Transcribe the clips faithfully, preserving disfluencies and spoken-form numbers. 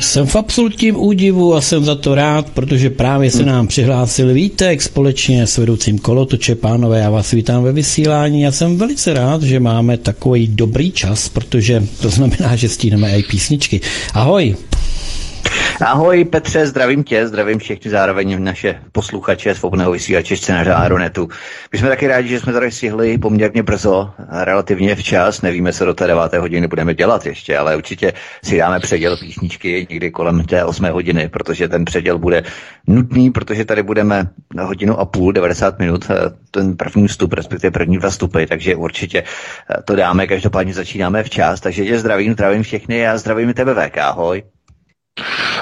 Jsem v absolutním údivu a jsem za to rád, protože právě se nám přihlásil Vítek společně s vedoucím Kolotoče. Pánové, já vás vítám ve vysílání. Já jsem velice rád, že máme takový dobrý čas, protože to znamená, že stíneme i písničky. Ahoj! Ahoj Petře, zdravím tě, zdravím všechny zároveň naše posluchače Svobodného vysílače, čtenáře Aeronetu. My jsme taky rádi, že jsme tady stihli poměrně brzo, relativně včas, nevíme, co do té deváté hodiny budeme dělat ještě, ale určitě si dáme předěl písničky někdy kolem té osmé hodiny, protože ten předěl bude nutný, protože tady budeme na hodinu a půl, devadesát minut, ten první vstup, respektive první dva vstupy, takže určitě to dáme, každopádně začínáme včas, takže tě zdravím, zdravím všechny a zdravím tebe V K, ahoj.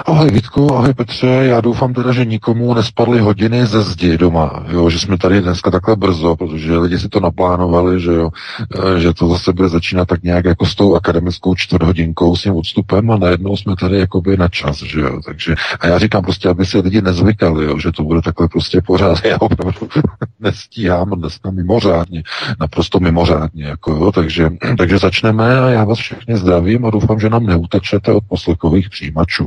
Ahoj Vítku, ahoj Petře, já doufám teda, že nikomu nespadly hodiny ze zdi doma, jo, že jsme tady dneska takhle brzo, protože lidi si to naplánovali, že jo, že to zase bude začínat tak nějak jako s tou akademickou čtvrthodinkou, s tím odstupem a najednou jsme tady jakoby na čas, že jo, takže a já říkám prostě, aby si lidi nezvykali, jo, že to bude takhle prostě pořád, já opravdu nestíhám dneska mimořádně, naprosto mimořádně, jako jo, takže, takže začneme a já vás všechny zdravím a doufám, že nám neutečete od poslechových přijímačů.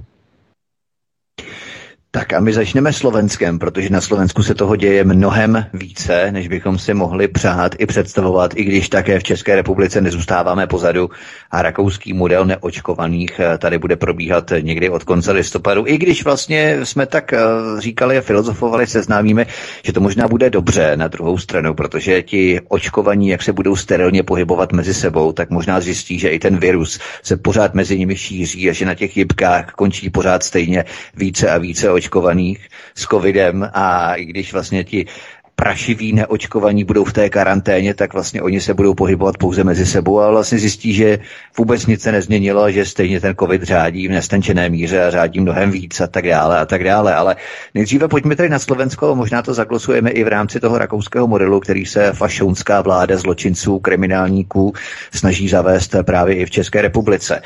Tak a my začneme Slovenskem, protože na Slovensku se toho děje mnohem více, než bychom si mohli přát i představovat, i když také v České republice nezůstáváme pozadu a rakouský model neočkovaných tady bude probíhat někdy od konce listopadu, i když vlastně jsme tak říkali a filozofovali, seznámíme, že to možná bude dobře na druhou stranu, protože ti očkovaní, jak se budou sterilně pohybovat mezi sebou, tak možná zjistí, že i ten virus se pořád mezi nimi šíří a že na těch jibkách končí pořád stejně více a více očkovaných s covidem a i když vlastně ti prašiví neočkovaní budou v té karanténě, tak vlastně oni se budou pohybovat pouze mezi sebou a vlastně zjistí, že vůbec nic se nezměnilo, že stejně ten covid řádí v nestenčené míře a řádí mnohem víc a tak dále a tak dále. Ale nejdříve pojďme tady na Slovensko, možná to zaglosujeme i v rámci toho rakouského modelu, který se fašounská vláda zločinců, kriminálníků snaží zavést právě i v České republice.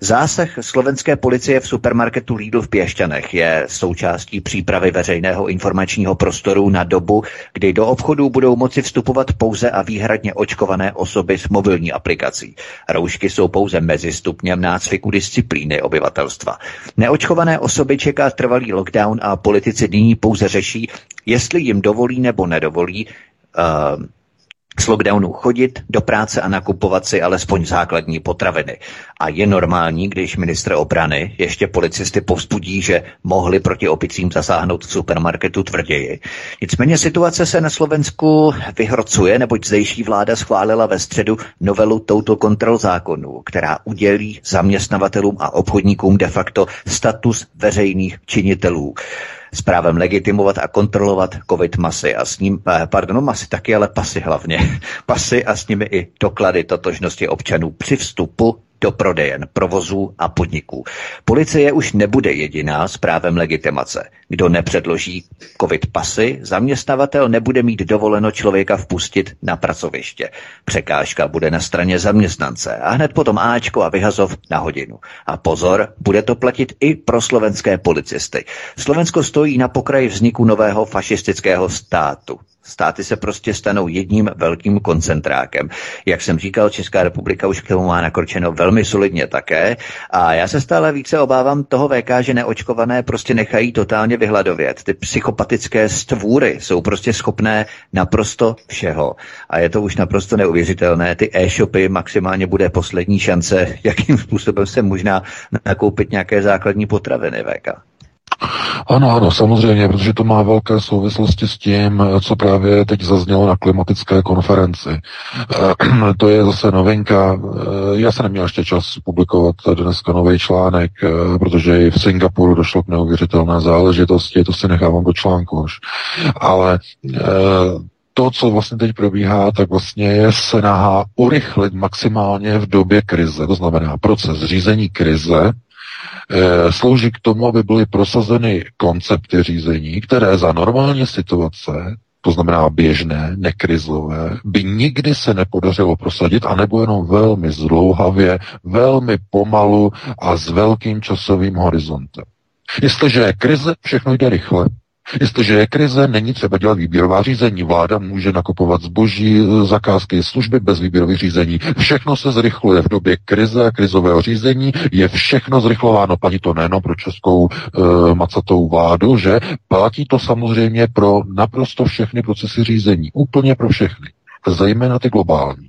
Zásah slovenské policie v supermarketu Lidl v Piešťanech je součástí přípravy veřejného informačního prostoru na dobu, kdy do obchodů budou moci vstupovat pouze a výhradně očkované osoby s mobilní aplikací. Roušky jsou pouze mezistupněm nácviku disciplíny obyvatelstva. Neočkované osoby čeká trvalý lockdown a politici nyní pouze řeší, jestli jim dovolí nebo nedovolí uh, z lockdownu chodit do práce a nakupovat si alespoň základní potraviny. A je normální, když ministr obrany ještě policisty povzbudí, že mohli proti opicím zasáhnout v supermarketu tvrději. Nicméně situace se na Slovensku vyhrocuje, neboť zdejší vláda schválila ve středu novelu touto kontrol zákonů, která udělí zaměstnavatelům a obchodníkům de facto status veřejných činitelů. S právem legitimovat a kontrolovat covid masy a s ním, pardon, masy taky, ale pasy hlavně. Pasy a s nimi i doklady totožnosti občanů při vstupu do prodejen, provozů a podniků. Policie už nebude jediná s právem legitimace. Kdo nepředloží covid pasy, zaměstnavatel nebude mít dovoleno člověka vpustit na pracoviště. Překážka bude na straně zaměstnance a hned potom áčko a vyhazov na hodinu. A pozor, bude to platit i pro slovenské policisty. Slovensko stojí na pokraji vzniku nového fašistického státu. Státy se prostě stanou jedním velkým koncentrákem. Jak jsem říkal, Česká republika už k tomu má nakročeno velmi solidně také. A já se stále více obávám toho V K, že neočkované prostě nechají totálně vyhladovět. Ty psychopatické stvůry jsou prostě schopné naprosto všeho. A je to už naprosto neuvěřitelné. Ty e-shopy maximálně bude poslední šance, jakým způsobem se možná nakoupit nějaké základní potraviny V K. Ano, ano, samozřejmě, protože to má velké souvislosti s tím, co právě teď zaznělo na klimatické konferenci. To je zase novinka. Já jsem neměl ještě čas publikovat dneska nový článek, protože i v Singapuru došlo k neuvěřitelné záležitosti, to si nechávám do článku už. Ale to, co vlastně teď probíhá, tak vlastně je snaha urychlit maximálně v době krize, to znamená proces řízení krize, slouží k tomu, aby byly prosazeny koncepty řízení, které za normální situace to znamená běžné, nekrizové, by nikdy se nepodařilo prosadit, anebo jenom velmi zdlouhavě, velmi pomalu a s velkým časovým horizontem. Jestliže je krize, všechno jde rychle. Jestliže je krize, není třeba dělat výběrová řízení. Vláda může nakupovat zboží, zakázky, služby bez výběrových řízení. Všechno se zrychluje v době krize a krizového řízení. Je všechno zrychlováno. Platí to nejenom pro českou e, macatou vládu, že platí to samozřejmě pro naprosto všechny procesy řízení. Úplně pro všechny. Zejména ty globální.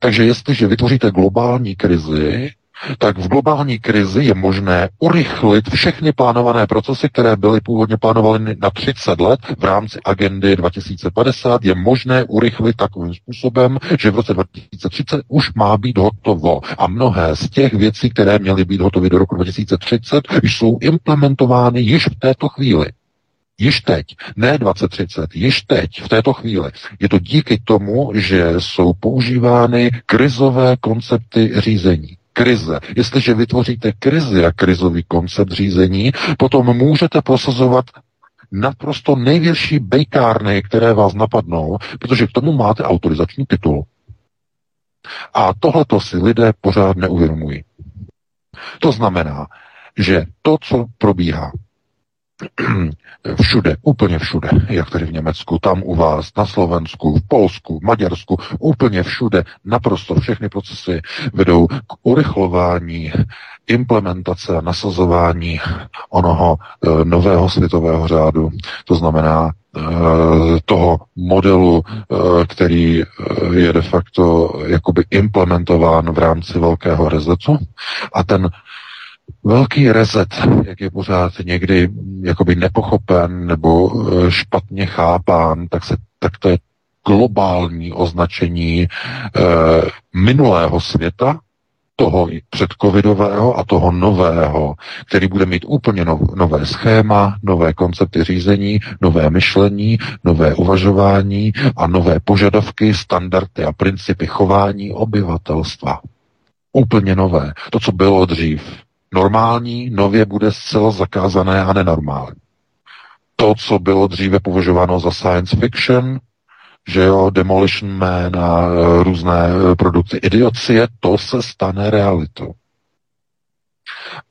Takže jestliže vytvoříte globální krizi, tak v globální krizi je možné urychlit všechny plánované procesy, které byly původně plánovány na třicet let v rámci agendy dva tisíce padesát, je možné urychlit takovým způsobem, že v roce dva tisíce třicet už má být hotovo. A mnohé z těch věcí, které měly být hotové do roku dva tisíce třicet, jsou implementovány již v této chvíli. Již teď, ne dvacet třicet, již teď, v této chvíli. Je to díky tomu, že jsou používány krizové koncepty řízení. Krize. Jestliže vytvoříte krizi a krizový koncept řízení, potom můžete prosazovat naprosto největší bejkárny, které vás napadnou, protože k tomu máte autorizační titul. A tohleto si lidé pořád neuvědomují. To znamená, že to, co probíhá všude, úplně všude, jak tady v Německu, tam u vás, na Slovensku, v Polsku, v Maďarsku, úplně všude, naprosto všechny procesy vedou k urychlování implementace a nasazování onoho e, nového světového řádu, to znamená e, toho modelu, e, který je de facto jakoby implementován v rámci velkého resetu a ten velký reset, jak je pořád někdy jakoby nepochopen nebo špatně chápán, tak, se, tak to je globální označení e, minulého světa, toho předcovidového a toho nového, který bude mít úplně nov, nové schéma, nové koncepty řízení, nové myšlení, nové uvažování a nové požadavky, standardy a principy chování obyvatelstva. Úplně nové. To, co bylo dřív normální, nově bude zcela zakázané a nenormální. To, co bylo dříve považováno za science fiction, že jo, Demolition Man a různé produkty idiocie, to se stane realitou.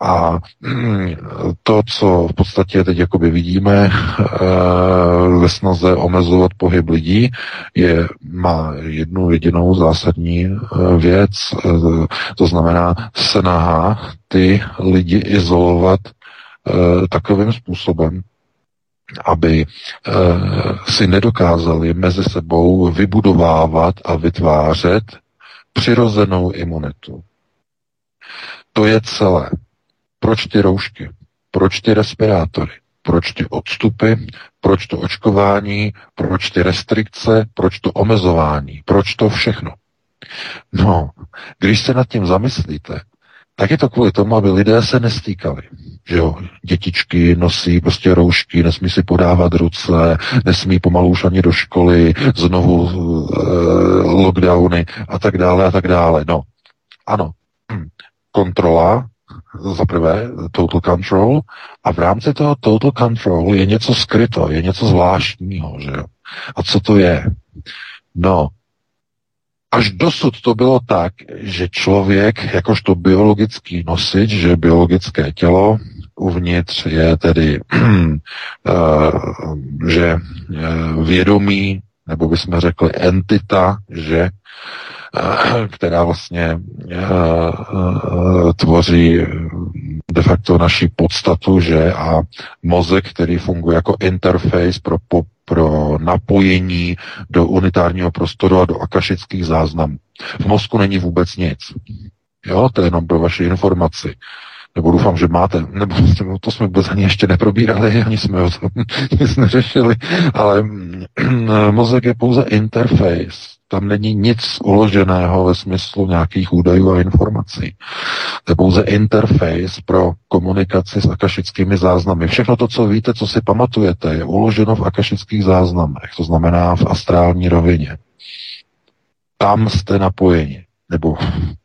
A to, co v podstatě teď jakoby vidíme ve snaze omezovat pohyb lidí, je, má jednu jedinou zásadní věc, to znamená snaha ty lidi izolovat takovým způsobem, aby si nedokázali mezi sebou vybudovávat a vytvářet přirozenou imunitu. To je celé. Proč ty roušky? Proč ty respirátory? Proč ty odstupy? Proč to očkování? Proč ty restrikce? Proč to omezování? Proč to všechno? No, když se nad tím zamyslíte, tak je to kvůli tomu, aby lidé se nestýkali. Že jo, dětičky nosí prostě roušky, nesmí si podávat ruce, nesmí pomalu už ani do školy, znovu e, lockdowny a tak dále a tak dále. No, ano. Kontrola, za prvé, total control, a v rámci toho total control je něco skryto, je něco zvláštního, že jo. A co to je? No, až dosud to bylo tak, že člověk, jakožto biologický nosič, že biologické tělo, uvnitř je tedy, uh, že vědomí, nebo bychom řekli entita, že která vlastně uh, tvoří de facto naši podstatu, že a mozek, který funguje jako interface pro, pro napojení do unitárního prostoru a do akašických záznamů. V mozku není vůbec nic. Jo, to je jenom pro vaši informaci. Nebo doufám, že máte, nebo to jsme vůbec ani ještě neprobírali, ani jsme o tom nic neřešili, ale mozek je pouze interface. Tam není nic uloženého ve smyslu nějakých údajů a informací. To je pouze interface pro komunikaci s akašickými záznamy. Všechno to, co víte, co si pamatujete, je uloženo v akašických záznamech, to znamená v astrální rovině. Tam jste napojeni, nebo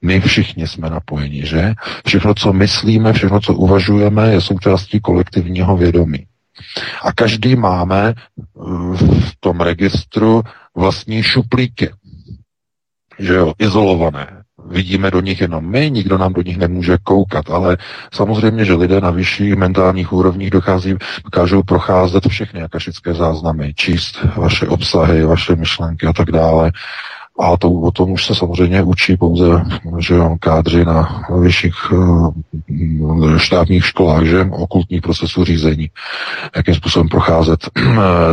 my všichni jsme napojeni, že? Všechno, co myslíme, všechno, co uvažujeme, je součástí kolektivního vědomí. A každý máme v tom registru vlastní šuplíky, že jo, izolované. Vidíme do nich jenom my, nikdo nám do nich nemůže koukat, ale samozřejmě, že lidé na vyšších mentálních úrovních dochází, dokážou procházet všechny akašické záznamy, číst vaše obsahy, vaše myšlenky a tak dále. A to, o tom už se samozřejmě učí pouze, že jo, kádři na vyšších štábních školách, že okultních procesů řízení, jakým způsobem procházet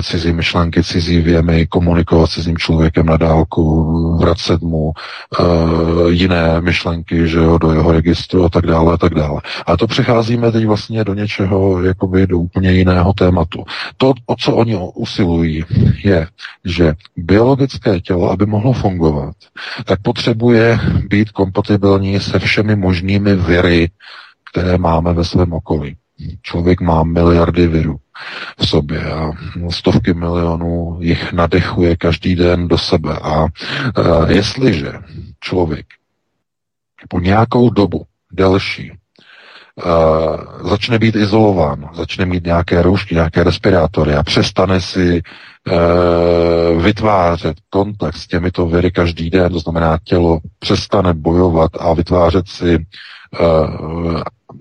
cizí myšlenky, cizí věmy, komunikovat s cizím člověkem na dálku, vracet mu uh, jiné myšlenky, že jo, do jeho registru a tak dále a tak dále. A to přecházíme teď vlastně do něčeho, jakoby do úplně jiného tématu. To, o co oni usilují, je, že biologické tělo, aby mohlo fungovat, tak potřebuje být kompatibilní se všemi možnými viry, které máme ve svém okolí. Člověk má miliardy virů v sobě a stovky milionů jich nadechuje každý den do sebe. A e, jestliže člověk po nějakou dobu delší e, začne být izolován, začne mít nějaké roušky, nějaké respirátory a přestane si vytvářet kontakt s těmito viry každý den, to znamená tělo přestane bojovat a vytvářet si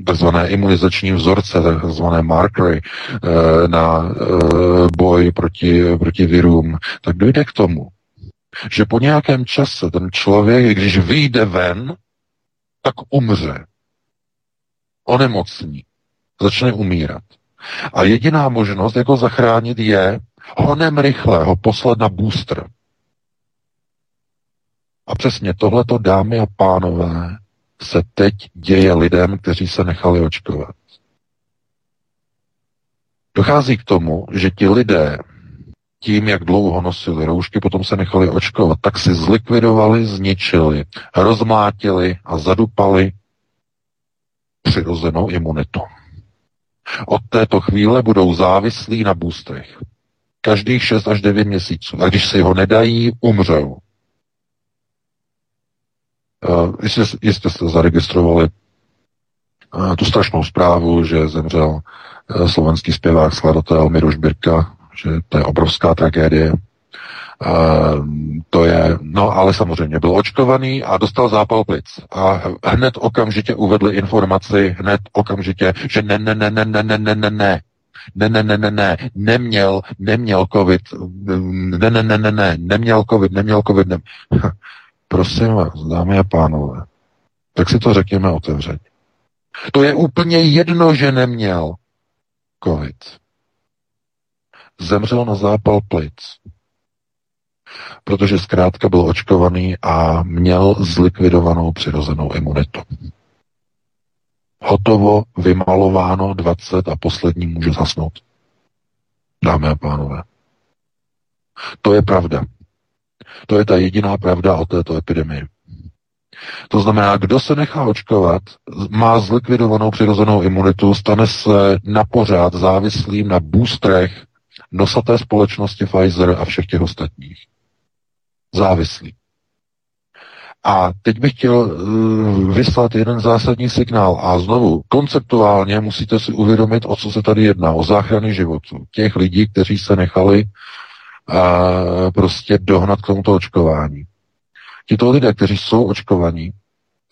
takzvané imunizační vzorce, takzvané markery na boj proti, proti virům, tak dojde k tomu, že po nějakém čase ten člověk, když vyjde ven, tak umře. Onemocní. Začne umírat. A jediná možnost, jak ho zachránit, je honem rychle ho poslat na booster. A přesně tohleto, dámy a pánové, se teď děje lidem, kteří se nechali očkovat. Dochází k tomu, že ti lidé tím, jak dlouho nosili roušky, potom se nechali očkovat, tak si zlikvidovali, zničili, rozmlátili a zadupali přirozenou imunitu. Od této chvíle budou závislí na boostrech. Každých šest až devět měsíců. A když si ho nedají, umřou. Uh, jistě, jistě jste zaregistrovali uh, tu strašnou zprávu, že zemřel uh, slovenský zpěvák, skladatel Miroš Birka, že to je obrovská tragédie. Uh, to je, no ale samozřejmě byl očkovaný a dostal zápal plic. A hned okamžitě uvedli informaci, hned okamžitě, že ne, ne, ne, ne, ne, ne, ne, ne, ne. Ne, ne, ne, ne, ne, neměl, neměl covid, ne, ne, ne, ne, ne, neměl covid, neměl covid, ne. Prosím vás, dámy a pánové, tak si to řekněme otevřeně. To je úplně jedno, že neměl covid. Zemřel na zápal plic, protože zkrátka byl očkovaný a měl zlikvidovanou přirozenou imunitu. Hotovo, vymalováno, dvacet a poslední může zasnout. Dámy a pánové. To je pravda. To je ta jediná pravda o této epidemii. To znamená, kdo se nechá očkovat, má zlikvidovanou přirozenou imunitu, stane se napořád závislým na boostrech nosaté společnosti Pfizer a všech těch ostatních. Závislý. A teď bych chtěl vyslat jeden zásadní signál. A znovu, konceptuálně musíte si uvědomit, o co se tady jedná. O záchrany životů. Těch lidí, kteří se nechali uh, prostě dohnat k tomuto očkování. Tito lidé, kteří jsou očkovaní,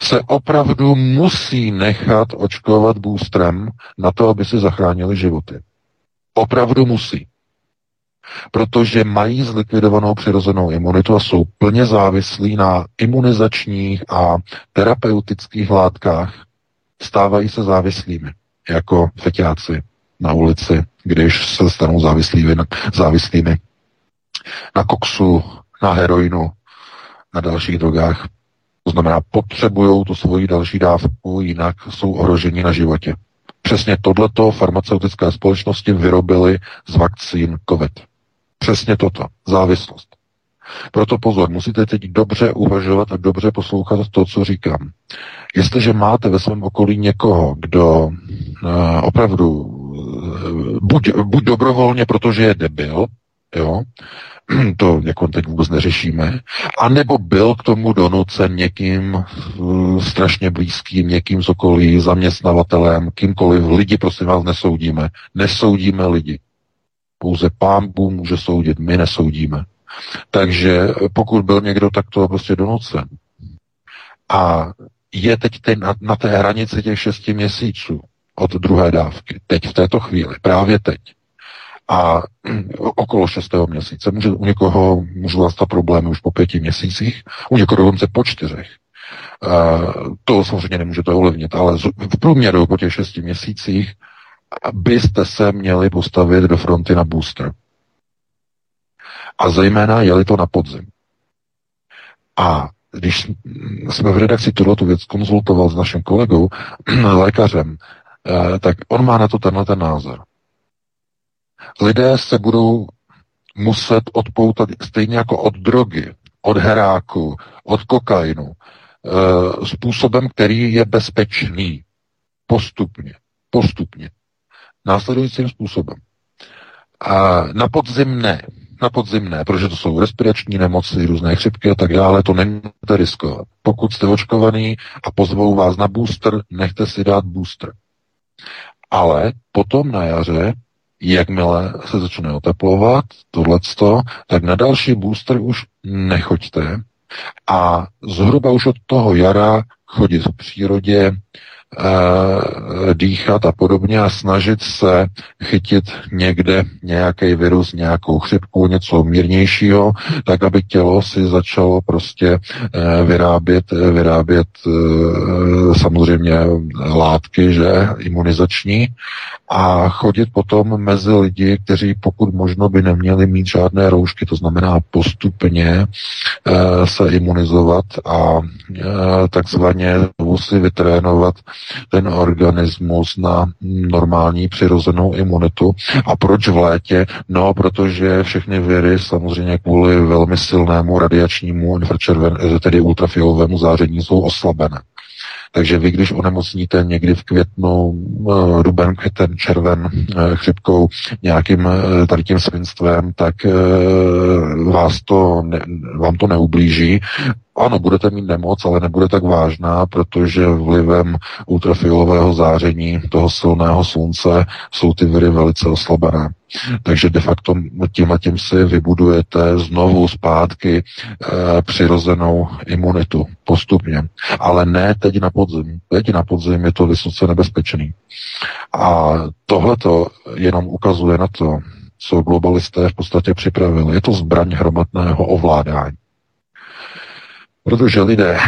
se opravdu musí nechat očkovat boostrem na to, aby si zachránili životy. Opravdu musí. Protože mají zlikvidovanou přirozenou imunitu a jsou plně závislí na imunizačních a terapeutických látkách, stávají se závislými, jako feťáci na ulici, když se stanou závislými na, závislými na koksu, na heroinu, na dalších drogách. To znamená, potřebují tu svoji další dávku, jinak jsou ohroženi na životě. Přesně tohleto farmaceutické společnosti vyrobily z vakcín COVID. Přesně toto. Závislost. Proto pozor, musíte teď dobře uvažovat a dobře poslouchat to, co říkám. Jestliže máte ve svém okolí někoho, kdo uh, opravdu uh, buď, buď dobrovolně, protože je debil, jo, to jako teď vůbec neřešíme, anebo byl k tomu donucen někým uh, strašně blízkým, někým z okolí, zaměstnavatelem, kýmkoliv. Lidi, prosím vás, nesoudíme. Nesoudíme lidi. Pouze Pán Bůh může soudit, my nesoudíme. Takže pokud byl někdo, tak to prostě donucen. A je teď ten, na, na té hranici těch šesti měsíců od druhé dávky. Teď, v této chvíli, právě teď. A okolo šestého měsíce. Může, u někoho můžou nastat problémy už po pěti měsících, u někoho dokonce po čtyřech. Uh, to samozřejmě nemůžete ovlivnit, ale v průměru po těch šesti měsících byste se měli postavit do fronty na booster. A zejména je-li to na podzim. A když jsme v redakci tuto věc konzultoval s naším kolegou, lékařem, uh, tak on má na to tenhle ten názor. Lidé se budou muset odpoutat stejně jako od drogy, od heráku, od kokainu, e, způsobem, který je bezpečný. Postupně. Postupně. Následujícím způsobem. A na podzim ne. Na podzim ne, protože to jsou respirační nemoci, různé chřipky a tak dále, to nemůžete riskovat. Pokud jste očkovaný a pozvou vás na booster, nechte si dát booster. Ale potom na jaře, jakmile se začne oteplovat tohleto, tak na další booster už nechoďte a zhruba už od toho jara chodit v přírodě, eh, dýchat a podobně a snažit se chytit někde nějaký virus, nějakou chřipku, něco mírnějšího, tak aby tělo si začalo prostě eh, vyrábět, vyrábět eh, samozřejmě látky, že, imunizační, a chodit potom mezi lidi, kteří pokud možno by neměli mít žádné roušky, to znamená postupně eh, se imunizovat a eh, takzvaně musí vytrénovat ten organismus na normální přirozenou imunitu. A proč v létě? No, protože všechny viry samozřejmě kvůli velmi silnému radiačnímu, tedy ultrafialovému záření jsou oslabené. Takže vy, když onemocníte někdy v květnu, duben, květen, červen, chřipkou, nějakým tady tím svinstvem, tak vás to, vám to neublíží. Ano, budete mít nemoc, ale nebude tak vážná, protože vlivem ultrafialového záření toho silného slunce jsou ty viry velice oslabené. Takže de facto tím a tím si vybudujete znovu zpátky e, přirozenou imunitu postupně. Ale ne teď na podzim. Teď na podzim je to vysoce nebezpečný. A tohleto jenom ukazuje na to, co globalisté v podstatě připravili. Je to zbraň hromadného ovládání. Protože lidé,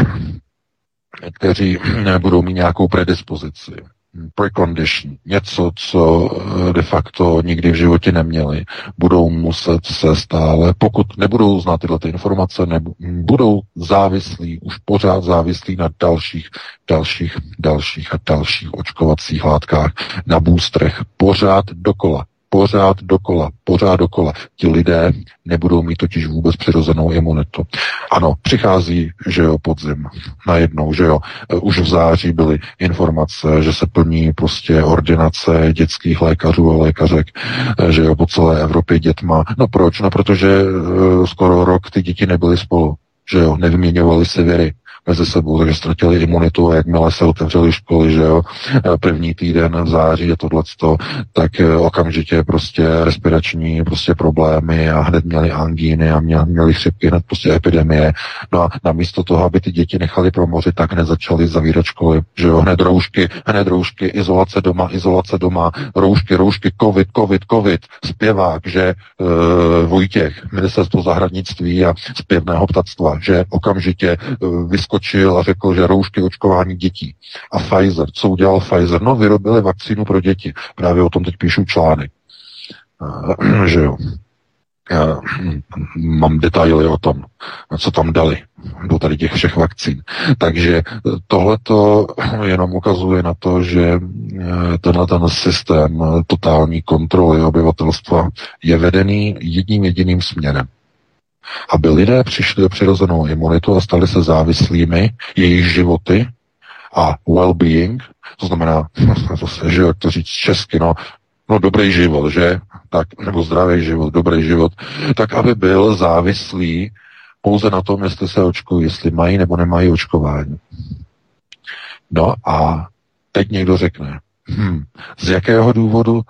kteří budou mít nějakou predispozici, precondition, něco, co de facto nikdy v životě neměli, budou muset se stále, pokud nebudou znát tyhle ty informace, nebudou, budou závislí, už pořád závislí na dalších, dalších, dalších a dalších očkovacích látkách, na boostrech, pořád dokola. Pořád dokola, pořád dokola. Ti lidé nebudou mít totiž vůbec přirozenou imunitu. Ano, přichází, že jo, podzim najednou, že jo. Už v září byly informace, že se plní prostě ordinace dětských lékařů a lékařek, že jo, po celé Evropě dětma. No proč? No protože skoro rok ty děti nebyly spolu, že jo, nevyměňovaly si viry mezi sebou, takže ztratili imunitu a jakmile se otevřely školy, že jo, první týden v září je tohleto, tak okamžitě prostě respirační prostě problémy a hned měli angíny a měli chřipky, hned prostě epidemie. No a namísto toho, aby ty děti nechali promořit, tak hned začaly zavírat školy, že jo, hned roušky, hned roušky, izolace doma, izolace doma, roušky, roušky, covid, covid, covid, zpěvák, že e, Vojtěch, ministerstvo zahradnictví a zpěvného ptactva, že okamžitě e, skočil a řekl, že roušky, očkování dětí. A Pfizer, co udělal Pfizer? No, vyrobili vakcínu pro děti. Právě o tom teď píšu článek. Uh, že jo. Uh, mám detaily o tom, co tam dali do tady těch všech vakcín. Takže tohleto jenom ukazuje na to, že tenhle ten systém totální kontroly obyvatelstva je vedený jedním jediným směrem. Aby lidé přišli o přirozenou imunitu a stali se závislými, jejich životy a well-being, to znamená, to se, že jak to říct česky, no, no dobrý život, že? Tak, nebo zdravý život, dobrý život, tak aby byl závislý pouze na tom, jestli se očkují, jestli mají nebo nemají očkování. No a teď někdo řekne, hm, z jakého důvodu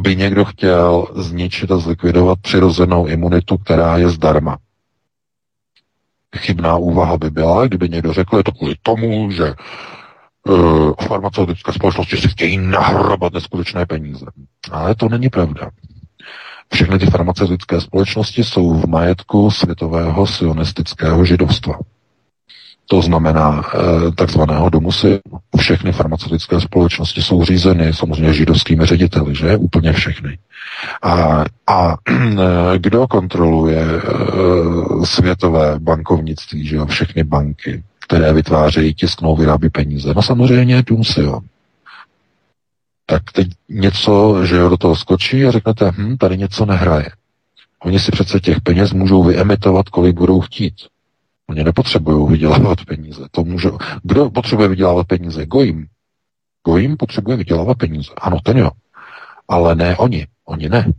by někdo chtěl zničit a zlikvidovat přirozenou imunitu, která je zdarma. Chybná úvaha by byla, kdyby někdo řekl, je to kvůli tomu, že uh, farmaceutické společnosti si chtějí nahrabat neskutečné peníze. Ale to není pravda. Všechny ty farmaceutické společnosti jsou v majetku světového sionistického židovstva. To znamená e, takzvaného domu si. Všechny farmaceutické společnosti jsou řízeny samozřejmě židovskými řediteli, že? Úplně všechny. A, a kdo kontroluje e, světové bankovnictví, že jo? Všechny banky, které vytvářejí, tisknou, vyrábí peníze? No samozřejmě dům si, jo. Tak teď něco, že jo, do toho skočí a řeknete, hm, tady něco nehraje. Oni si přece těch peněz můžou vyemitovat, kolik budou chtít. Oni nepotřebují vydělávat peníze. To může... Kdo potřebuje vydělávat peníze? Gojím. Gojím potřebuje vydělávat peníze. Ano, ten jo. Ale ne oni. Oni ne.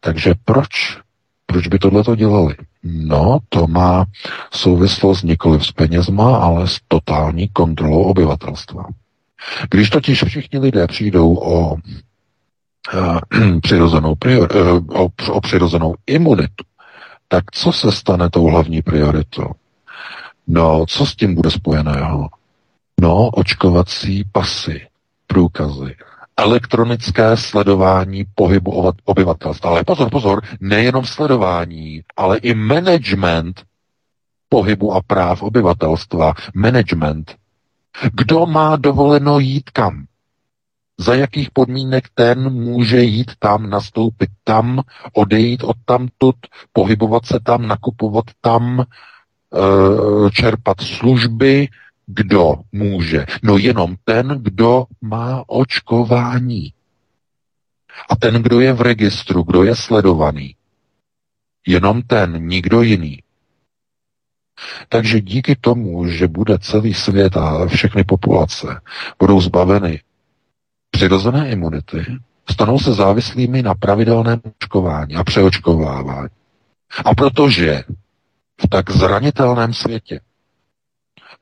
Takže proč? Proč by tohleto dělali? No, to má souvislost nikoliv s penězma, ale s totální kontrolou obyvatelstva. Když totiž všichni lidé přijdou o, eh, přirozenou, priori, eh, o, o přirozenou imunitu, tak co se stane tou hlavní prioritou? No, co s tím bude spojeného? No, očkovací pasy, průkazy, elektronické sledování pohybu obyvatelstva. Ale pozor, pozor, nejenom sledování, ale i management pohybu a práv obyvatelstva. Management. Kdo má dovoleno jít kam? Za jakých podmínek ten může jít tam, nastoupit tam, odejít od tamtud, pohybovat se tam, nakupovat tam, čerpat služby? Kdo může? No jenom ten, kdo má očkování. A ten, kdo je v registru, kdo je sledovaný. Jenom ten, nikdo jiný. Takže díky tomu, že bude celý svět a všechny populace budou zbaveny přirozené imunity, stanou se závislými na pravidelném očkování a přeočkovávání. A protože v tak zranitelném světě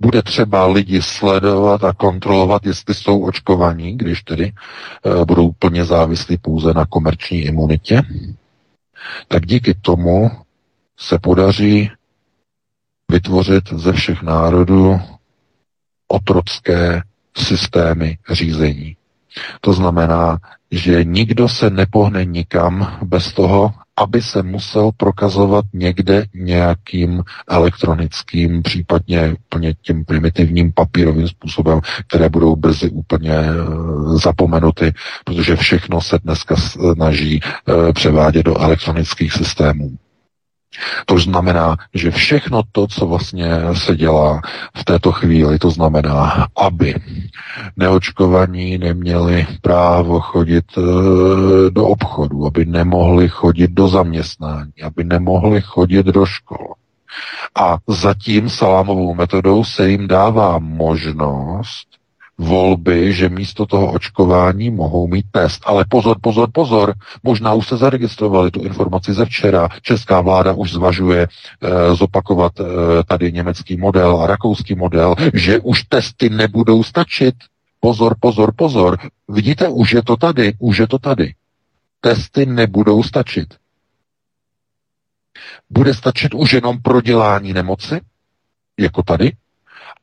bude třeba lidi sledovat a kontrolovat, jestli jsou očkovaní, když tedy e, budou plně závislí pouze na komerční imunitě, tak díky tomu se podaří vytvořit ze všech národů otrocké systémy řízení. To znamená, že nikdo se nepohne nikam bez toho, aby se musel prokazovat někde nějakým elektronickým, případně úplně tím primitivním papírovým způsobem, které budou brzy úplně zapomenuty, protože všechno se dneska snaží převádět do elektronických systémů. To znamená, že všechno to, co vlastně se dělá v této chvíli, to znamená, aby neočkovaní neměli právo chodit do obchodu, aby nemohli chodit do zaměstnání, aby nemohli chodit do škol. A zatím salámovou metodou se jim dává možnost volby, že místo toho očkování mohou mít test. Ale pozor, pozor, pozor, možná už se zaregistrovali tu informaci ze včera. Česká vláda už zvažuje e, zopakovat e, tady německý model a rakouský model, že už testy nebudou stačit. Pozor, pozor, pozor. Vidíte, už je to tady, už je to tady. Testy nebudou stačit. Bude stačit už jenom prodělání nemoci, jako tady,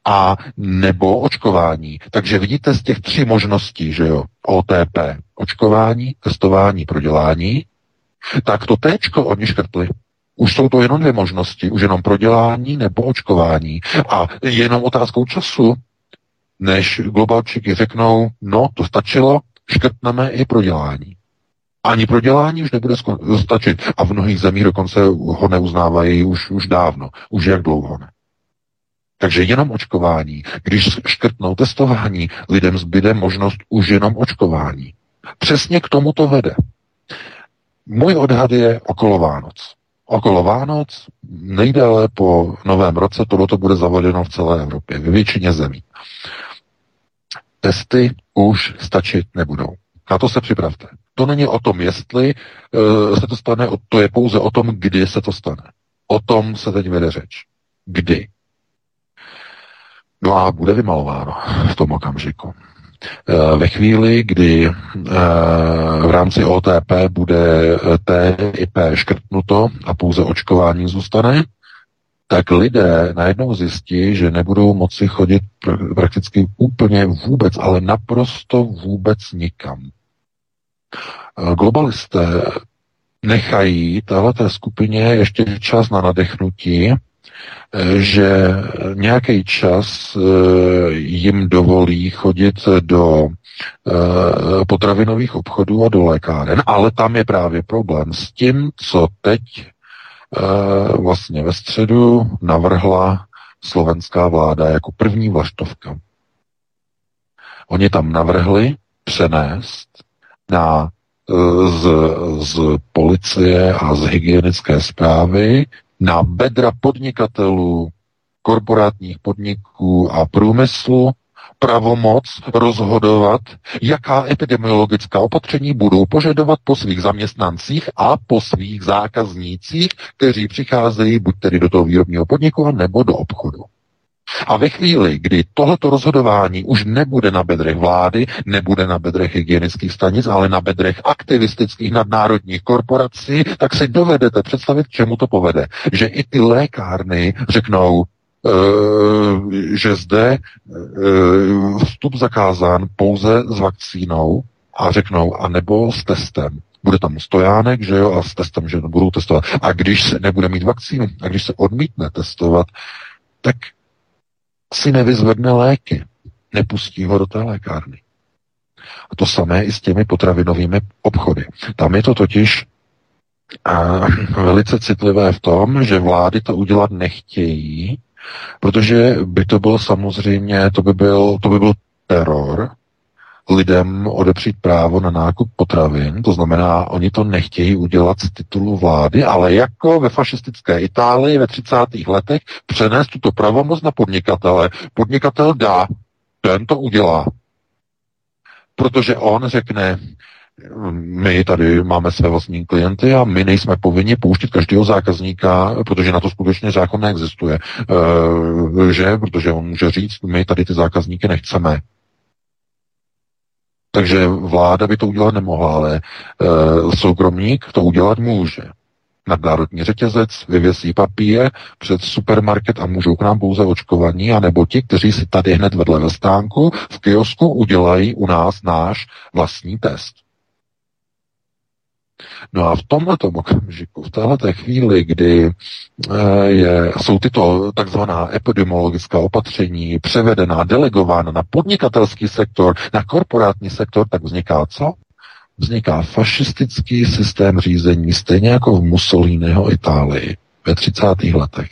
a nebo očkování. Takže vidíte z těch tří možností, že jo, O T P, očkování, testování, prodělání, tak to téčko oni škrtli. Už jsou to jenom dvě možnosti, už jenom prodělání nebo očkování. A jenom otázkou času, než globalčiky řeknou, no, to stačilo, škrtneme i prodělání. Ani prodělání už nebude stačit. A v mnohých zemích dokonce ho neuznávají už, už dávno, už jak dlouho ne. Takže jenom očkování. Když škrtnou testování, lidem zbyde možnost už jenom očkování. Přesně k tomu to vede. Můj odhad je okolo Vánoc. Okolo Vánoc, nejdéle po novém roce, tohleto bude zavedeno v celé Evropě, ve většině zemí. Testy už stačit nebudou. Na to se připravte. To není o tom, jestli uh, se to stane, to je pouze o tom, kdy se to stane. O tom se teď vede řeč. Kdy? No a bude vymalováno v tom okamžiku. Ve chvíli, kdy v rámci O T P bude T i P škrtnuto a pouze očkování zůstane, tak lidé najednou zjistí, že nebudou moci chodit prakticky úplně vůbec, ale naprosto vůbec nikam. Globalisté nechají téhleté skupině ještě čas na nadechnutí, že nějaký čas jim dovolí chodit do potravinových obchodů a do lékáren, ale tam je právě problém s tím, co teď vlastně ve středu navrhla slovenská vláda jako první vlaštovka. Oni tam navrhli přenést na, z, z policie a z hygienické správy na bedra podnikatelů, korporátních podniků a průmyslu pravomoc rozhodovat, jaká epidemiologická opatření budou požadovat po svých zaměstnancích a po svých zákaznících, kteří přicházejí buď tedy do toho výrobního podniku, nebo do obchodu. A ve chvíli, kdy tohleto rozhodování už nebude na bedrech vlády, nebude na bedrech hygienických stanic, ale na bedrech aktivistických nadnárodních korporací, tak si dovedete představit, k čemu to povede. Že i ty lékárny řeknou, e, že zde e, vstup zakázán pouze s vakcínou a řeknou, anebo s testem. Bude tam stojánek, že jo, a s testem, že budou testovat. A když se nebude mít vakcínu, a když se odmítne testovat, tak si nevyzvedne léky, nepustí ho do té lékárny. A to samé i s těmi potravinovými obchody. Tam je to totiž a, velice citlivé v tom, že vlády to udělat nechtějí, protože by to bylo samozřejmě, to by byl, to by byl teror lidem odepřít právo na nákup potravin, to znamená, oni to nechtějí udělat z titulu vlády, ale jako ve fašistické Itálii ve třicátých letech přenést tuto pravomoc na podnikatele. Podnikatel dá, ten to udělá. Protože on řekne, my tady máme své vlastní klienty a my nejsme povinni pouštět každého zákazníka, protože na to skutečně zákon neexistuje. E, že? Protože on může říct, my tady ty zákazníky nechceme. Takže vláda by to udělat nemohla, ale e, soukromník to udělat může. Nadnárodní řetězec vyvěsí papír před supermarket a můžou k nám pouze očkovaní, anebo ti, kteří si tady hned vedle ve stánku v kiosku udělají u nás náš vlastní test. No a v tomto okamžiku, v této chvíli, kdy je, jsou tyto takzvaná epidemiologická opatření převedená, delegována na podnikatelský sektor, na korporátní sektor, tak vzniká co? Vzniká fašistický systém řízení, stejně jako v Mussoliniho Itálii ve třicátých letech.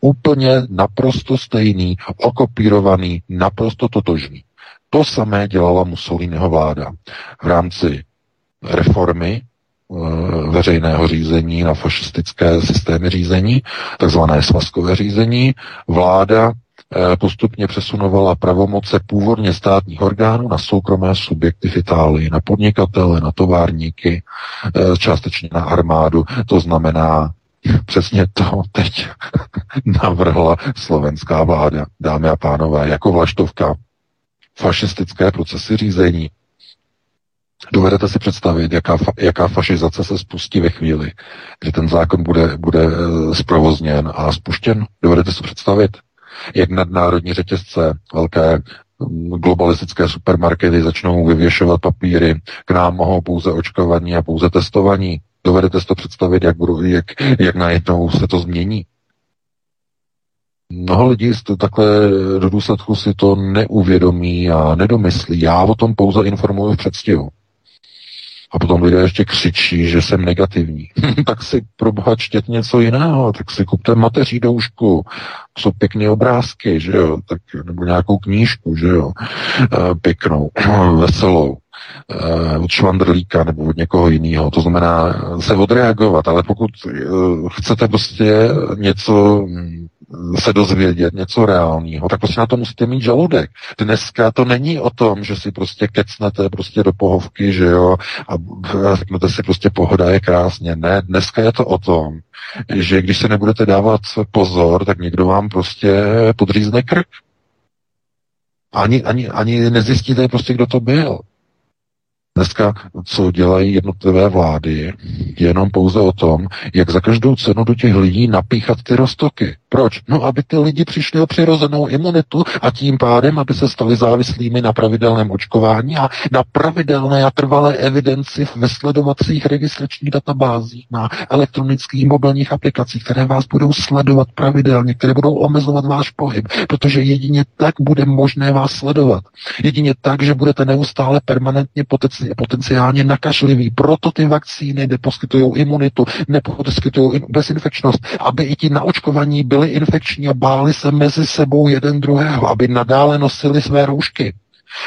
Úplně naprosto stejný, okopírovaný, naprosto totožný. To samé dělala Mussoliniho vláda v rámci reformy veřejného řízení na fašistické systémy řízení, takzvané svazkové řízení. Vláda postupně přesunovala pravomoce původně státních orgánů na soukromé subjekty v Itálii, na podnikatele, na továrníky, částečně na armádu. To znamená, přesně to teď navrhla slovenská vláda, dámy a pánové, jako vlaštovka. Fašistické procesy řízení. Dovedete si představit, jaká, fa- jaká fašizace se spustí ve chvíli, kdy ten zákon bude, bude zprovozněn a spuštěn? Dovedete si představit, jak nadnárodní řetězce, velké globalistické supermarkety začnou vyvěšovat papíry, k nám mohou pouze očkovaní a pouze testovaní? Dovedete si to představit, jak, budou, jak, jak najednou se to změní? Mnoho lidí takhle do důsledku si to neuvědomí a nedomyslí. Já o tom pouze informuji v předstihu. A potom lidé ještě křičí, že jsem negativní. Tak si proboha čtěte něco jiného, tak si kupte mateří doušku, jsou pěkné obrázky, že jo, tak, nebo nějakou knížku, že jo, e, pěknou, veselou, e, od Švandrlíka nebo od někoho jiného. To znamená se odreagovat, ale pokud e, chcete prostě něco se dozvědět něco reálného, tak prostě na to musíte mít žaludek. Dneska to není o tom, že si prostě kecnete prostě do pohovky, že jo, a řeknete si prostě pohoda je krásně. Ne, dneska je to o tom, že když se nebudete dávat pozor, tak někdo vám prostě podřízne krk. Ani, ani, ani nezjistíte prostě, kdo to byl. Dneska, co dělají jednotlivé vlády, je jenom pouze o tom, jak za každou cenu do těch lidí napíchat ty roztoky. Proč? No, aby ty lidi přišli o přirozenou imunitu a tím pádem, aby se stali závislými na pravidelném očkování a na pravidelné a trvalé evidenci ve sledovacích registračních databázích, na elektronických mobilních aplikacích, které vás budou sledovat pravidelně, které budou omezovat váš pohyb, protože jedině tak bude možné vás sledovat. Jedině tak, že budete neustále permanentně potec potenciálně nakašlivý. Proto ty vakcíny neposkytují imunitu, neposkytují bezinfekčnost, aby i ti naočkovaní byli infekční a báli se mezi sebou jeden druhého, aby nadále nosili své roušky.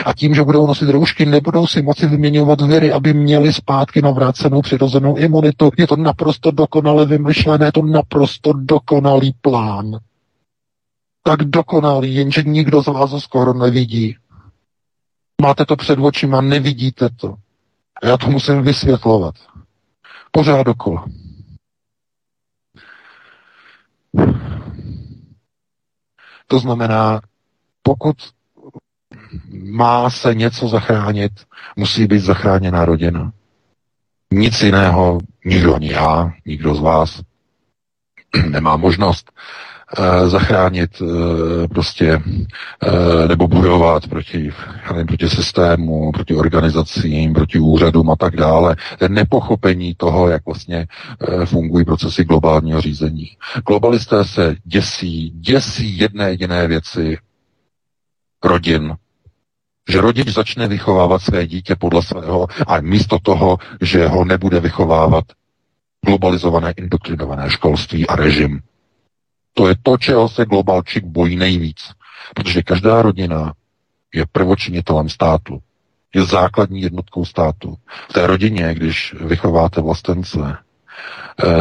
A tím, že budou nosit roušky, nebudou si moci vyměňovat viry, aby měli zpátky navrácenou přirozenou imunitu. Je to naprosto dokonale vymyšlené, je to naprosto dokonalý plán. Tak dokonalý, jenže nikdo z vás skoro nevidí. Máte to před očima, nevidíte to. Já to musím vysvětlovat. Pořád dokola. To znamená, pokud má se něco zachránit, musí být zachráněná rodina. Nic jiného, nikdo ani já, nikdo z vás nemá možnost zachránit prostě nebo bojovat proti, proti systému, proti organizacím, proti úřadům a tak dále. Nepochopení toho, jak vlastně fungují procesy globálního řízení. Globalisté se děsí, děsí jedné jediné věci rodin. Že rodič začne vychovávat své dítě podle svého a místo toho, že ho nebude vychovávat globalizované, indoktrinované školství a režim. To je to, čeho se globalčik bojí nejvíc. Protože každá rodina je prvočinitelem státu. Je základní jednotkou státu. V té rodině, když vychováte vlastence,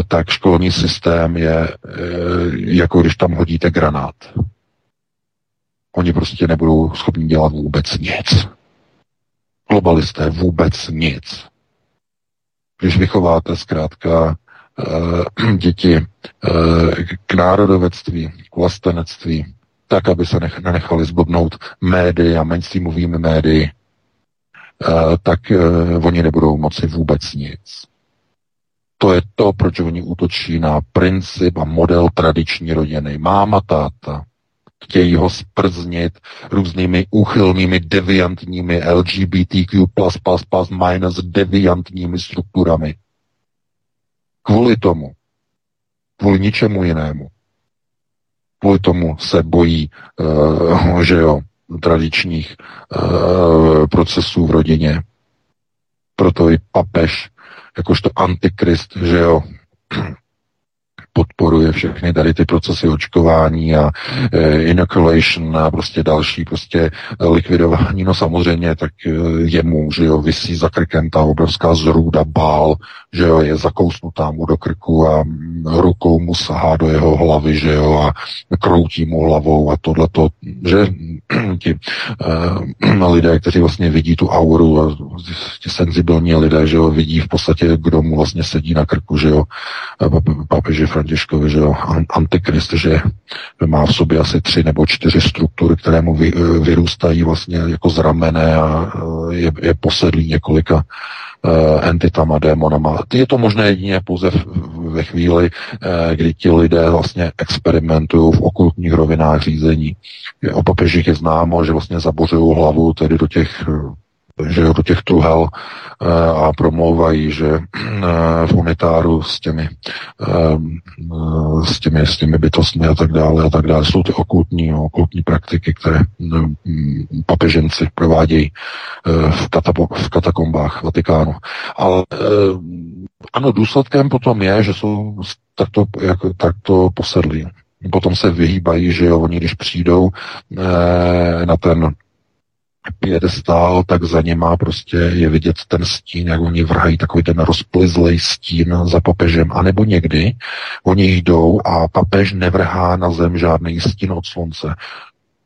tak školní systém je, jako když tam hodíte granát. Oni prostě nebudou schopni dělat vůbec nic. Globalisté vůbec nic. Když vychováte zkrátka děti k národovectví, k vlastenectví, tak, aby se nenechali zblbnout médii a mainstreamovými médii, tak oni nebudou moci vůbec nic. To je to, proč oni útočí na princip a model tradiční rodiny. Máma, táta. Chtějí ho sprznit různými úchylnými, deviantními L G B T Q plus plus plus minus deviantními strukturami. Kvůli tomu, kvůli ničemu jinému, kvůli tomu se bojí, uh, že jo, tradičních uh, procesů v rodině. Proto i papež, jakožto antikrist, že jo, podporuje všechny tady ty procesy očkování a e, inoculation a prostě další prostě likvidování. No samozřejmě, tak e, jemu, že jo, visí za krkem ta obrovská zrůda bál, že jo, je zakousnutá mu do krku a rukou mu sahá do jeho hlavy, že jo, a kroutí mu hlavou a tohleto, že ti e, lidé, kteří vlastně vidí tu auru a ti senzibilní lidé, že jo, vidí v podstatě, kdo mu vlastně sedí na krku, že jo, papeži Františkovi, že jo, antikrist, že má v sobě asi tři nebo čtyři struktury, které mu vy, vyrůstají vlastně jako z ramene a je, je posedlý několika uh, entitama, démonama. Je to možné jedině pouze v, ve chvíli, uh, kdy ti lidé vlastně experimentují v okultních rovinách řízení. O papežích je známo, že vlastně zabořují hlavu tedy do těch že do těch tuhel a promlouvají, že v unitáru s těmi, s těmi, s těmi bytostmi a tak dále a tak dále. Jsou ty okultní, okultní praktiky, které papeženci provádějí v, katapo- v katakombách Vatikánu. Ale ano, důsledkem potom je, že jsou takto, jako, takto posedlí. Potom se vyhýbají, že jo, oni když přijdou na ten piedestál, tak za něma prostě je vidět ten stín, jak oni vrhají takový ten rozplizlej stín za papežem. A nebo někdy oni jdou a papež nevrhá na zem žádný stín od slunce.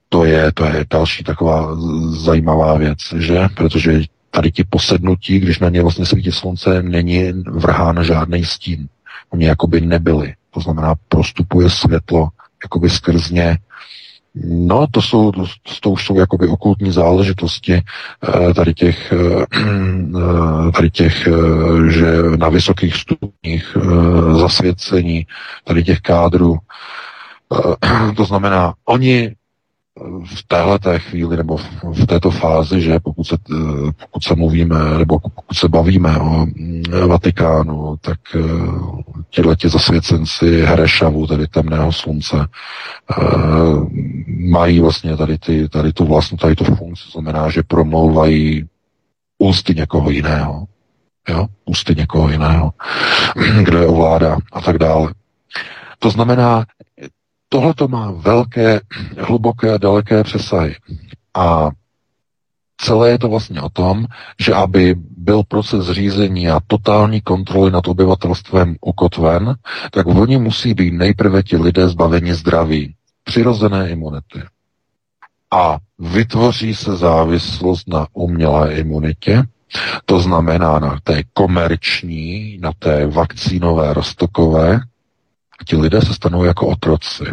To je, to je další taková zajímavá věc, že? Protože tady ti posednutí, když na ně vlastně svítí slunce, není vrhán žádný stín. Oni jakoby nebyli. To znamená, prostupuje světlo jakoby skrz ně. No, to jsou, to, to už jsou jakoby okultní záležitosti tady těch, tady těch, že na vysokých stupních zasvěcení, tady těch kádrů. To znamená, oni v téhleté chvíli nebo v této fázi, že pokud se, pokud se mluvíme nebo pokud se bavíme o Vatikánu, tak těhleti zasvěcenci Herešavu, tedy temného slunce, mají vlastně tady, ty, tady tu vlastní, tady tu funkci, znamená, že promlouvají ústy někoho jiného, jo? ústy někoho jiného, kdo je ovládá a tak dále. To znamená, tohle to má velké, hluboké, daleké přesahy. A celé je to vlastně o tom, že aby byl proces řízení a totální kontroly nad obyvatelstvem ukotven, tak oni musí být nejprve ti lidé zbaveni zdraví, přirozené imunity. A vytvoří se závislost na umělé imunitě, to znamená na té komerční, na té vakcínové, roztokové. Ti lidé se stanou jako otroci.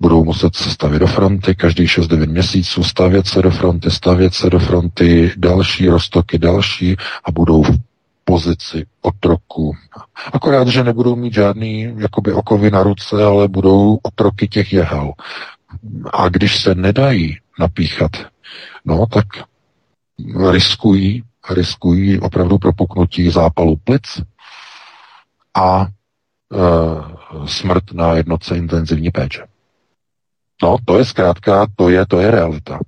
Budou muset se stavět do fronty, každý šest devět měsíců stavět se do fronty, stavět se do fronty, další roztoky, další a budou v pozici otroku. Akorát, že nebudou mít žádný jakoby okovy na ruce, ale budou otroky těch jehel. A když se nedají napíchat, no tak riskují, riskují opravdu propuknutí zápalu plic a smrt na jednotce intenzivní péče. No, to je zkrátka, to je, to je realita.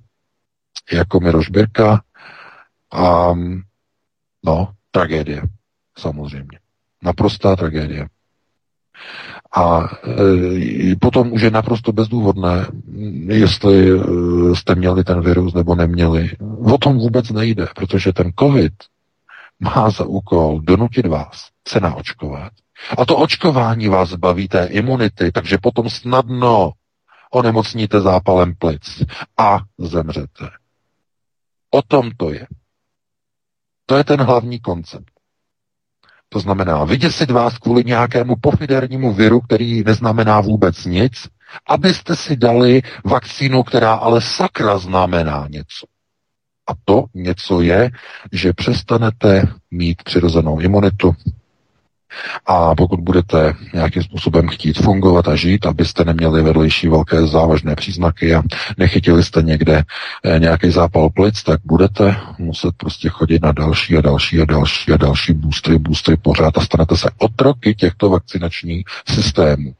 Jako Miroš Birka a no, tragédie, samozřejmě. Naprostá tragédie. A e, potom už je naprosto bezdůvodné, jestli e, jste měli ten virus nebo neměli. O tom vůbec nejde, protože ten COVID má za úkol donutit vás se naočkovat. A to očkování vás zbaví té imunity, takže potom snadno onemocníte zápalem plic a zemřete. O tom to je. To je ten hlavní koncept. To znamená vyděsit vás kvůli nějakému pofidernímu viru, který neznamená vůbec nic, abyste si dali vakcínu, která ale sakra znamená něco. A to něco je, že přestanete mít přirozenou imunitu. A pokud budete nějakým způsobem chtít fungovat a žít, abyste neměli vedlejší velké závažné příznaky a nechytili jste někde nějaký zápal plic, tak budete muset prostě chodit na další a další a další a další boostry, boostry pořád a stanete se otroky těchto vakcinačních systémů.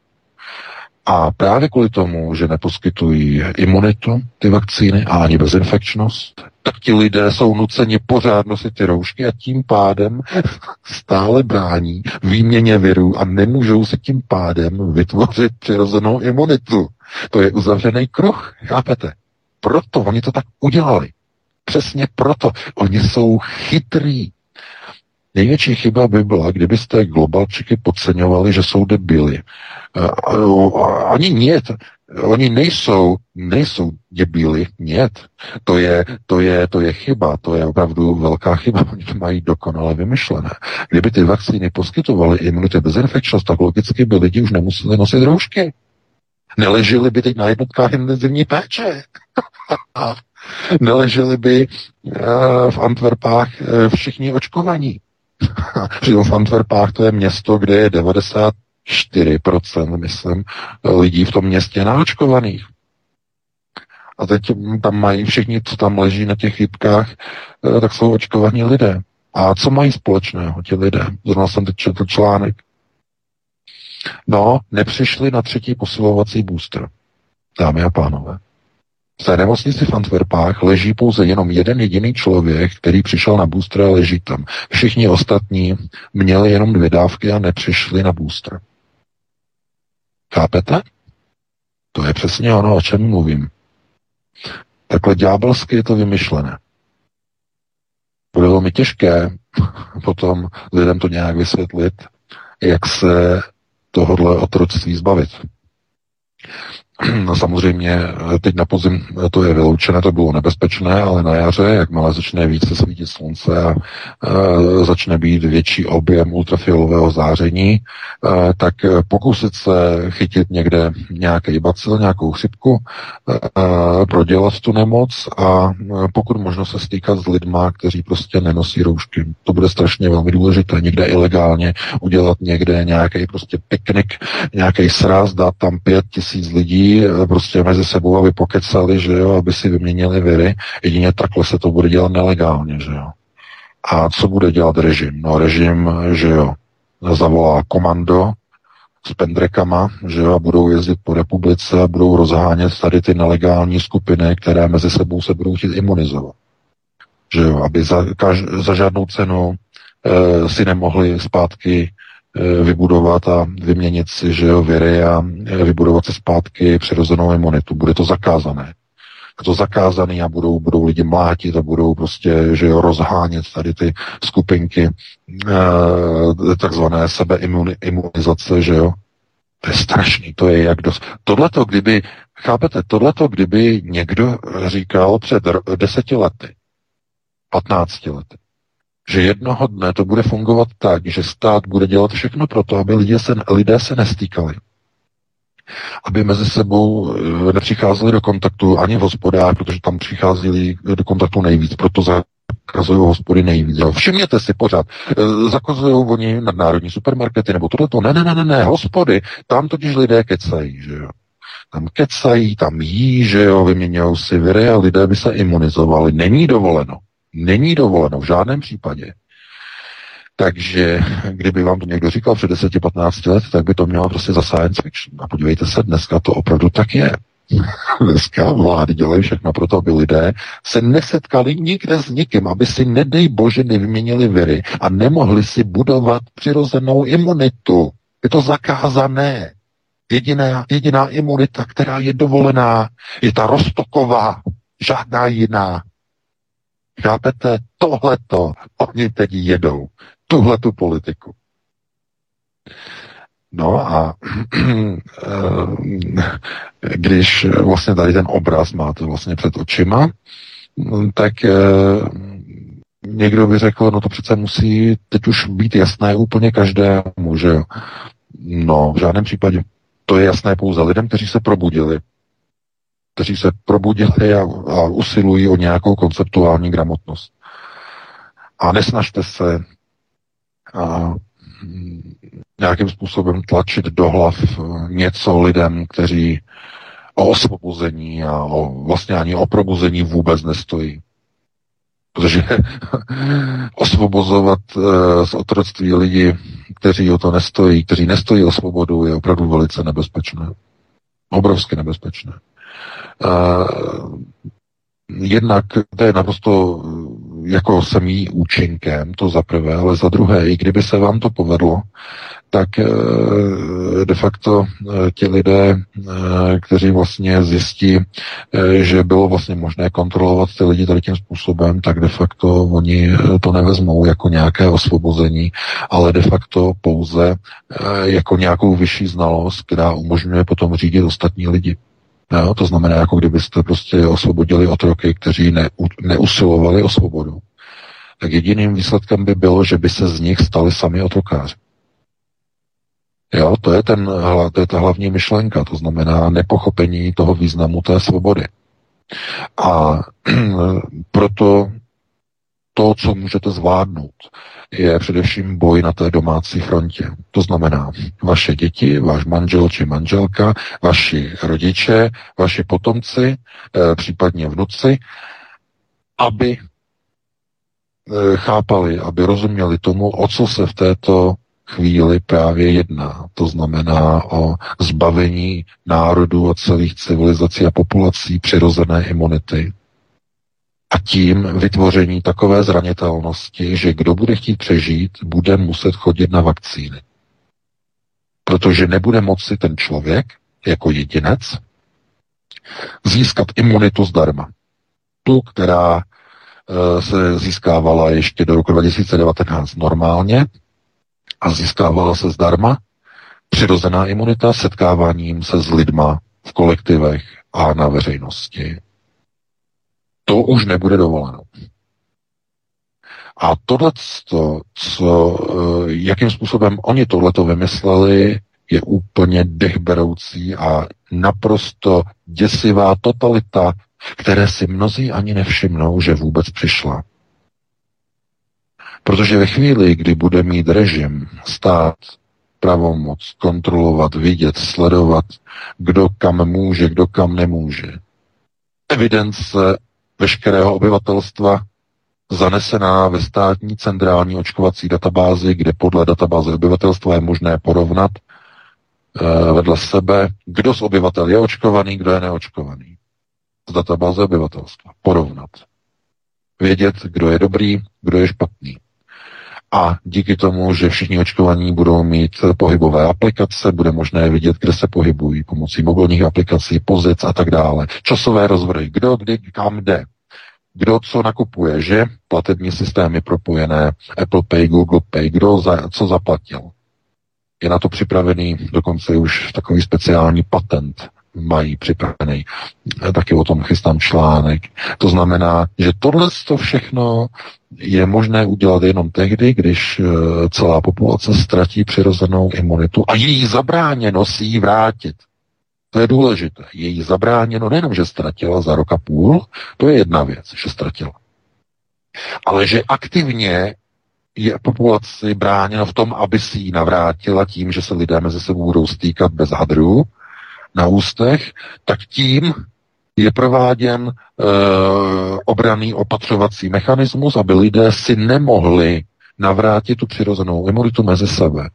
A právě kvůli tomu, že neposkytují imunitu ty vakcíny a ani bezinfekčnost, tak ti lidé jsou nuceni pořád nosit ty roušky a tím pádem stále brání výměně virů a nemůžou si tím pádem vytvořit přirozenou imunitu. To je uzavřený kruh, chápete? Proto oni to tak udělali. Přesně proto. Oni jsou chytrý. Největší chyba by byla, kdybyste globalčiky podceňovali, že jsou debily. Ani niet. Oni nejsou, nejsou debily, niet. To je, to je, to je chyba, to je opravdu velká chyba. Oni to mají dokonale vymyšlené. Kdyby ty vakcíny poskytovaly imunitě bezinfekčnost, tak logicky by lidi už nemuseli nosit roušky. Neleželi by teď na jednotkách intenzivní péče. Neleželi by v Antwerpách všichni očkovaní. Přitom v Antwerpách to je město, kde je devadesát čtyři procent, myslím, lidí v tom městě naočkovaných. A teď tam mají všichni, co tam leží na těch výpkách, tak jsou očkovaní lidé. A co mají společného ti lidé? Zrovna jsem teď četl článek. No, nepřišli na třetí posilovací booster. Dámy a pánové. V té nemocnici v Antwerpách leží pouze jenom jeden jediný člověk, který přišel na booster a leží tam. Všichni ostatní měli jenom dvě dávky a nepřišli na booster. Chápete? To je přesně ono, o čem mluvím. Takhle ďábelsky je to vymyšlené. Bude velmi těžké potom lidem to nějak vysvětlit, jak se tohodle otroctví zbavit. Samozřejmě teď na podzim to je vyloučené, to bylo nebezpečné, ale na jaře, jakmile začne více svítit slunce a e, začne být větší objem ultrafialového záření, e, tak pokusit se chytit někde nějaký bacil, nějakou chřipku, e, prodělat tu nemoc a pokud možno se stýkat s lidma, kteří prostě nenosí roušky. To bude strašně velmi důležité. Někde ilegálně udělat někde nějaký prostě piknik, nějaký sraz, dát tam pět tisíc lidí prostě mezi sebou, aby pokecali, že jo, aby si vyměnili viry. Jedině takhle se to bude dělat nelegálně, že jo. A co bude dělat režim? No režim, že jo, zavolá komando s pendrekama, že jo, a budou jezdit po republice a budou rozhánět tady ty nelegální skupiny, které mezi sebou se budou chtít imunizovat. Že jo, aby za, kaž- za žádnou cenu e, si nemohli zpátky vybudovat a vyměnit si, že jo, viry a vybudovat si zpátky přirozenou imunitu. Bude to zakázané. Je to zakázané a budou, budou lidi mlátit a budou prostě, že jo, rozhánět tady ty skupinky eh, takzvané sebeimunizace, že jo. To je strašný, to je jak dost. Tohleto, kdyby, chápete, tohleto, kdyby někdo říkal před deseti lety, patnácti lety, že jednoho dne to bude fungovat tak, že stát bude dělat všechno pro to, aby lidé se, lidé se nestýkali. Aby mezi sebou nepřicházeli do kontaktu ani v hospodách, protože tam přicházeli do kontaktu nejvíc, proto zakazují hospody nejvíc. Všimněte si pořád, zakazují oni nadnárodní supermarkety nebo tohleto. Ne, ne, ne, ne, ne, hospody, tam totiž lidé kecají, že jo. Tam kecají, tam jí, že jo, vyměňují si viry a lidé by se imunizovali. Není dovoleno. Není dovoleno v žádném případě. Takže kdyby vám to někdo říkal před deset až patnáct let, tak by to mělo prostě za science fiction. A podívejte se, dneska to opravdu tak je. Dneska vlády dělají všechno pro to, aby lidé se nesetkali nikde s nikým, aby si nedej bože nevyměnili viry a nemohli si budovat přirozenou imunitu. Je to zakázané. Jediná, jediná imunita, která je dovolená, je ta roztoková, žádná jiná. Chápete? Tohleto oni teď jedou. Tuhletu politiku. No a když vlastně tady ten obraz máte vlastně před očima, tak někdo by řekl, no to přece musí teď už být jasné úplně každému, že jo. No, v žádném případě. To je jasné pouze lidem, kteří se probudili. kteří se probudili a, a usilují o nějakou konceptuální gramotnost. A nesnažte se a, nějakým způsobem tlačit do hlav něco lidem, kteří o osvobození a o, vlastně ani o probuzení vůbec nestojí. Protože osvobozovat e, z otroctví lidi, kteří o to nestojí, kteří nestojí o svobodu, je opravdu velice nebezpečné. Obrovsky nebezpečné. Uh, jednak to je naprosto jako samý účinkem, to za prvé, ale za druhé, i kdyby se vám to povedlo, tak uh, de facto uh, ti lidé, uh, kteří vlastně zjistí, uh, že bylo vlastně možné kontrolovat ty lidi tady tím způsobem, tak de facto oni to nevezmou jako nějaké osvobození, ale de facto pouze uh, jako nějakou vyšší znalost, která umožňuje potom řídit ostatní lidi. No, to znamená, jako kdybyste prostě osvobodili otroky, kteří ne, neusilovali o svobodu, tak jediným výsledkem by bylo, že by se z nich stali sami otrokáři. Jo, to je, ten, to je ta hlavní myšlenka, to znamená nepochopení toho významu té svobody. A proto to, co můžete zvládnout, je především boj na té domácí frontě. To znamená vaše děti, váš manžel či manželka, vaši rodiče, vaši potomci, případně vnuci, aby chápali, aby rozuměli tomu, o co se v této chvíli právě jedná. To znamená o zbavení národů a celých civilizací a populací přirozené imunity. A tím vytvoření takové zranitelnosti, že kdo bude chtít přežít, bude muset chodit na vakcíny. Protože nebude moci ten člověk, jako jedinec, získat imunitu zdarma. tu, která se získávala ještě do roku dva tisíce devatenáct normálně a získávala se zdarma, přirozená imunita setkáváním se s lidma v kolektivech a na veřejnosti. To už nebude dovoleno. A tohleto, co, jakým způsobem oni tohleto vymysleli, je úplně dechberoucí a naprosto děsivá totalita, které si mnozí ani nevšimnou, že vůbec přišla. Protože ve chvíli, kdy bude mít režim, stát, pravomoc, kontrolovat, vidět, sledovat, kdo kam může, kdo kam nemůže, evidence veškerého obyvatelstva zanesená ve státní centrální očkovací databázi, kde podle databáze obyvatelstva je možné porovnat e, vedle sebe, kdo z obyvatel je očkovaný, kdo je neočkovaný. Z databáze obyvatelstva. Porovnat. Vědět, kdo je dobrý, kdo je špatný. A díky tomu, že všichni očkovaní budou mít pohybové aplikace, bude možné vidět, kde se pohybují pomocí mobilních aplikací, pozic a tak dále. Časové rozvrhy. Kdo, kdy, kam jde. Kdo co nakupuje, že? Platební systémy propojené, Apple Pay, Google Pay, kdo za, co zaplatil. Je na to připravený, dokonce už takový speciální patent mají připravený. Taky o tom chystám článek. To znamená, že tohle to všechno je možné udělat jenom tehdy, když celá populace ztratí přirozenou imunitu a její zabráněno si ji vrátit. To je důležité. Je jí zabráněno nejenom, že ztratila za rok a půl, to je jedna věc, že ztratila. Ale že aktivně je populaci bráněno v tom, aby si ji navrátila tím, že se lidé mezi sebou budou stýkat bez hadrů na ústech, tak tím je prováděn e, obranný opatřovací mechanismus, aby lidé si nemohli navrátit tu přirozenou imunitu mezi sebe.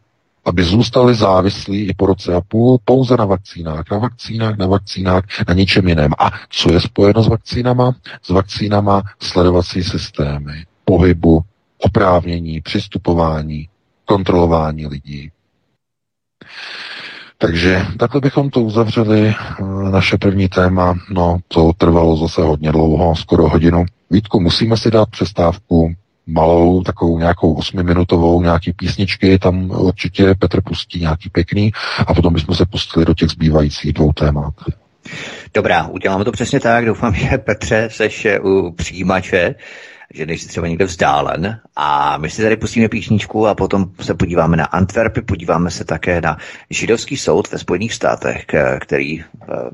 Aby zůstali závislí i po roce a půl pouze na vakcínách, na vakcínách, na vakcínách, na ničem jiném. A co je spojeno s vakcínama? S vakcínama sledovací systémy, pohybu, oprávnění, přistupování, kontrolování lidí. Takže takhle bychom to uzavřeli, naše první téma. No, to trvalo zase hodně dlouho, skoro hodinu. Vítku, musíme si dát přestávku, malou, takovou nějakou osmiminutovou, nějaký písničky, tam určitě Petr pustí nějaký pěkný a potom bychom se pustili do těch zbývajících dvou témat. Dobrá, uděláme to přesně tak, doufám, že Petře seš u přijímače, že nejsi třeba někde vzdálen a my si tady pustíme písničku a potom se podíváme na Antwerpy, podíváme se také na židovský soud ve Spojených státech, který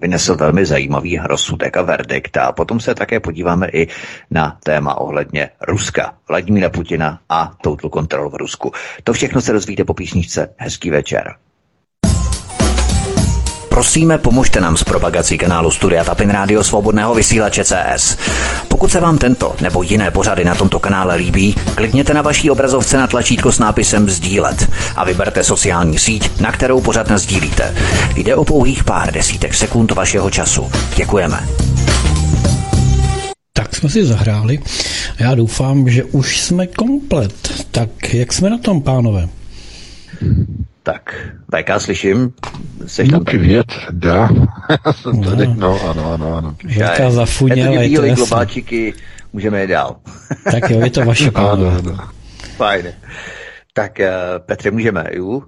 vynesl velmi zajímavý rozsudek a verdikt a potom se také podíváme i na téma ohledně Ruska, Vladimíra Putina a total control v Rusku. To všechno se dozvíte po písničce. Hezký večer. Prosíme, pomožte nám s propagací kanálu Studia Tapin Rádio Svobodného vysílače C S. Pokud se vám tento nebo jiné pořady na tomto kanále líbí, klikněte na vaší obrazovce na tlačítko s nápisem sdílet a vyberte sociální síť, na kterou pořad nasdílíte. Jde o pouhých pár desítek sekund vašeho času. Děkujeme. Tak jsme si zahráli. Já doufám, že už jsme komplet. Tak jak jsme na tom, pánové? Tak, V K, slyším. Seš tam vět, dá. Jsem tady, no, ano, ano, ano. V K zafuněl, je to globáčiky, můžeme je dál. Tak jo, je to vaše páno. Fajn. Tak, Petře, můžeme, jo?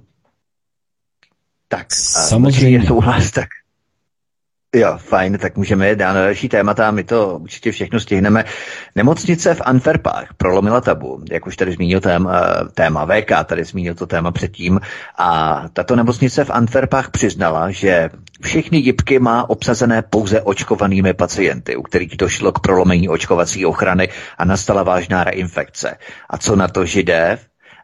Tak, samozřejmě. Je souhlas, tak. Jo, fajn, tak můžeme jít dál na další témata, my to určitě všechno stihneme. Nemocnice v Antwerpách prolomila tabu, jak už tady zmínil téma, téma V K, tady zmínil to téma předtím. A tato nemocnice v Antwerpách přiznala, že všechny jipky má obsazené pouze očkovanými pacienty, u kterých došlo k prolomení očkovací ochrany a nastala vážná reinfekce. A co na to Židé?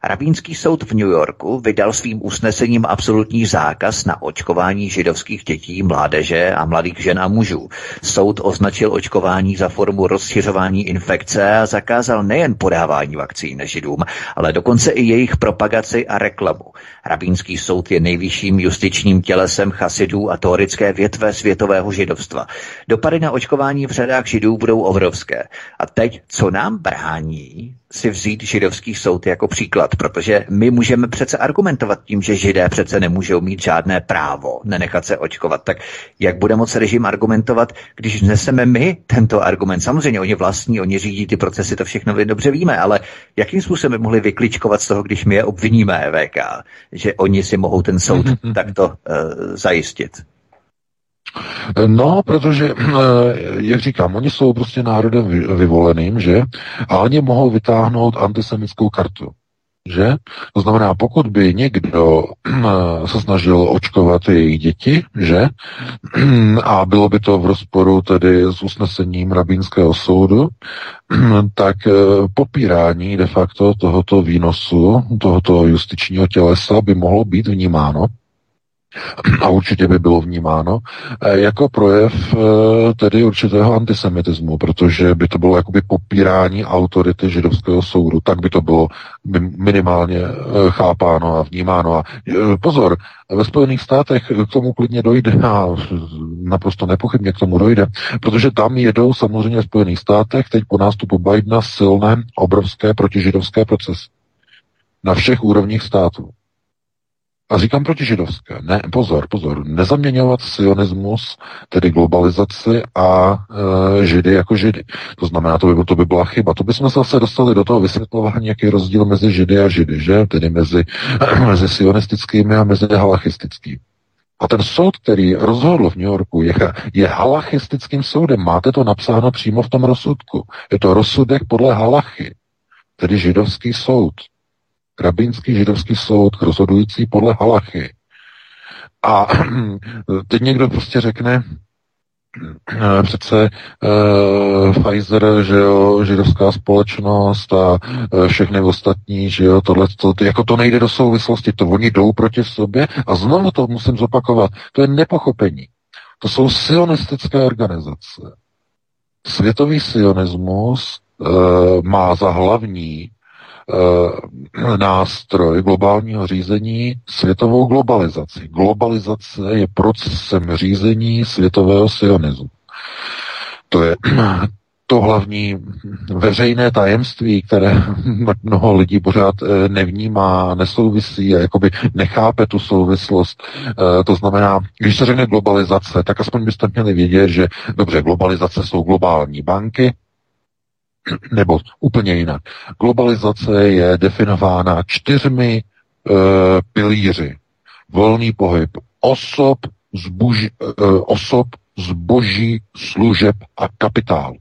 Rabínský soud v New Yorku vydal svým usnesením absolutní zákaz na očkování židovských dětí, mládeže a mladých žen a mužů. Soud označil očkování za formu rozšiřování infekce a zakázal nejen podávání vakcín židům, ale dokonce i jejich propagaci a reklamu. Rabínský soud je nejvyšším justičním tělesem chasidů a tórické větve světového židovstva. Dopady na očkování v řadách židů budou obrovské. A teď, co nám brání si vzít židovský soud jako příklad? protože my můžeme přece argumentovat tím, že Židé přece nemůžou mít žádné právo nenechat se očkovat. Tak jak bude moc režim argumentovat, když vneseme my tento argument? Samozřejmě oni vlastní, oni řídí ty procesy, to všechno dobře víme, ale jakým způsobem mohli vykličkovat z toho, když my je obviníme, V K, že oni si mohou ten soud takto uh, zajistit? No, protože, jak říkám, oni jsou prostě národem vyvoleným, že? A oni mohou vytáhnout antisemitskou kartu, že? To znamená, pokud by někdo se snažil očkovat jejich děti, že? A bylo by to v rozporu tedy s usnesením rabínského soudu, tak popírání de facto tohoto výnosu, tohoto justičního tělesa by mohlo být vnímáno, a určitě by bylo vnímáno jako projev tedy určitého antisemitismu, protože by to bylo jakoby popírání autority židovského soudu. Tak by to bylo minimálně chápáno a vnímáno. A pozor, ve Spojených státech k tomu klidně dojde a naprosto nepochybně k tomu dojde, protože tam jedou samozřejmě v Spojených státech teď po nástupu Bidena silné, obrovské protižidovské procesy. Na všech úrovních států. A říkám protižidovské. Ne, pozor, pozor. Nezaměňovat sionismus, tedy globalizaci a e, židy jako židy. To znamená, to by, to by byla chyba. To bychom se zase dostali do toho vysvětlování, jaký je rozdíl mezi židy a židy, že? Tedy mezi, mezi sionistickými a mezi halachistickými. A ten soud, který rozhodl v New Yorku, je, je halachistickým soudem. Máte to napsáno přímo v tom rozsudku. Je to rozsudek podle halachy, tedy židovský soud. Rabínský židovský soud, rozhodující podle halachy. A teď někdo prostě řekne, přece eh, Pfizer, že jo, židovská společnost a eh, všechny ostatní, že jo, tohle, to, jako to nejde do souvislosti, to oni jdou proti sobě a znovu to musím zopakovat, to je nepochopení. To jsou sionistické organizace. Světový sionismus eh, má za hlavní nástroj globálního řízení světovou globalizaci. Globalizace je procesem řízení světového sionismu. To je to hlavní veřejné tajemství, které mnoho lidí pořád nevnímá, nesouvisí a jakoby nechápe tu souvislost. To znamená, když se řekne globalizace, tak aspoň byste měli vědět, že dobře, globalizace jsou globální banky, nebo úplně jinak. Globalizace je definována čtyřmi e, pilíři. Volný pohyb osob, zboží, e, osob, zboží, služeb a kapitálu.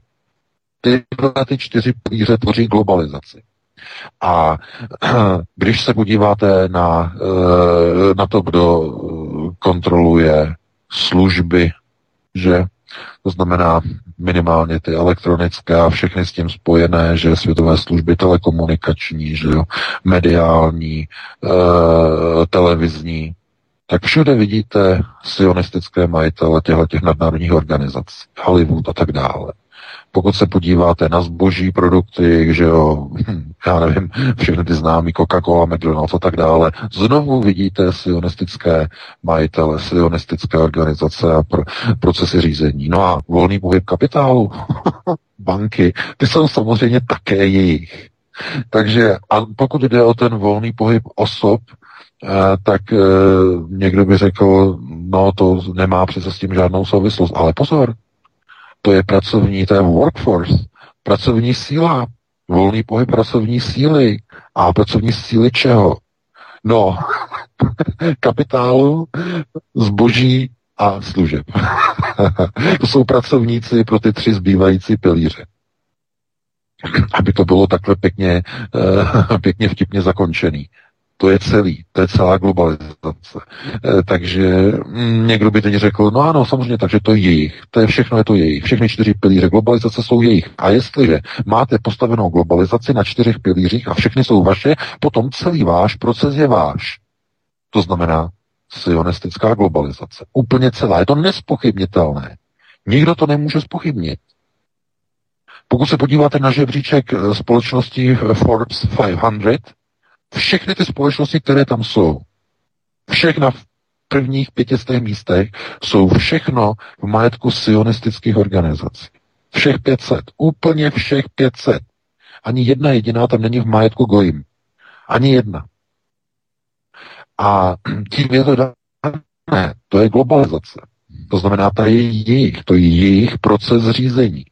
Tyhle ty čtyři pilíře tvoří globalizaci. A když se podíváte na, e, na to, kdo kontroluje služby, že? To znamená minimálně ty elektronické a všechny s tím spojené, že světové služby telekomunikační, že jo, mediální, e, televizní, tak všude vidíte sionistické majitele těch nadnárodních organizací, Hollywood a tak dále. Pokud se podíváte na zboží, produkty, že jo, já nevím, všechny ty známí Coca-Cola, McDonald's a tak dále, znovu vidíte sionistické majitele, sionistické organizace a pro, procesy řízení. No a volný pohyb kapitálu, banky, ty jsou samozřejmě také jejich. Takže a pokud jde o ten volný pohyb osob, tak někdo by řekl, no to nemá přece s tím žádnou souvislost, ale pozor, to je pracovní, to je workforce, pracovní síla, volný pohyb pracovní síly. A pracovní síly čeho? No, kapitálu, zboží a služeb. To jsou pracovníci pro ty tři zbývající pilíře. Aby to bylo takhle pěkně, pěkně vtipně zakončený. To je celý, to je celá globalizace. Takže někdo by teď řekl, no ano, samozřejmě, takže to je jejich, to je všechno, je to jejich. Všechny čtyři pilíře globalizace jsou jejich. A jestliže máte postavenou globalizaci na čtyřech pilířích a všechny jsou vaše, potom celý váš proces je váš. To znamená sionistická globalizace. Úplně celá, je to nezpochybnitelné. Nikdo to nemůže zpochybnit. Pokud se podíváte na žebříček společnosti Forbes pět set, všechny ty společnosti, které tam jsou, všechna v prvních pětistech místech, jsou všechno v majetku sionistických organizací. Všech pět set. Úplně všech pět set. Ani jedna jediná tam není v majetku Goim. Ani jedna. A tím je to dané. To je globalizace. To znamená, ta je jejich, to je jejich proces řízení.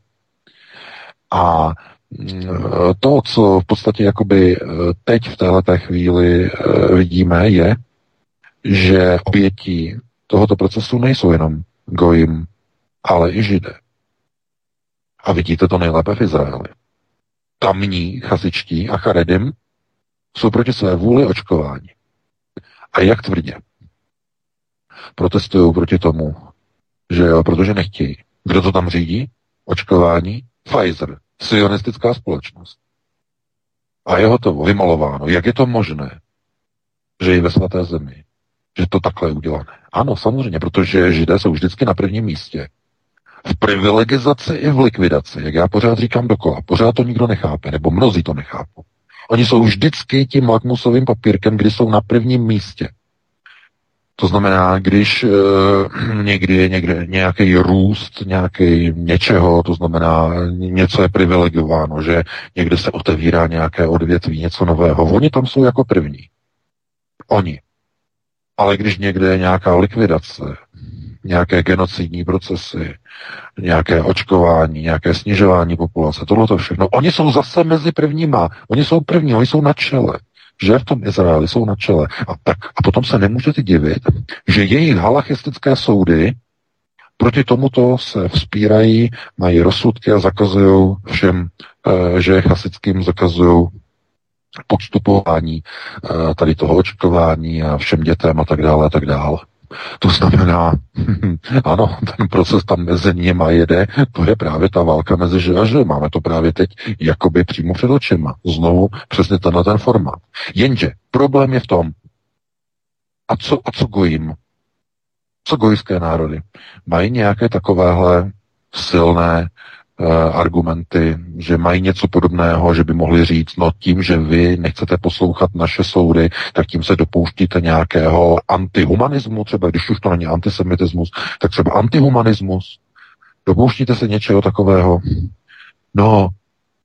A to, co v podstatě jakoby teď v téhleté chvíli vidíme, je, že obětí tohoto procesu nejsou jenom gojim, ale i židé. A vidíte to nejlépe v Izraeli. Tamní chasičtí a charedim jsou proti své vůli očkováni. A jak tvrdě. Protestují proti tomu, že jo, protože nechtějí. Kdo to tam řídí? Očkování? Pfizer, sionistická společnost. A je hotovo, vymalováno. Jak je to možné, že i ve svaté zemi, že to takhle je udělané? Ano, samozřejmě, protože židé jsou vždycky na prvním místě. V privilegizaci i v likvidaci, jak já pořád říkám dokola, pořád to nikdo nechápe, nebo mnozí to nechápou. Oni jsou vždycky tím lakmusovým papírkem, kdy jsou na prvním místě. To znamená, když e, někdy je někde nějaký růst nějaký něčeho, to znamená, něco je privilegováno, že někde se otevírá nějaké odvětví, něco nového. Oni tam jsou jako první. Oni. Ale když někde je nějaká likvidace, nějaké genocidní procesy, nějaké očkování, nějaké snižování populace, tohleto všechno. Oni jsou zase mezi prvníma. Oni jsou první, oni jsou na čele. Že v tom Izraeli jsou na čele. A, tak, a potom se nemůžete divit, že jejich halachistické soudy proti tomuto se vzpírají, mají rozsudky a zakazují všem, že chasickým zakazují podstupování tady toho očkování a všem dětem a tak dále a tak dále. To znamená, ano, ten proces tam mezi nimi jede, to je právě ta válka mezi že a že. Máme to právě teď jakoby přímo před očima. Znovu přesně tenhle ten formát. Jenže problém je v tom, a co, a co gojím? Co gojské národy? Mají nějaké takovéhle silné uh, argumenty, že mají něco podobného, že by mohli říct, no tím, že vy nechcete poslouchat naše soudy, tak tím se dopouštíte nějakého antihumanismu, třeba když už to není antisemitismus, tak třeba antihumanismus, dopouštíte se něčeho takového. No,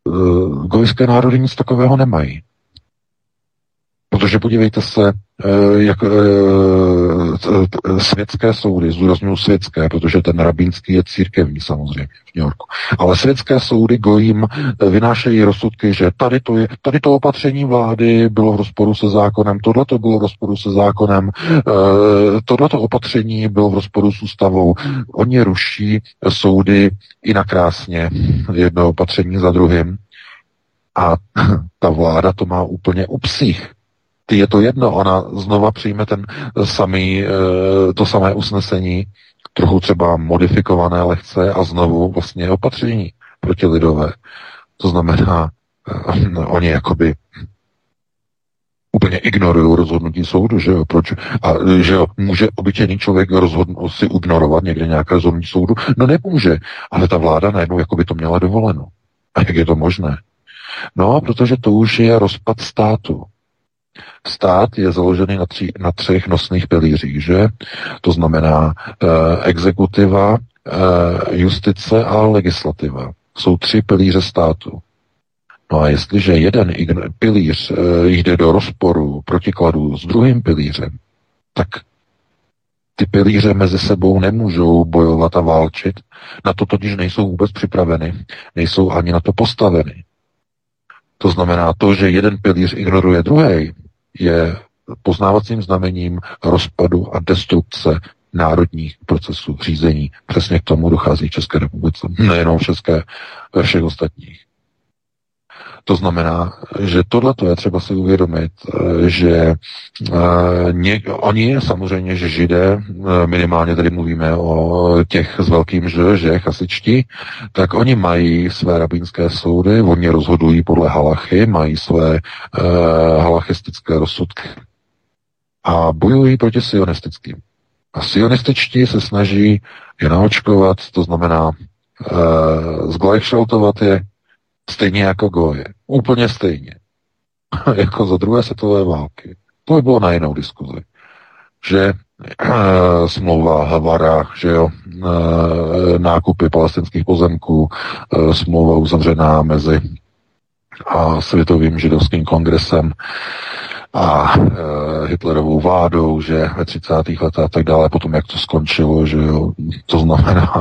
uh, gojské národy nic takového nemají. Protože podívejte se, jak světské soudy, zdůrazňuji světské, protože ten rabínský je církevní samozřejmě v New Yorku, ale světské soudy gojím vynášejí rozsudky, že tady to, je, tady to opatření vlády bylo v rozporu se zákonem, tohle to bylo v rozporu se zákonem, tohle to opatření bylo v rozporu s ústavou. Oni ruší soudy i nakrásně jedno opatření za druhým a ta vláda to má úplně u psích. Je to jedno, ona znova přijme ten samý, to samé usnesení, trochu třeba modifikované lehce a znovu vlastně opatření proti lidové. To znamená, oni jakoby úplně ignorují rozhodnutí soudu, že jo, proč? A že jo, může obyčejný člověk rozhodnout si ignorovat někde nějaké rozhodnutí soudu? No nemůže, ale ta vláda najednou jakoby to měla dovoleno. A jak je to možné? No, protože to už je rozpad státu. Stát je založený na, tří, na třech nosných pilířích, že? To znamená eh, exekutiva, eh, justice a legislativa. Jsou tři pilíře státu. No a jestliže jeden pilíř eh, jde do rozporu, protikladu s druhým pilířem, tak ty pilíře mezi sebou nemůžou bojovat a válčit. Na to totiž nejsou vůbec připraveny, nejsou ani na to postaveny. To znamená to, že jeden pilíř ignoruje druhý, je poznávacím znamením rozpadu a destrukce národních procesů řízení. Přesně k tomu dochází v České republice, nejenom v České, ve všech ostatních. To znamená, že tohleto je třeba si uvědomit, že něk- oni samozřejmě, že židé, minimálně tady mluvíme o těch s velkým ž, že chasičtí, tak oni mají své rabínské soudy, oni rozhodují podle halachy, mají své uh, halachistické rozsudky a bojují proti sionistickým. A sionističtí se snaží je naočkovat, to znamená uh, zglajšaltovat je, stejně jako goje. Úplně stejně. Jako za druhé světové války. To by bylo na jinou diskuzi. Že e, smlouva Havara, že jo, e, nákupy palestinských pozemků, e, smlouva uzavřená mezi a světovým židovským kongresem a e, Hitlerovou vládou, že ve třicátých letech a tak dále, potom jak to skončilo, že jo, to znamená,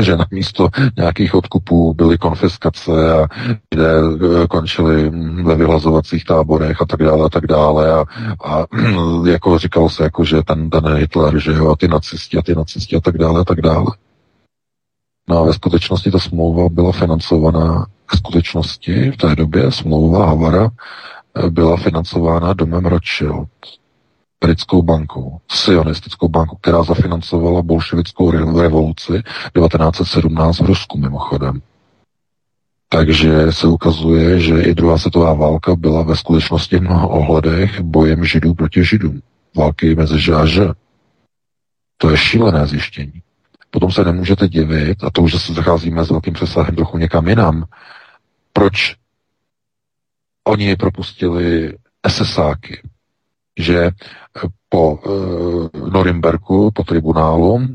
že na místo nějakých odkupů byly konfiskace a lidé končili ve vyhlazovacích táborech a tak dále a tak dále a, a jako říkalo se, jako, že ten, ten Hitler, že jo, a ty nacisti a ty nacisti a tak dále a tak dále. No a ve skutečnosti ta smlouva byla financovaná v skutečnosti v té době smlouva Havara byla financována domem Rothschild, britskou bankou, sionistickou bankou, která zafinancovala bolševickou revoluci devatenáct sedmnáct v Rusku mimochodem. Takže se ukazuje, že i druhá světová válka byla ve skutečnosti v mnoha ohledech bojem židů proti židům. Války mezi že a že. To je šílené zjištění. Potom se nemůžete divit, a to už se zacházíme s velkým přesahem trochu někam jinam, proč oni propustili SSáky, že po e, Norimberku, po tribunálu, e,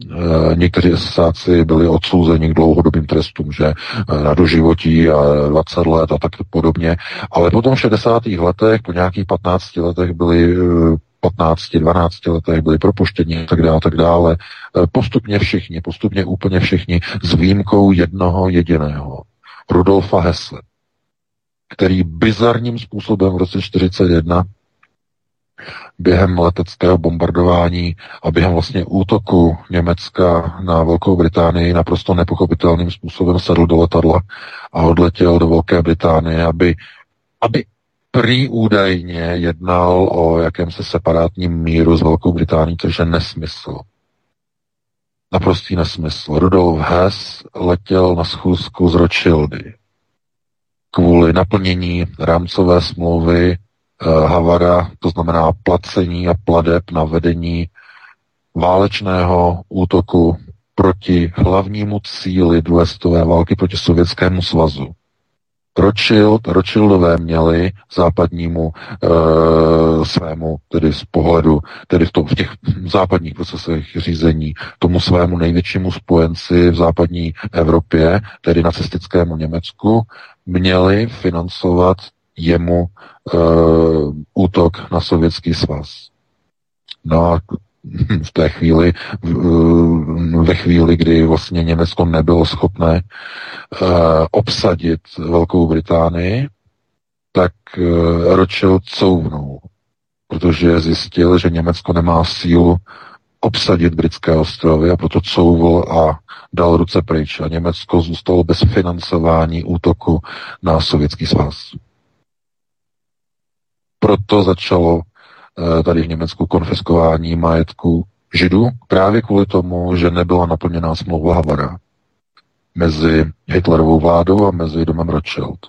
někteří SSáci byli odsouzeni k dlouhodobým trestům, že e, na doživotí a dvacet let a tak podobně, ale potom v šedesátých letech, po nějakých patnácti letech byli e, patnácti, dvanácti letech byli propuštěni a tak dále, tak dále. Postupně všichni, postupně úplně všichni, s výjimkou jednoho jediného, Rudolfa Hesse, který bizarním způsobem v roce čtyřicet jedna během leteckého bombardování a během vlastně útoku Německa na Velkou Británii naprosto nepochopitelným způsobem sedl do letadla a odletěl do Velké Británie, aby, aby prý údajně jednal o jakémsi separátním míru s Velkou Británií, což je nesmysl. Naprostý nesmysl. Rudolf Hess letěl na schůzku z Rothschildy kvůli naplnění rámcové smlouvy eh, Havara, to znamená placení a pladeb na vedení válečného útoku proti hlavnímu cíli druhé světové války proti Sovětskému svazu. Rothschild, Rothschildové měli západnímu e, svému, tedy z pohledu, tedy v, to, v těch západních procesech řízení, tomu svému největšímu spojenci v západní Evropě, tedy nacistickému Německu, měli financovat jemu e, útok na Sovětský svaz. No a v té chvíli, ve chvíli, kdy vlastně Německo nebylo schopné obsadit Velkou Británii, tak Rothschild couvnul, protože zjistil, že Německo nemá sílu obsadit britské ostrovy a proto couvl a dal ruce pryč. A Německo zůstalo bez financování útoku na Sovětský svaz. Proto začalo tady v Německu konfiskování majetku židů, právě kvůli tomu, že nebyla naplněná smlouva Havara mezi Hitlerovou vládou a mezi domem Rothschild,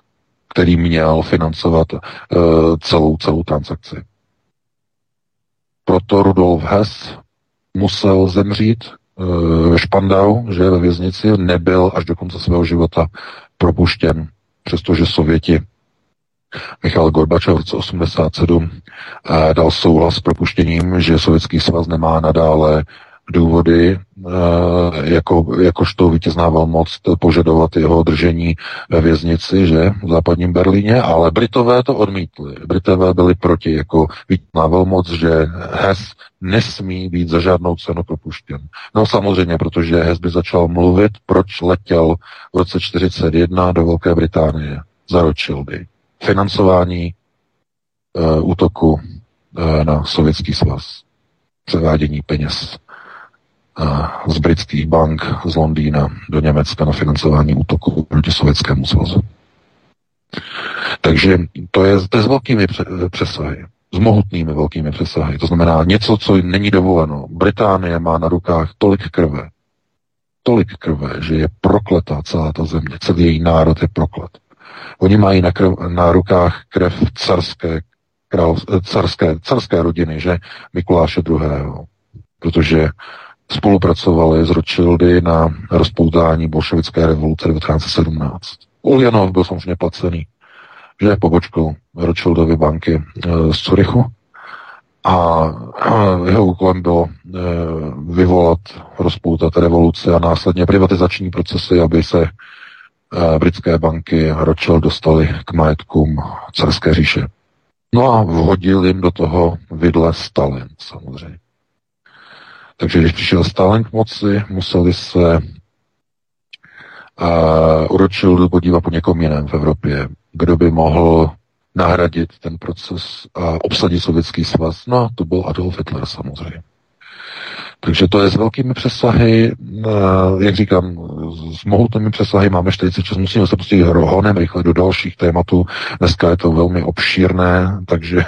který měl financovat uh, celou, celou transakci. Proto Rudolf Hess musel zemřít uh, Špandau, že ve věznici nebyl až do konce svého života propuštěn, přestože Sověti Michal Gorbačov v roce osmdesát sedm dal souhlas s propuštěním, že Sovětský svaz nemá nadále důvody, jako, jakožto vítězná velmoc požadovat jeho držení ve věznici, že v západním Berlíně, ale Britové to odmítli. Britové byli proti jako vítězná velmoc, že Hess nesmí být za žádnou cenu propuštěn. No samozřejmě, protože Hess by začal mluvit, proč letěl v roce čtyřicet jedna do Velké Británie za Rothschildy. Financování e, útoku e, na Sovětský svaz, převádění peněz e, z britských bank z Londýna do Německa na financování útoku proti Sovětskému svazu. Takže to je, to je s velkými přesahy, s mohutnými velkými přesahy. To znamená něco, co není dovoleno. Británie má na rukách tolik krve, tolik krve, že je prokletá celá ta země, celý její národ je proklet. Oni mají na, krv, na rukách krev carské, král, carské, carské rodiny, že? Mikuláše druhého. Protože spolupracovali s Rothschildy na rozpoutání bolševické revoluce devatenáct sedmnáct. Uljanov byl samozřejmě placený, že? Pobočkou Rothschildovy banky e, z Curychu. A jeho úkolem bylo e, vyvolat, rozpoutat revoluce a následně privatizační procesy, aby se britské banky Rothschild dostaly k majetkům carské říše. No a vhodil jim do toho vidle Stalin, samozřejmě. Takže když přišel Stalin k moci, museli se uh, u Rothschildu podívat po někom jiném v Evropě, kdo by mohl nahradit ten proces a obsadit Sovětský svaz. No to byl Adolf Hitler samozřejmě. Takže to je s velkými přesahy, jak říkám, s mohutnými přesahy, máme čtyřicet šest, musíme se pustit rohonem rychle do dalších tématů. Dneska je to velmi obšírné, takže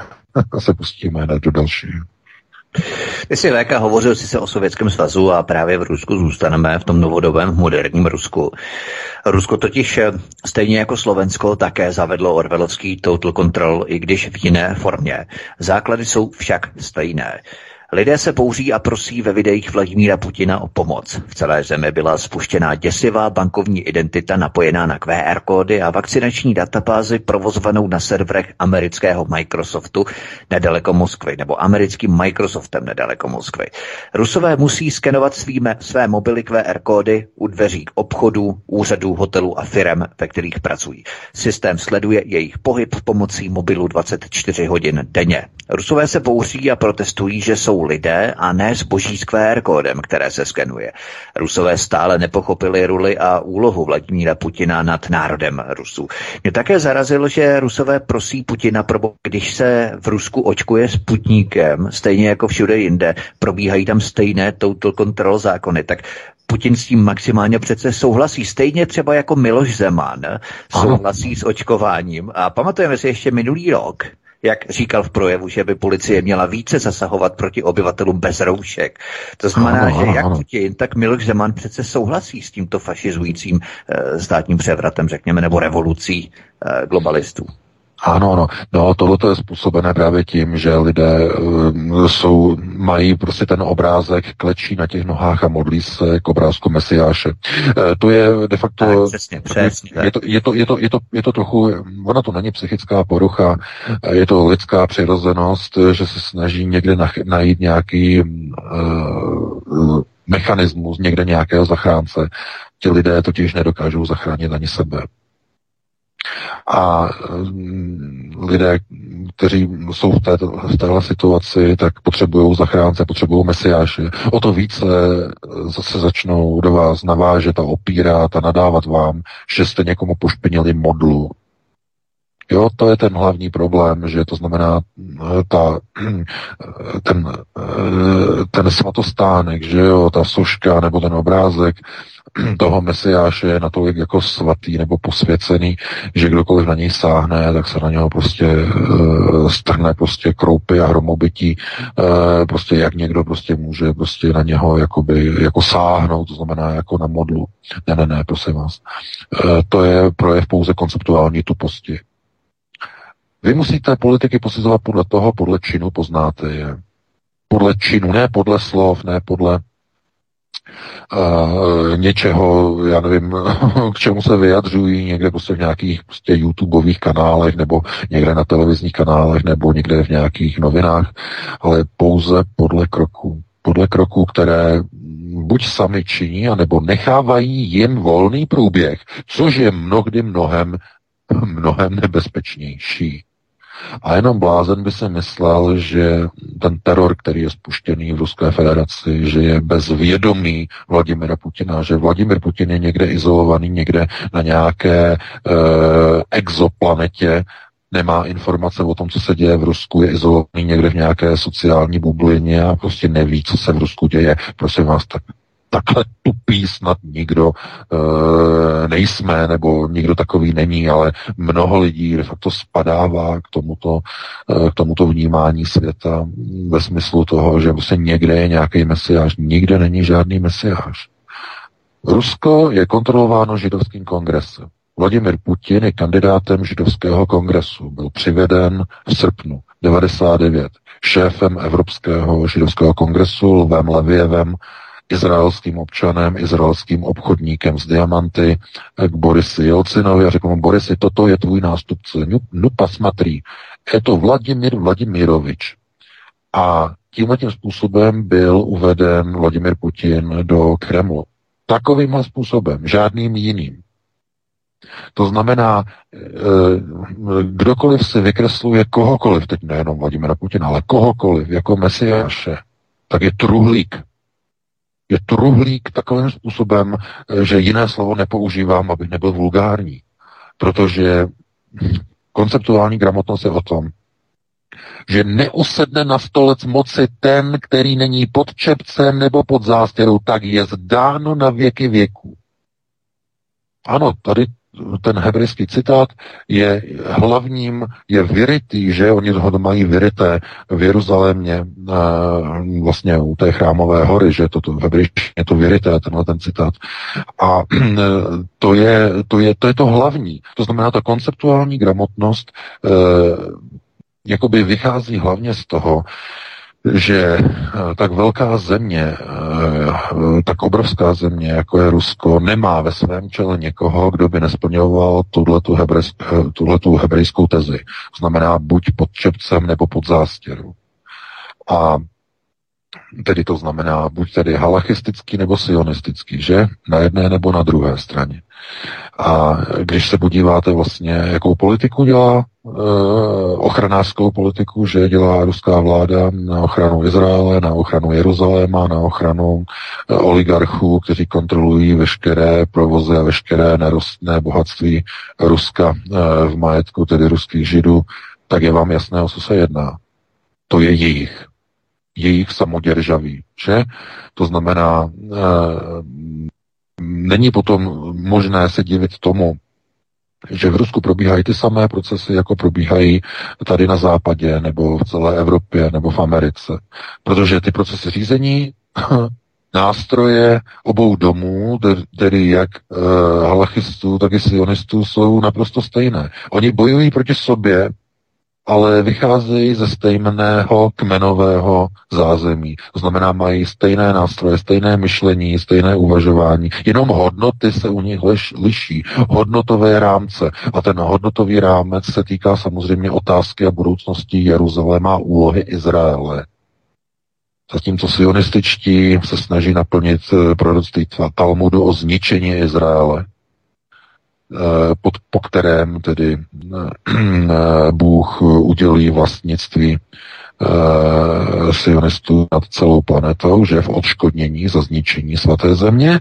se pustíme hned do dalších. Ty jsi, Véka, hovořil jsi se o Sovětském svazu a právě v Rusku zůstaneme, v tom novodobém moderním Rusku. Rusko totiž stejně jako Slovensko také zavedlo orwellovský total control, i když v jiné formě. Základy jsou však stejné. Lidé se bouří a prosí ve videích Vladimíra Putina o pomoc. V celé zemi byla spuštěná děsivá bankovní identita napojená na Q R kódy a vakcinační databázi provozovanou na serverech amerického Microsoftu nedaleko Moskvy, nebo americkým Microsoftem nedaleko Moskvy. Rusové musí skenovat svýme, své mobily Q R kódy u dveří obchodů, úřadů, hotelů a firem, ve kterých pracují. Systém sleduje jejich pohyb pomocí mobilu dvacet čtyři hodin denně. Rusové se bouří a protestují, že jsou lidé a ne zboží s Q R kódem, které se skenuje. Rusové stále nepochopili roli a úlohu Vladimíra Putina nad národem Rusů. Mě také zarazilo, že Rusové prosí Putina, když se v Rusku očkuje Sputníkem, stejně jako všude jinde, probíhají tam stejné total control zákony, tak Putin s tím maximálně přece souhlasí, stejně třeba jako Miloš Zeman souhlasí s očkováním. A pamatujeme si ještě minulý rok, jak říkal v projevu, že by policie měla více zasahovat proti obyvatelům bez roušek. To znamená, ano, že ano, jak Putin, tak Miloš Zeman přece souhlasí s tímto fašizujícím e, státním převratem, řekněme, nebo revolucí e, globalistů. Ano, ano. No, tohleto je způsobené právě tím, že lidé e, jsou, mají prostě ten obrázek, klečí na těch nohách a modlí se k obrázku Mesiáše. E, to je de facto... Tak, přesně, přesně. Je, je, to, je, to, je, to, je, to, je to trochu... Ona to není psychická porucha, je to lidská přirozenost, že se snaží někde nach, najít nějaký e, mechanismus, někde nějakého zachránce. Ti lidé totiž nedokážou zachránit ani sebe. A lidé, kteří jsou v, té, v téhle situaci, tak potřebují zachránce, potřebují mesiáše. O to více zase začnou do vás navážet a opírat a nadávat vám, že jste někomu pošpinili modlu. Jo, to je ten hlavní problém, že to znamená ta, ten, ten svatostánek, že jo, ta soška nebo ten obrázek toho mesiáše je natolik jako svatý nebo posvěcený, že kdokoliv na něj sáhne, tak se na něho prostě e, strhne prostě kroupy a hromobytí, e, prostě jak někdo prostě může prostě na něho jakoby jako sáhnout, to znamená jako na modlu. Ne, ne, ne, prosím vás. E, to je projev pouze konceptuální tuposti. Vy musíte politiky posuzovat podle toho, podle činu poznáte je. Podle činu, ne podle slov, ne podle Uh, něčeho, já nevím, k čemu se vyjadřují někde prostě v nějakých prostě YouTubeových kanálech nebo někde na televizních kanálech nebo někde v nějakých novinách, ale pouze podle kroků. Podle kroků, které buď sami činí, anebo nechávají jim volný průběh, což je mnohdy mnohem, mnohem nebezpečnější. A jenom blázen by se myslel, že ten teror, který je spuštěný v Ruské federaci, že je bez vědomí Vladimira Putina, že Vladimir Putin je někde izolovaný, někde na nějaké eh, exoplanetě, nemá informace o tom, co se děje v Rusku, je izolovaný někde v nějaké sociální bublině a prostě neví, co se v Rusku děje. Prosím vás, tak, takhle tupý snad nikdo e, nejsme, nebo nikdo takový není, ale mnoho lidí de facto spadává k tomuto, e, k tomuto vnímání světa ve smyslu toho, že vlastně někde je nějaký mesiáš, nikde není žádný mesiáš. Rusko je kontrolováno židovským kongresem. Vladimir Putin je kandidátem židovského kongresu. Byl přiveden v srpnu devadesát devět šéfem Evropského židovského kongresu Lvem Levěvem, izraelským občanem, izraelským obchodníkem s diamanty k Borisi Jelcinovi a řekl mu: Borisi, toto je tvůj nástupce. Nupa smatrý. Je to Vladimír Vladimirovič. A tímhletím způsobem byl uveden Vladimir Putin do Kremlu. Takovýmhle způsobem, žádným jiným. To znamená, kdokoliv si vykresluje kohokoliv, teď nejenom Vladimira Putina, ale kohokoliv jako mesiáše, tak je truhlík. Je truhlík takovým způsobem, že jiné slovo nepoužívám, abych nebyl vulgární. Protože konceptuální gramotnost je o tom, že neusedne na stolec moci ten, který není pod čepcem nebo pod zástěrou, tak je zdáno na věky věků. Ano, tady ten hebrejský citát je hlavním, je vyrytý, že oni ho mají vyryté v Jeruzalémě, vlastně u té chrámové hory, že toto v hebrejštině je to vyryté, tenhle ten citát. A to je to, je, to je to hlavní. To znamená, ta konceptuální gramotnost jakoby vychází hlavně z toho, že tak velká země, tak obrovská země, jako je Rusko, nemá ve svém čele někoho, kdo by nesplňoval tuhletu, hebrejsk- tuhletu hebrejskou tezi. Znamená buď pod čepcem, nebo pod zástěru. A tedy to znamená buď tedy halachistický, nebo sionistický, že? Na jedné nebo na druhé straně. A když se podíváte vlastně, jakou politiku dělá, ochranářskou politiku, že dělá ruská vláda na ochranu Izraele, na ochranu Jeruzaléma, na ochranu oligarchů, kteří kontrolují veškeré provozy a veškeré nerostné bohatství Ruska v majetku, tedy ruských židů, tak je vám jasné, o co se jedná. To je jejich. Jejich samoděržaví, že? To znamená, e, není potom možné se divit tomu, že v Rusku probíhají ty samé procesy, jako probíhají tady na západě, nebo v celé Evropě, nebo v Americe. Protože ty procesy řízení, nástroje obou domů, tedy jak e, halachistů, tak i sionistů, jsou naprosto stejné. Oni bojují proti sobě, ale vycházejí ze stejného kmenového zázemí. To znamená, mají stejné nástroje, stejné myšlení, stejné uvažování. Jenom hodnoty se u nich liší. Hodnotové rámce. A ten hodnotový rámec se týká samozřejmě otázky a budoucnosti Jeruzaléma a úlohy Izraele. Zatímco sionističtí se snaží naplnit proroctví Talmudu o zničení Izraele, pod, po kterém tedy Bůh udělí vlastnictví uh, sionistů nad celou planetou, že v odškodnění za zničení svaté země,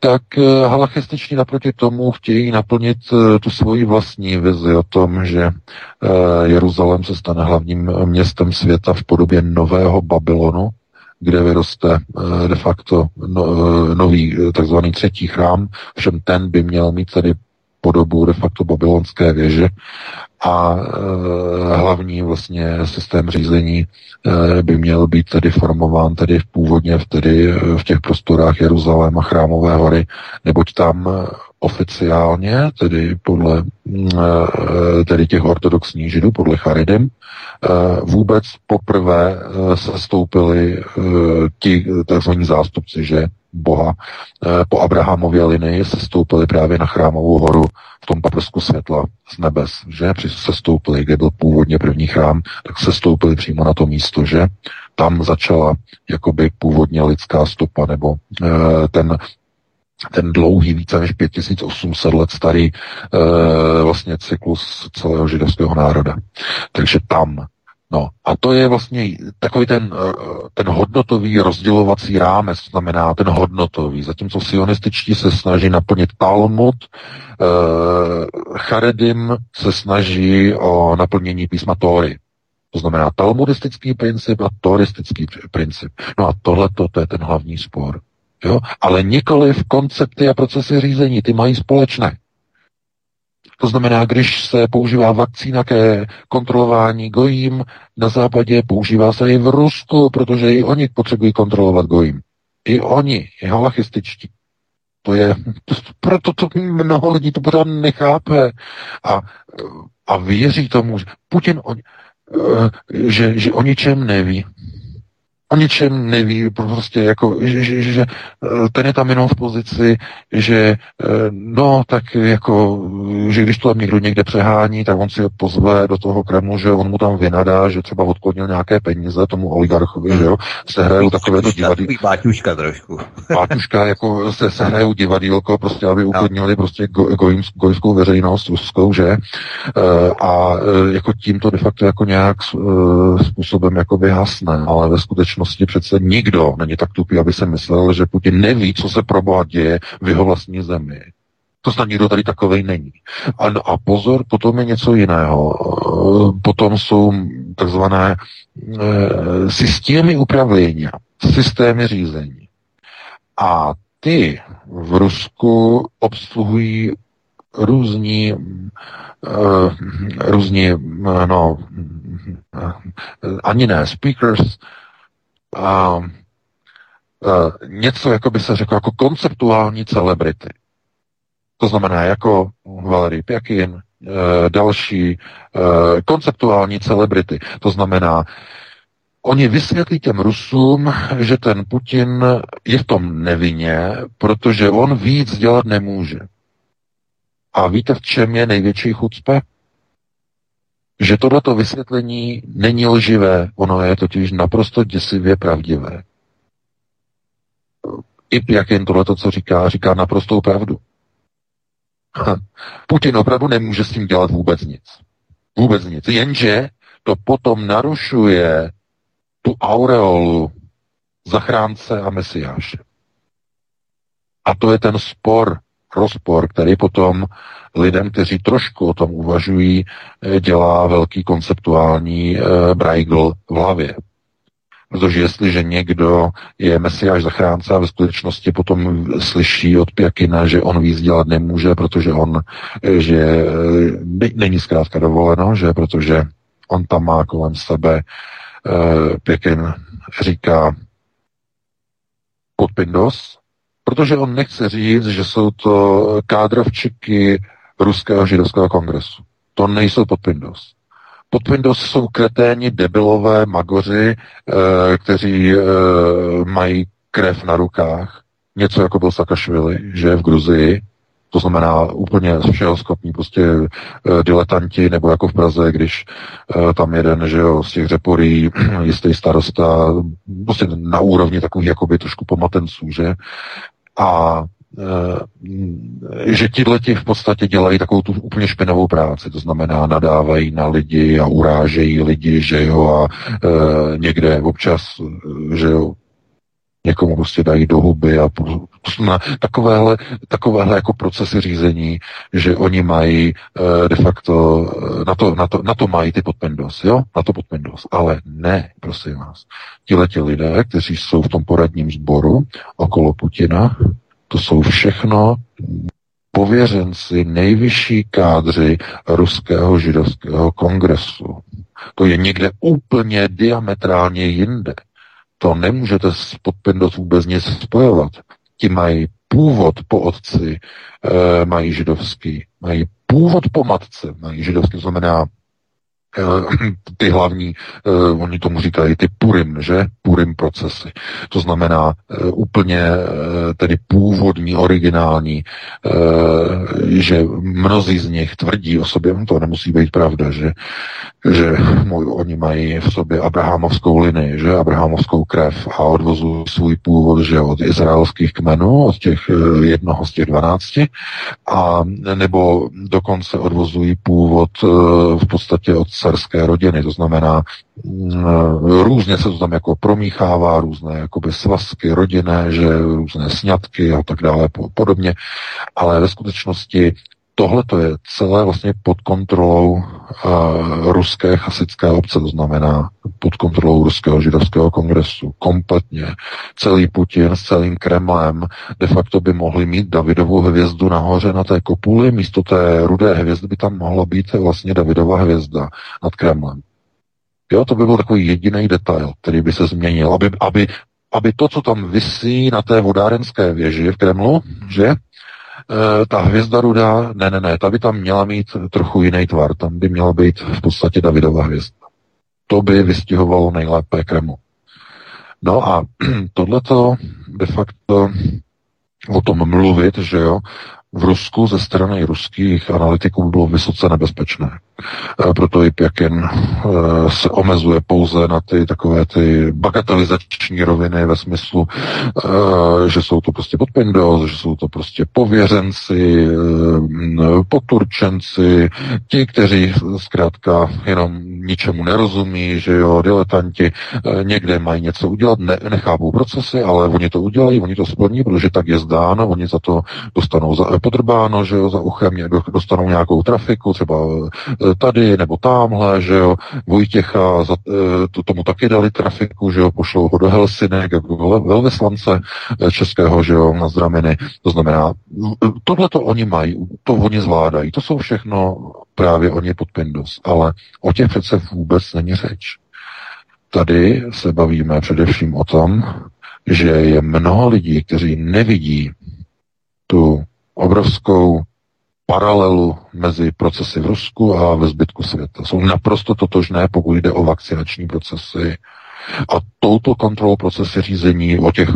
tak uh, halachističní naproti tomu chtějí naplnit uh, tu svoji vlastní vizi o tom, že uh, Jeruzalém se stane hlavním městem světa v podobě nového Babylonu, kde vyroste de facto nový takzvaný třetí chrám, všem ten by měl mít tedy podobu de facto babylonské věže a hlavní vlastně systém řízení by měl být tedy formován tedy původně tedy v těch prostorách Jeruzaléma, Chrámové hory, neboť tam oficiálně, tedy podle tedy těch ortodoxních židů, podle Charidim, vůbec poprvé sestoupili ti takzvaní zástupci, že Boha po Abrahamově linii sestoupili právě na Chrámovou horu v tom paprsku světla z nebes, že sestoupili, kde byl původně první chrám, tak sestoupili přímo na to místo, že tam začala jakoby původně lidská stopa, nebo ten ten dlouhý, více než pět tisíc osm set let starý e, vlastně cyklus celého židovského národa. Takže tam. No, a to je vlastně takový ten, ten hodnotový rozdělovací rámec, znamená ten hodnotový. Zatímco sionističtí se snaží naplnit Talmud, e, Charedim se snaží o naplnění písma Tóry. To znamená talmudistický princip a tóristický princip. No a tohleto, to je ten hlavní spor. Jo? Ale nikoliv koncepty a procesy řízení, ty mají společné. To znamená, když se používá vakcína ke kontrolování gojím na západě, používá se i v Rusku, protože i oni potřebují kontrolovat gojím. I oni, i halachističtí. To je, to, proto to mnoho lidí to pořád nechápe a, a věří tomu, že Putin, on, že, že o ničem neví. o ničem neví, prostě jako, že, že, že ten je tam jenom v pozici, že no, tak jako, že když to tam někdo někde přehání, tak on si ho pozve do toho Kremlu, že on mu tam vynadá, že třeba odklonil nějaké peníze tomu oligarchovi, že jo, se hrajou takovéto divadýlko. Páťuška trošku. Páťuška, jako se, se hrajou divadýlko, prostě, aby uklidnili prostě gojskou veřejnost ruskou, že? A jako tím to de facto jako nějak způsobem jako vyhasne, ale ve skutečnosti přece nikdo není tak tupý, aby se myslel, že Putin neví, co se pro boha děje v jeho vlastní zemi. To snad nikdo tady takovej není. A, no a pozor, potom je něco jiného. Potom jsou takzvané e, systémy upravlenia, systémy řízení. A ty v Rusku obsluhují různí Uh, různí, uh, no, uh, ani ne, speakers, uh, uh, něco, jako by se řeklo, jako konceptuální celebrity. To znamená, jako Valerij Pjakin, uh, další uh, konceptuální celebrity. To znamená, oni vysvětlí těm Rusům, že ten Putin je v tom nevinně, protože on víc dělat nemůže. A víte, v čem je největší chucpe? Že tohleto vysvětlení není lživé, ono je totiž naprosto děsivě pravdivé. I Pjakin tohleto, co říká, říká naprostou pravdu. Putin opravdu nemůže s tím dělat vůbec nic. Vůbec nic. Jenže to potom narušuje tu aureolu zachránce a mesiáše. A to je ten spor, rozpor, který potom lidem, kteří trošku o tom uvažují, dělá velký konceptuální e, brajgl v hlavě. Protože jestliže někdo je mesiáš zachránce a ve skutečnosti potom slyší od Pjakina, že on víc dělat nemůže, protože on, že ne, není zkrátka dovoleno, že protože on tam má kolem sebe, e, Pjakin říká podpindos, protože on nechce říct, že jsou to kádrovčiky ruského židovského kongresu. To nejsou podpindos. Podpindos jsou kreténi, debilové, magoři, eh, kteří eh, mají krev na rukách. Něco jako byl Sakašvili, že v Gruzii. To znamená úplně z všeho schopní prostě eh, diletanti, nebo jako v Praze, když eh, tam jeden, že jo, z těch Řeporí, jistý starosta, prostě na úrovni takových jakoby trošku pomatenců, že? A e, že tihleti v podstatě dělají takovou tu úplně špinavou práci, to znamená nadávají na lidi a urážejí lidi, že jo, a e, někde občas, že jo, někomu prostě dají do huby a takovéhle, takovéhle jako procesy řízení, že oni mají e, de facto, na to, na, to, na to mají ty podpendos, jo, na to podpendos, ale ne, prosím vás. Tihleti lidé, kteří jsou v tom poradním sboru okolo Putina, to jsou všechno pověřenci nejvyšší kádři ruského židovského kongresu. To je někde úplně diametrálně jinde. To nemůžete s podpindos vůbec nic spojovat. Ti mají původ po otci, e, mají židovský, mají původ po matce, mají židovský, znamená e, ty hlavní, e, oni tomu říkají ty purim, že? Purim procesy. To znamená e, úplně e, tedy původní, originální, e, že mnozí z nich tvrdí o sobě, to nemusí být pravda, že že oni mají v sobě abrahamovskou linii, že, abrahamovskou krev a odvozují svůj původ, že od izraelských kmenů, od těch jednoho z těch dvanácti, a nebo dokonce odvozují původ v podstatě od carské rodiny, to znamená různě se to tam jako promíchává, různé jakoby svazky rodinné, že různé sňatky a tak dále podobně, ale ve skutečnosti tohle to je celé vlastně pod kontrolou uh, ruské chasické obce, to znamená pod kontrolou ruského židovského kongresu. Kompletně. Celý Putin s celým Kremlem de facto by mohli mít Davidovu hvězdu nahoře na té kopuli, místo té rudé hvězdy by tam mohla být vlastně Davidova hvězda nad Kremlem. Jo, to by byl takový jediný detail, který by se změnil, aby, aby, aby to, co tam visí na té vodárenské věži v Kremlu, že? Ta hvězda rudá, ne, ne, ne, ta by tam měla mít trochu jiný tvar, tam by měla být v podstatě Davidova hvězda. To by vystihovalo nejlépe Kreml. No a tohleto de facto o tom mluvit, že jo, v Rusku ze strany ruských analytiků bylo vysoce nebezpečné. Proto i Pěkin se omezuje pouze na ty takové ty bagatelizační roviny ve smyslu, že jsou to prostě podpindos, že jsou to prostě pověřenci, poturčenci, ti, kteří zkrátka jenom ničemu nerozumí, že jo, diletanti někde mají něco udělat, ne, nechápou procesy, ale oni to udělají, oni to splní, protože tak je zdáno, oni za to dostanou za, podrbáno, že jo, za uchem dostanou nějakou trafiku, třeba tady nebo tamhle, že jo, Vojtěcha, za, to, tomu taky dali trafiku, že jo, pošlou ho do Helsinek, jako velvyslance českého, že jo, na Zdraminy. To znamená, tohle to oni mají, to oni zvládají, to jsou všechno právě oni pod Pindus, ale o těch přece vůbec není řeč. Tady se bavíme především o tom, že je mnoho lidí, kteří nevidí tu obrovskou paralelu mezi procesy v Rusku a ve zbytku světa. Jsou naprosto totožné, pokud jde o vakcinační procesy a touto kontrolou procesy řízení, o těch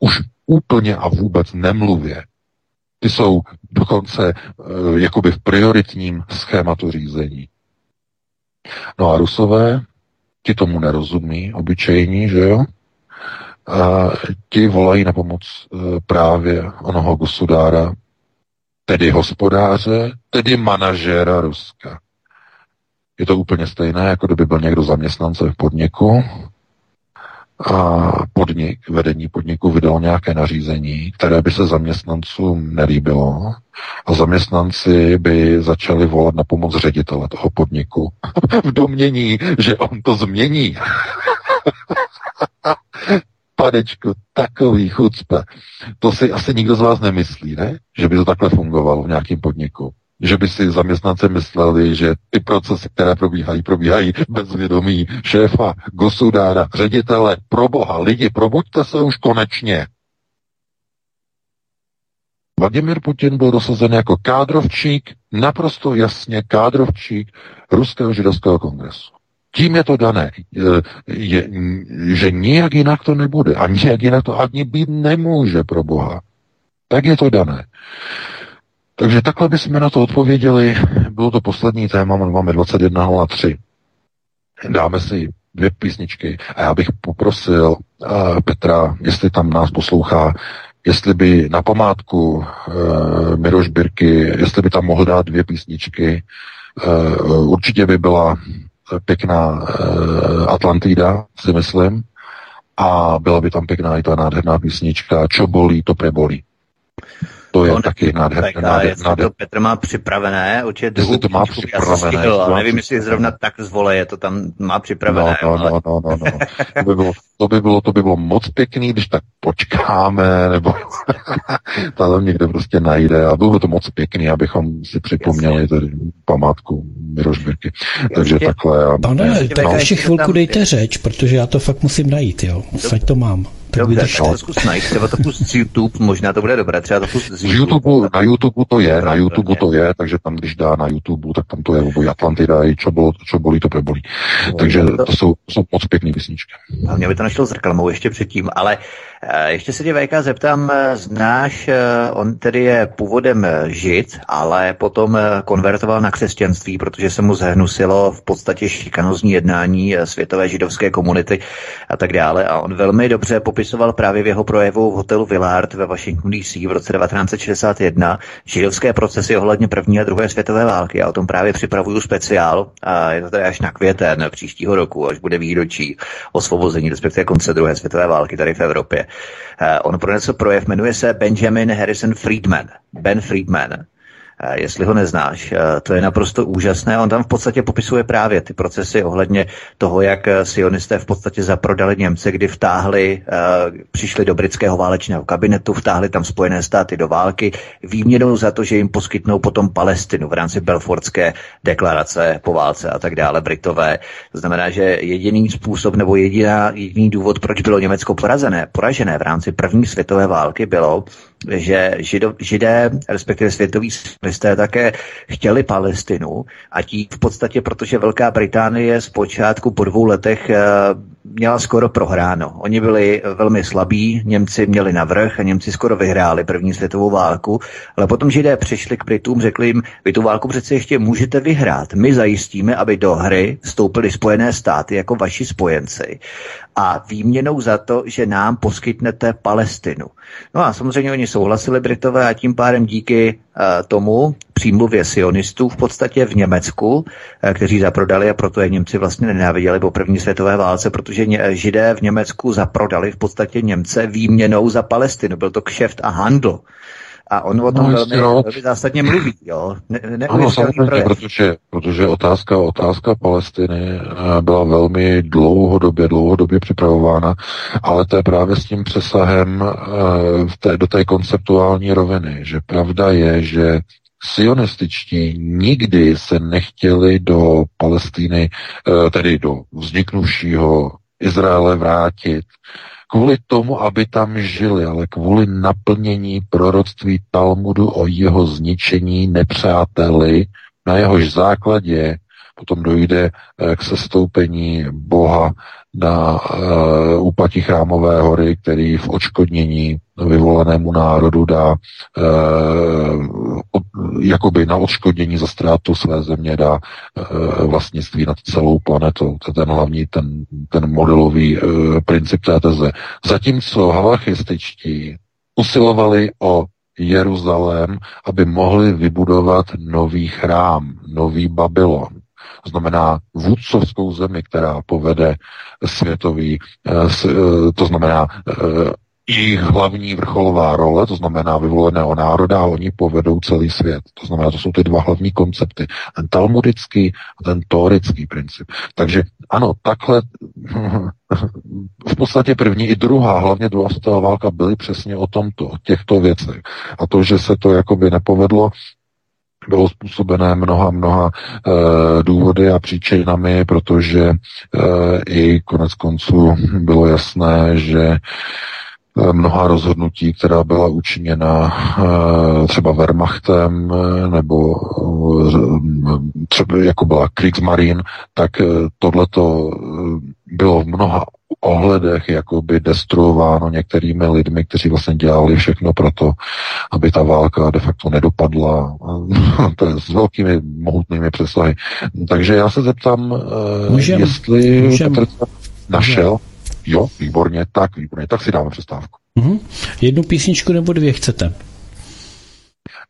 už úplně a vůbec nemluvě. Ty jsou dokonce e, jakoby v prioritním schématu řízení. No a Rusové, ti tomu nerozumí, obyčejní, že jo? A ti volají na pomoc e, právě onoho gusudára, tedy hospodáře, tedy manažéra Ruska. Je to úplně stejné, jako kdyby byl někdo zaměstnance v podniku a podnik, vedení podniku vydalo nějaké nařízení, které by se zaměstnancům nelíbilo a zaměstnanci by začali volat na pomoc ředitele toho podniku v domění, že on to změní. Padečku, takový chucpe. To si asi nikdo z vás nemyslí, ne? Že by to takhle fungovalo v nějakém podniku. Že by si zaměstnance mysleli, že ty procesy, které probíhají, probíhají bez vědomí šéfa, gusudára, ředitele, proboha, lidi, probuďte se už konečně. Vladimír Putin byl dosazen jako kádrovčík, naprosto jasně kádrovčík Ruského židovského kongresu. Tím je to dané, je, že nijak jinak to nebude a nijak jinak to ani být nemůže pro Boha. Tak je to dané. Takže takhle bychom na to odpověděli. Bylo to poslední téma, máme dvacet jedna nula tři. Dáme si dvě písničky a já bych poprosil Petra, jestli tam nás poslouchá, jestli by na památku uh, Miroš Birky, jestli by tam mohl dát dvě písničky, uh, určitě by byla pěkná uh, Atlantida, si myslím, a byla by tam pěkná i ta nádherná písnička Čo bolí, to prebolí. To je no, taky nádherná. Nádher, nádher. Petr má připravené, určitě druhou to má připravené. Já nevím, jestli zrovna tak zvole, je to tam má připravené. No, no, no, no, no, no. To, by bylo, to, by bylo, to by bylo moc pěkný, když tak počkáme, nebo tam někde prostě najde. A bylo by to moc pěkný, abychom si připomněli tady památku Miroš Birky. Takže jasně. Takhle. Já, no ne, tak no. Ještě chvilku dejte řeč, protože já to fakt musím najít, jo. Fakt to mám. Dobře, to zkus najít, třeba to pust z YouTube, možná to bude dobré, třeba to pust z YouTube. Na YouTube to je, na YouTube to je, takže tam, když dá na YouTube, tak tam to je obojí Atlantida i čo, bylo, čo bolí, to prebolí. Takže to jsou, jsou moc pěkný písničky. A mě by to našlo s reklamou ještě předtím, ale ještě se tě V K zeptám, znáš, on tedy je původem Žid, ale potom konvertoval na křesťanství, protože se mu zhnusilo v podstatě šikanózní jednání světové židovské komunity a tak dále a on velmi dobře popisoval právě v jeho projevu v hotelu Willard ve Washingtonu D C v roce devatenáct set šedesát jedna židovské procesy ohledně první a druhé světové války a o tom právě připravuju speciál a je to tady až na květen příštího roku, až bude výročí osvobození, respektive konce druhé světové války tady v Evropě. On pronesl projev, jmenuje se Benjamin Harrison Friedman. Ben Friedman. Jestli ho neznáš, to je naprosto úžasné. On tam v podstatě popisuje právě ty procesy ohledně toho, jak sionisté v podstatě zaprodali Němce, kdy vtáhli, přišli do britského válečného kabinetu, vtáhli tam Spojené státy do války výměnou za to, že jim poskytnou potom Palestinu v rámci Belfortské deklarace po válce a tak dále, Britové. To znamená, že jediný způsob nebo jediná, jediný důvod, proč bylo Německo porazené, poražené v rámci první světové války, bylo, že žido, židé, respektive světový svět, komunisté také chtěli Palestinu a tím v podstatě, protože Velká Británie zpočátku po dvou letech měla skoro prohráno. Oni byli velmi slabí, Němci měli navrch a Němci skoro vyhráli první světovou válku, ale potom Židé přišli k Britům, řekli jim, vy tu válku přece ještě můžete vyhrát. My zajistíme, aby do hry vstoupily Spojené státy jako vaši spojenci a výměnou za to, že nám poskytnete Palestinu. No a samozřejmě oni souhlasili Britové a tím pádem díky tomu přímluvě sionistů v podstatě v Německu, kteří zaprodali a proto je Němci vlastně nenáviděli po první světové válce, protože Židé v Německu zaprodali v podstatě Němce výměnou za Palestinu. Byl to kšeft a handl. A on o tom no, velmi, no. velmi zásadně mluví, jo. Ne, neuvěřitelný no, projev. Protože, protože otázka, otázka Palestiny byla velmi dlouhodobě, dlouhodobě připravována, ale to je právě s tím přesahem v té, do té konceptuální roviny, že pravda je, že sionističtí nikdy se nechtěli do Palestiny, tedy do vzniknuvšího Izraele vrátit, kvůli tomu, aby tam žili, ale kvůli naplnění proroctví Talmudu o jeho zničení nepřáteli, na jehož základě potom dojde k sestoupení Boha na uh, úpatí Chrámové hory, který v odškodnění vyvolenému národu dá uh, od, jakoby na odškodnění za ztrátu své země dá uh, vlastnictví nad celou planetou. To je ten hlavní, ten, ten modelový uh, princip té teze. Zatímco halachističtí usilovali o Jeruzalém, aby mohli vybudovat nový chrám, nový Babylon. Znamená vůdcovskou zemi, která povede světový, to znamená jejich hlavní vrcholová role, to znamená vyvoleného národa, a oni povedou celý svět. To znamená, to jsou ty dva hlavní koncepty. Ten talmudický a ten tórický princip. Takže ano, takhle v podstatě první i druhá, hlavně druhá světová válka byly přesně o tomto, o těchto věcech. A to, že se to jakoby nepovedlo, bylo způsobené mnoha, mnoha e, důvody a příčinami, protože e, i konec konců bylo jasné, že mnoha rozhodnutí, která byla učiněna e, třeba Wehrmachtem nebo e, třeba jako byla Kriegsmarine, tak e, tohleto bylo v mnoha ohledech jakoby destruováno některými lidmi, kteří vlastně dělali všechno pro to, aby ta válka de facto nedopadla. To je s velkými mohutnými přesahy. Takže já se zeptám, můžem, jestli můžem. Petr našel. Jo, výborně, tak výborně, tak si dáme přestávku. Mm-hmm. Jednu písničku nebo dvě chcete?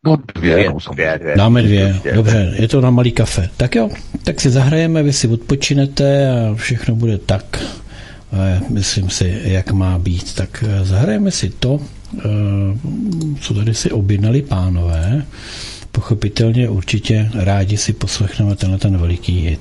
No dvě, dvě, no, dvě, dvě. Dáme dvě, dvě, dobře, je to na malý kafe. Tak jo, tak si zahrajeme, vy si odpočinete a všechno bude tak, myslím si, jak má být. Tak zahrajeme si to, co tady si objednali pánové. Pochopitelně určitě rádi si poslechneme tenhle ten veliký hit.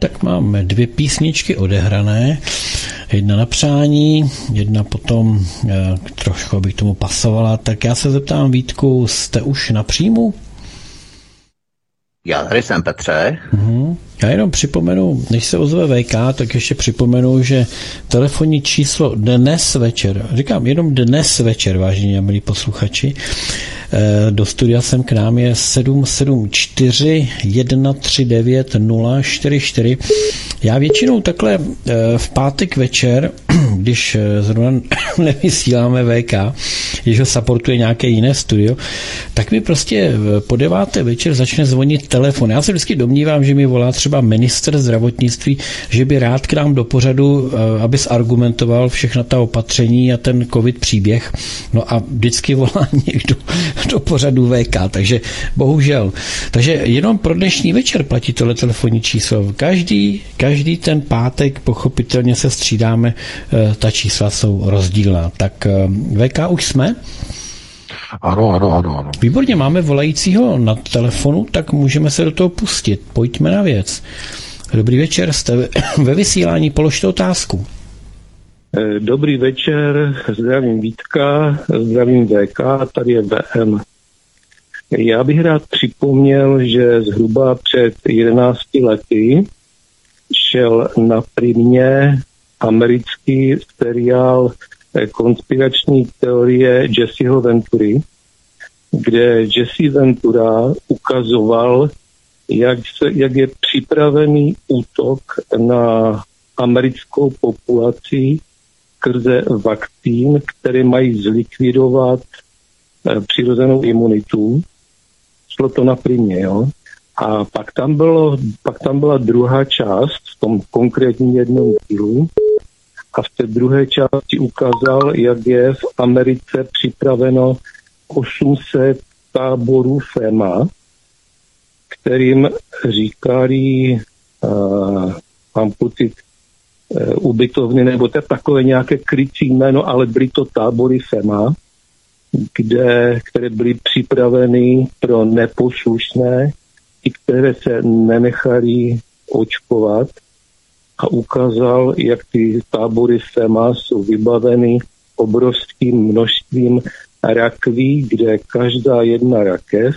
Tak máme dvě písničky odehrané. Jedna na přání, jedna potom trošku, aby k tomu pasovala. Tak já se zeptám, Vítku, jste už na příjmu? Já tady jsem, Petře. Uhum. Já jenom připomenu, než se ozve V K, tak ještě připomenu, že telefonní číslo dnes večer, říkám jenom dnes večer, vážení a milí posluchači, do studia sem k nám je sedm sedm čtyři jedna tři devět nula čtyři čtyři. Já většinou takhle v pátek večer, když zrovna nevysíláme V K, když ho supportuje nějaké jiné studio, tak mi prostě po deváté večer začne zvonit telefon. Já se vždycky domnívám, že mi volá třeba minister zdravotnictví, že by rád k nám do pořadu, aby zargumentoval všechna ta opatření a ten covid příběh. No a vždycky volá někdo do pořadu V K, takže bohužel. Takže jenom pro dnešní večer platí tohle telefonní číslo. Každý, každý ten pátek pochopitelně se střídáme, ta čísla jsou rozdílná. Tak V K už jsme? Ano, ano, ano, ano. Výborně, máme volajícího na telefonu, tak můžeme se do toho pustit. Pojďme na věc. Dobrý večer, jste ve vysílání, položte otázku. Dobrý večer, zdravím Vítka, zdravím V K, tady je V M. Já bych rád připomněl, že zhruba před jedenácti lety šel na Primě americký seriál konspirační teorie Jesseho Ventury, kde Jesse Ventura ukazoval, jak, se, jak je připravený útok na americkou populaci krze vakcín, které mají zlikvidovat e, přirozenou imunitu. Šlo to na Primě, jo. A pak tam, bylo, pak tam byla druhá část v tom konkrétním jednom dílu a v té druhé části ukázal, jak je v Americe připraveno osm set táborů FEMA, kterým říkali, uh, mám pocit, uh, ubytovny, nebo to je takové nějaké krycí jméno, ale byly to tábory FEMA, kde, které byly připraveny pro neposlušné, i které se nenechali očkovat, a ukázal, jak ty tábory FEMA jsou vybaveny obrovským množstvím rakví, kde každá jedna rakev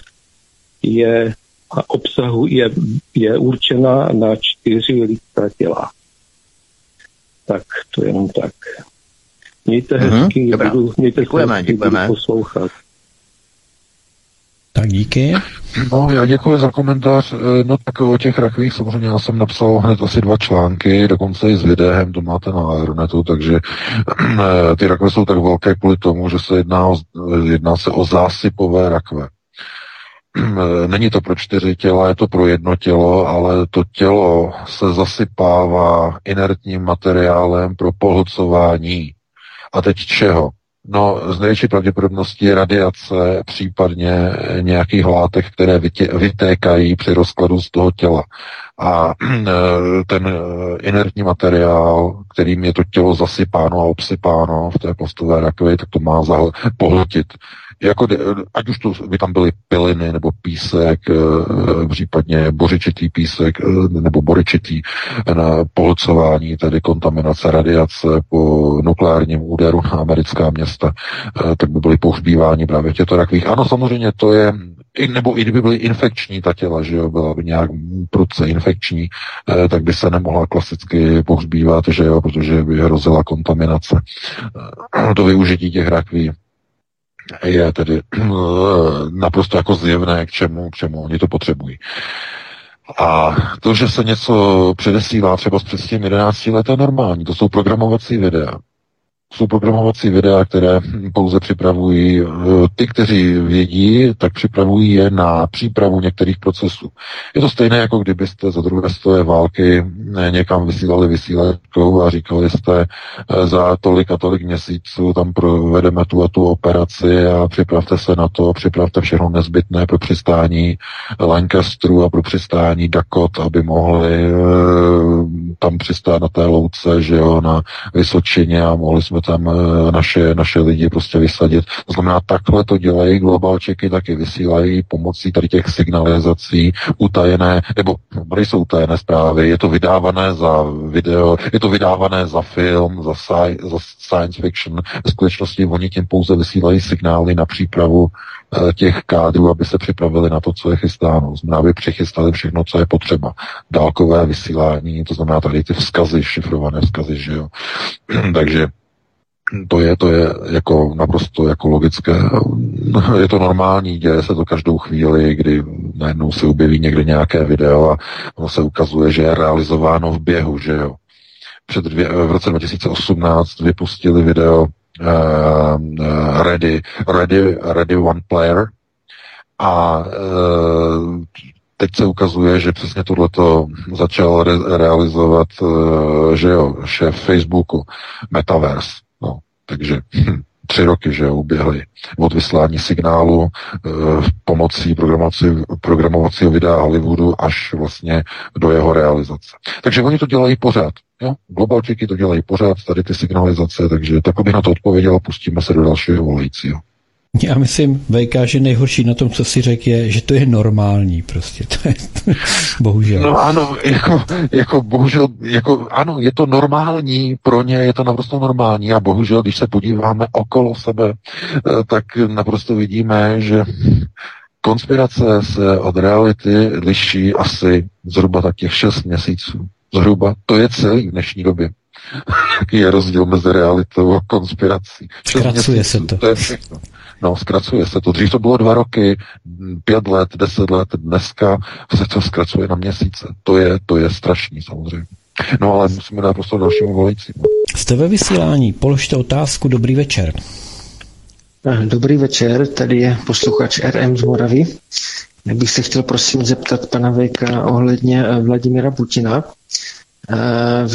je a obsahu je, je určena na čtyři lidská těla. Tak to jenom tak. Mějte mm-hmm. hezky, budu, mějte děkujeme, hezky, děkujeme. Budu poslouchat. Tak díky. No, já děkuji za komentář. No tak o těch rakvích samozřejmě já jsem napsal hned asi dva články, dokonce i s videem, to máte na Aeronetu, takže ty rakve jsou tak velké kvůli tomu, že se jedná, o, jedná se o zásypové rakve. Není to pro čtyři těla, je to pro jedno tělo, ale to tělo se zasypává inertním materiálem pro pohlcování. A teď čeho? No, z největší pravděpodobností radiace, případně nějakých látek, které vytě- vytékají při rozkladu z toho těla. A ten inertní materiál, kterým je to tělo zasypáno a obsypáno v té plastové rakvi, tak to má zahl- pohltit. Jako, ať už to, by tam byly piliny nebo písek, případně bořičitý písek nebo bořičitý na pohlcování, tedy kontaminace radiace po nukleárním úderu na americká města, tak by byly pohřbíváni právě v těchto rakvích. Ano, samozřejmě to je, nebo i kdyby byly infekční ta těla, že jo, byla by nějak prudce infekční, tak by se nemohla klasicky pohřbívat, že jo, protože by hrozila kontaminace. To využití těch rakví je tedy naprosto jako zjevné, k čemu, k čemu oni to potřebují. A to, že se něco předesílá třeba s před tím jedenácti let, je normální. To jsou programovací videa. Jsou programovací videa, které pouze připravují ty, kteří vědí, tak připravují je na přípravu některých procesů. Je to stejné, jako kdybyste za druhé světové války někam vysílali vysílačkou a říkali jste, za tolik a tolik měsíců tam provedeme tu a tu operaci a připravte se na to, připravte všechno nezbytné pro přistání Lancasteru a pro přistání Dakot, aby mohli tam přistát na té louce, že jo, na Vysočině, a mohli jsme tam naše, naše lidi prostě vysadit. To znamená, takhle to dělají globalčeky, taky vysílají pomocí tady těch signalizací utajené, nebo nejsou utajené zprávy, je to vydávané za video, je to vydávané za film, za, sci, za science fiction. V skutečnosti oni tím pouze vysílají signály na přípravu e, těch kádrů, aby se připravili na to, co je chystáno. To znamená, aby přichystali všechno, co je potřeba. Dálkové vysílání, to znamená tady ty vzkazy, šifrované vzkazy, že jo. Takže To je, to je jako naprosto jako logické. Je to normální, děje se to každou chvíli, kdy najednou se objeví někde nějaké video a ono se ukazuje, že je realizováno v běhu, že jo. Před dvě, v roce dva tisíce osmnáct vypustili video uh, Ready, Ready, Ready One Player a uh, teď se ukazuje, že přesně tohleto začal re- realizovat, uh, že jo, šéf Facebooku, Metaverse. No, takže hm, tři roky, že uběhly od vyslání signálu eh, pomocí programovacího videa Hollywoodu až vlastně do jeho realizace. Takže oni to dělají pořád. Jo? Globalčíky to dělají pořád, tady ty signalizace, takže tak bych na to odpověděl a pustíme se do dalšího volajícího. Já myslím, V K, že nejhorší na tom, co si řekl, je, že to je normální prostě. To je, bohužel. No ano, jako, jako bohužel, jako ano, je to normální, pro ně je to naprosto normální a bohužel, když se podíváme okolo sebe, tak naprosto vidíme, že konspirace se od reality liší asi zhruba tak těch šest měsíců. Zhruba to je celý v dnešní době. Jaký je rozdíl mezi realitou a konspirací? Zkracuje se to. To je všechno. No, zkracuje se to. Dřív to bylo dva roky, pět let, deset let, dneska se to zkracuje na měsíce. To je, to je strašný samozřejmě. No ale musíme dát prostor dalšímu volajícímu. Jste ve vysílání, položte otázku, dobrý večer. Dobrý večer, tady je posluchač R M z Moravy. Já bych se chtěl prosím zeptat pana Vejka ohledně Vladimira Putina.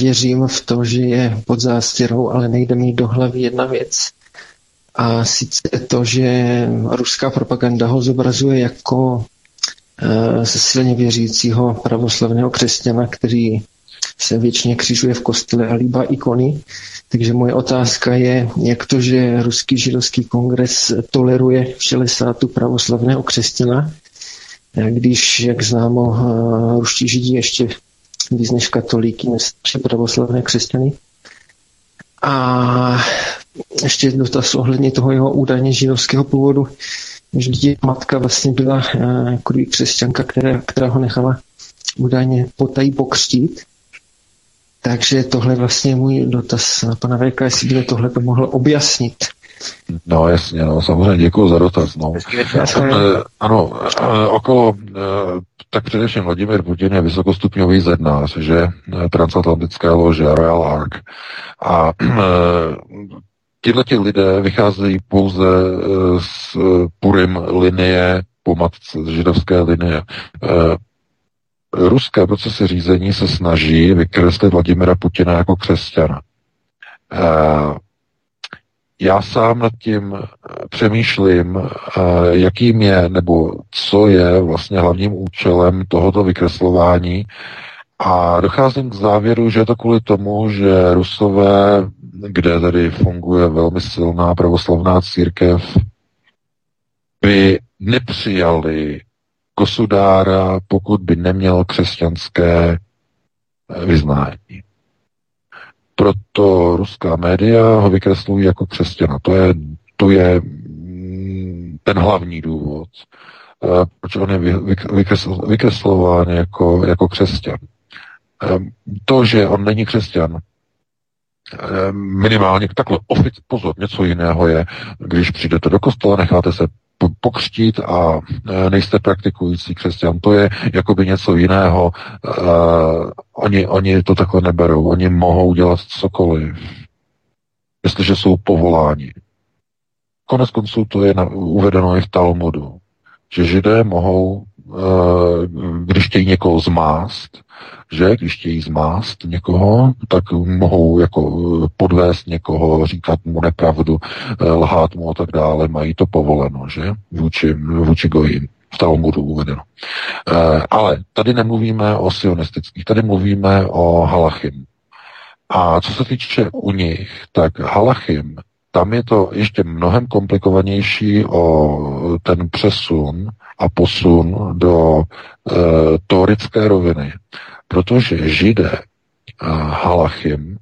Věřím v to, že je pod zástěrou, ale nejde mi do hlavy jedna věc. A sice to, že ruská propaganda ho zobrazuje jako silně věřícího pravoslavného křesťana, který se věčně křižuje v kostele a líbá ikony. Takže moje otázka je, jak to, že Ruský židovský kongres toleruje šelesátu pravoslavného křesťana, když, jak známo, ruští židi ještě víc než katolíky, než pravoslavné křesťany. A ještě dotaz ohledně toho jeho údajně židovského původu. Vždyť matka vlastně byla krví křesťanka, která, která ho nechala údajně potají pokřtít. Takže tohle vlastně je můj dotaz na pana Vejka, jestli by tohle to mohl objasnit. No jasně, no, samozřejmě děkuji za dotaz. No. Ano, okolo, tak především Vladimír Putin je vysokostupňový zednář, že transatlantická lože Royal Ark. A tihleti lidé vycházejí pouze z Purim linie po matce, z židovské linie. Ruské procesy řízení se snaží vykreslit Vladimira Putina jako křesťana. Já sám nad tím přemýšlím, jakým je, nebo co je vlastně hlavním účelem tohoto vykreslování a docházím k závěru, že je to kvůli tomu, že Rusové, kde tady funguje velmi silná pravoslavná církev, by nepřijali Kosudára, pokud by neměl křesťanské vyznání. Proto ruská média ho vykreslují jako křesťana. To je, to je ten hlavní důvod, proč on je vykreslován jako, jako křesťan. To, že on není křesťan, minimálně takhle, pozor, něco jiného je, když přijdete do kostela, necháte se pokřtít a nejste praktikující křesťan. To je jakoby něco jiného. Uh, oni, oni to takhle neberou. Oni mohou dělat cokoliv, jestliže jsou povoláni. Konec konců to je na, uvedeno i v Talmudu, že židé mohou, uh, když chtějí někoho zmást, že když chtějí zmást někoho, tak mohou jako podvést někoho, říkat mu nepravdu, lhát mu a tak dále, mají to povoleno, že? Vůči, vůči gojím, v Talmudu uvedeno. Ale tady nemluvíme o sionistických, tady mluvíme o halachim. A co se týče u nich, tak halachim, tam je to ještě mnohem komplikovanější o ten přesun a posun do e, tórické roviny, protože židé a halachim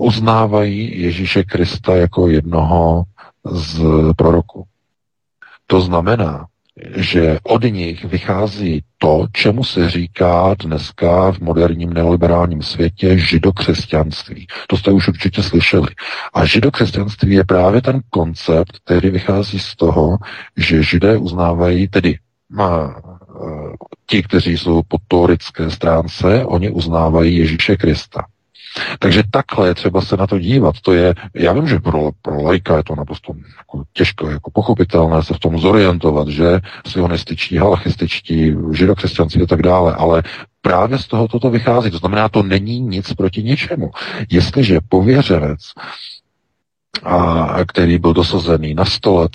uznávají Ježíše Krista jako jednoho z proroků. To znamená, že od nich vychází to, čemu se říká dneska v moderním neoliberálním světě židokřesťanství. To jste už určitě slyšeli. A židokřesťanství je právě ten koncept, který vychází z toho, že židé uznávají, tedy má, ti, kteří jsou po tórické stránce, oni uznávají Ježíše Krista. Takže takhle je třeba se na to dívat. To je, já vím, že pro, pro laika je to naprosto jako těžko jako pochopitelné se v tom zorientovat, že sionističtí, halachističtí, židokřesťanství a tak dále, ale právě z toho toto vychází. To znamená, to není nic proti ničemu. Jestliže pověřenec, a který byl dosazený na sto let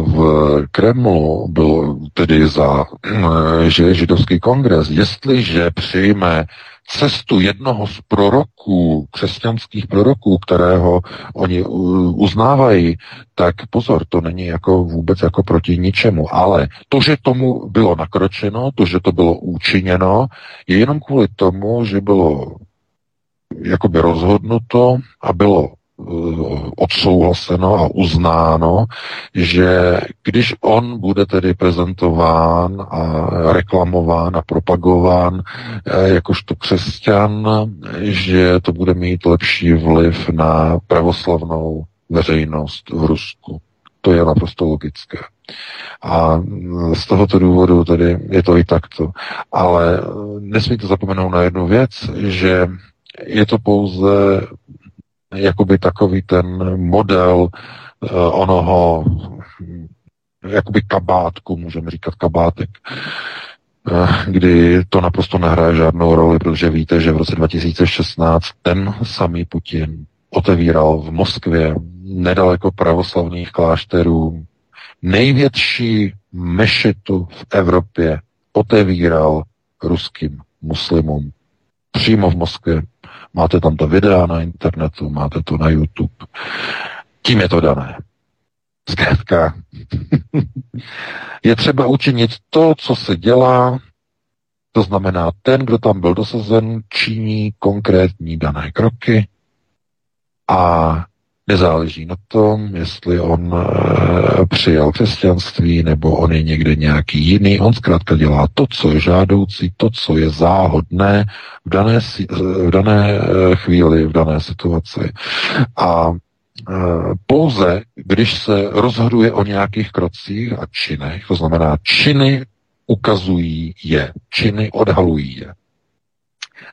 v Kremlu, byl tedy za že židovský kongres, jestliže přijme cestu jednoho z proroků, křesťanských proroků, kterého oni uznávají, tak pozor, to není jako vůbec jako proti ničemu. Ale to, že tomu bylo nakročeno, to, že to bylo učiněno, je jenom kvůli tomu, že bylo jakoby rozhodnuto a bylo odsouhlaseno a uznáno, že když on bude tedy prezentován a reklamován a propagován jakožto křesťan, že to bude mít lepší vliv na pravoslavnou veřejnost v Rusku. To je naprosto logické. A z tohoto důvodu tedy je to i takto. Ale nesmíte zapomenout na jednu věc, že je to pouze jakoby takový ten model uh, onoho jakoby kabátku, můžeme říkat kabátek, uh, kdy to naprosto nehraje žádnou roli, protože víte, že v roce dva tisíce šestnáct ten samý Putin otevíral v Moskvě nedaleko pravoslavných klášterů největší mešitu v Evropě, otevíral ruským muslimům přímo v Moskvě. Máte tam ta videa na internetu, máte to na YouTube. Tím je to dané. Zkrátka. Je třeba učinit to, co se dělá, to znamená ten, kdo tam byl dosazen, činí konkrétní dané kroky a nezáleží na tom, jestli on e, přijal křesťanství, nebo on je někde nějaký jiný. On zkrátka dělá to, co je žádoucí, to, co je záhodné v dané, v dané chvíli, v dané situaci. A e, pouze, když se rozhoduje o nějakých krocích a činech, to znamená činy ukazují je, činy odhalují je.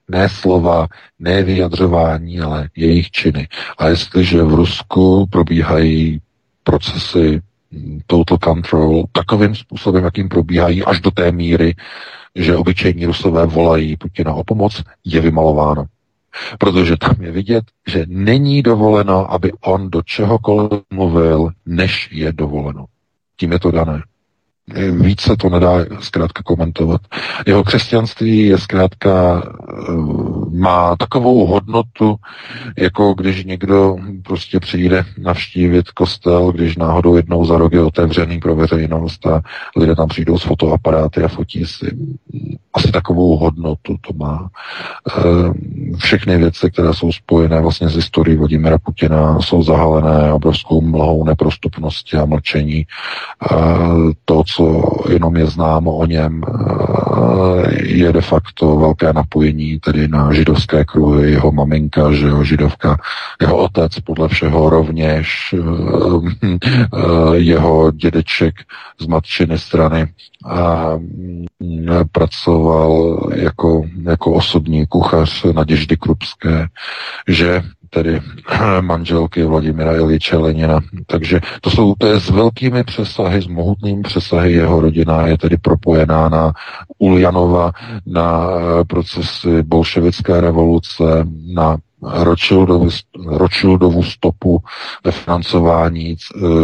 Ne slova, ne vyjadřování, ale jejich činy. A jestliže v Rusku probíhají procesy total control takovým způsobem, jakým probíhají, až do té míry, že obyčejní Rusové volají Putina o pomoc, je vymalováno. Protože tam je vidět, že není dovoleno, aby on do čehokoliv mluvil, než je dovoleno. Tím je to dané. Víc se to nedá zkrátka komentovat. Jeho křesťanství je zkrátka má takovou hodnotu, jako když někdo prostě přijde navštívit kostel, když náhodou jednou za rok je otevřený pro veřejnost a lidé tam přijdou s fotoaparáty a fotí si. Asi takovou hodnotu to má. Všechny věci, které jsou spojené vlastně s historií Vladimira Putina, jsou zahalené obrovskou mlhou neprostupnosti a mlčení. To, co jenom je známo o něm, je de facto velké napojení tedy na židovské kruhy, jeho maminka, že jeho židovka, jeho otec podle všeho rovněž, jeho dědeček z matčiny strany a pracoval jako, jako osobní kuchař Naděždy Krupské, že tedy manželky Vladimira Iljiče Lenina. Takže to jsou to je s velkými přesahy, s mohutnými přesahy. Jeho rodina je tedy propojená na Uljanova, na procesy bolševické revoluce, na Rothschildovu, Rothschildovu stopu ve financování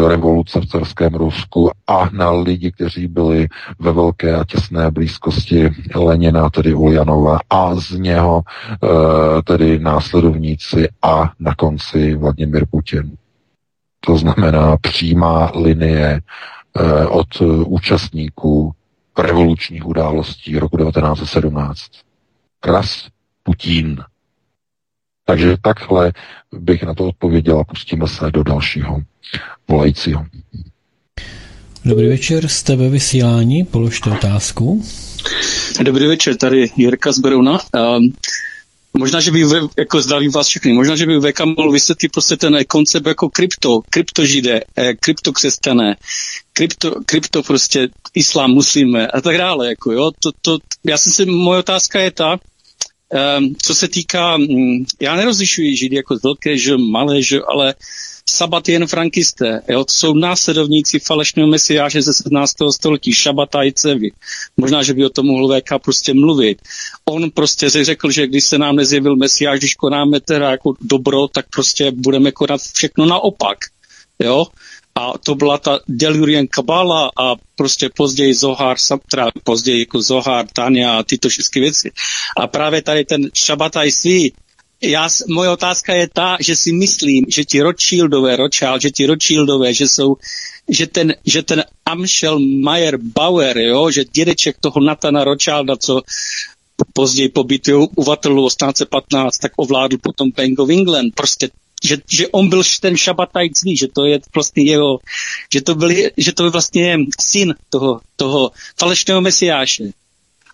revoluce v carském Rusku a na lidi, kteří byli ve velké a těsné blízkosti Lenina, tedy Uljanova, a z něho tedy následovníci a na konci Vladimír Putin. To znamená přímá linie od účastníků revolučních událostí roku devatenáct set sedmnáct. Raz Putin. Takže takhle bych na to odpověděl a pustíme se do dalšího volajícího. Dobrý večer, jste ve vysílání, položte otázku. Dobrý večer, tady Jirka z Berouna. Um, možná, že by, jako zdravím vás všechny, možná, že by V K mohl vysvětlit prostě ten koncept jako krypto, kryptožidé, kryptokřesťané, krypto, krypto prostě islám, muslimé a tak dále, jako jo. To, to, já jsem si, moje otázka je ta, co se týká, já nerozlišuji židy jako velké ž, malé ž, ale sabatien frankisté, jo, to jsou následovníci falešného mesiáše ze sedmnáctého století, šabatajcevi. Možná, že by o tom mohl V K prostě mluvit. On prostě řekl, že když se nám nezjevil mesiáš, když konáme teda jako dobro, tak prostě budeme konat všechno naopak. Jo? a to byla ta Delurian Kabala a prostě později Zohar Saptra, později jako Zohar, Tanya a tyto všechny věci. A právě tady ten Shabbatai Svi, Já, moje otázka je ta, že si myslím, že ti Rothschildové, Rothschild, že ti Rothschildové, že jsou, že ten, že ten Amschel Mayer Bauer, jo, že dědeček toho Natana Rothschilda, co později po bitvě u Waterloo osmnáct set patnáct, tak ovládl potom Bank of England, prostě, že, že on byl ten Shabbatai Tzvi, že to je prostě jeho, že to byl, že to byl vlastně syn toho, toho falešného mesiáše.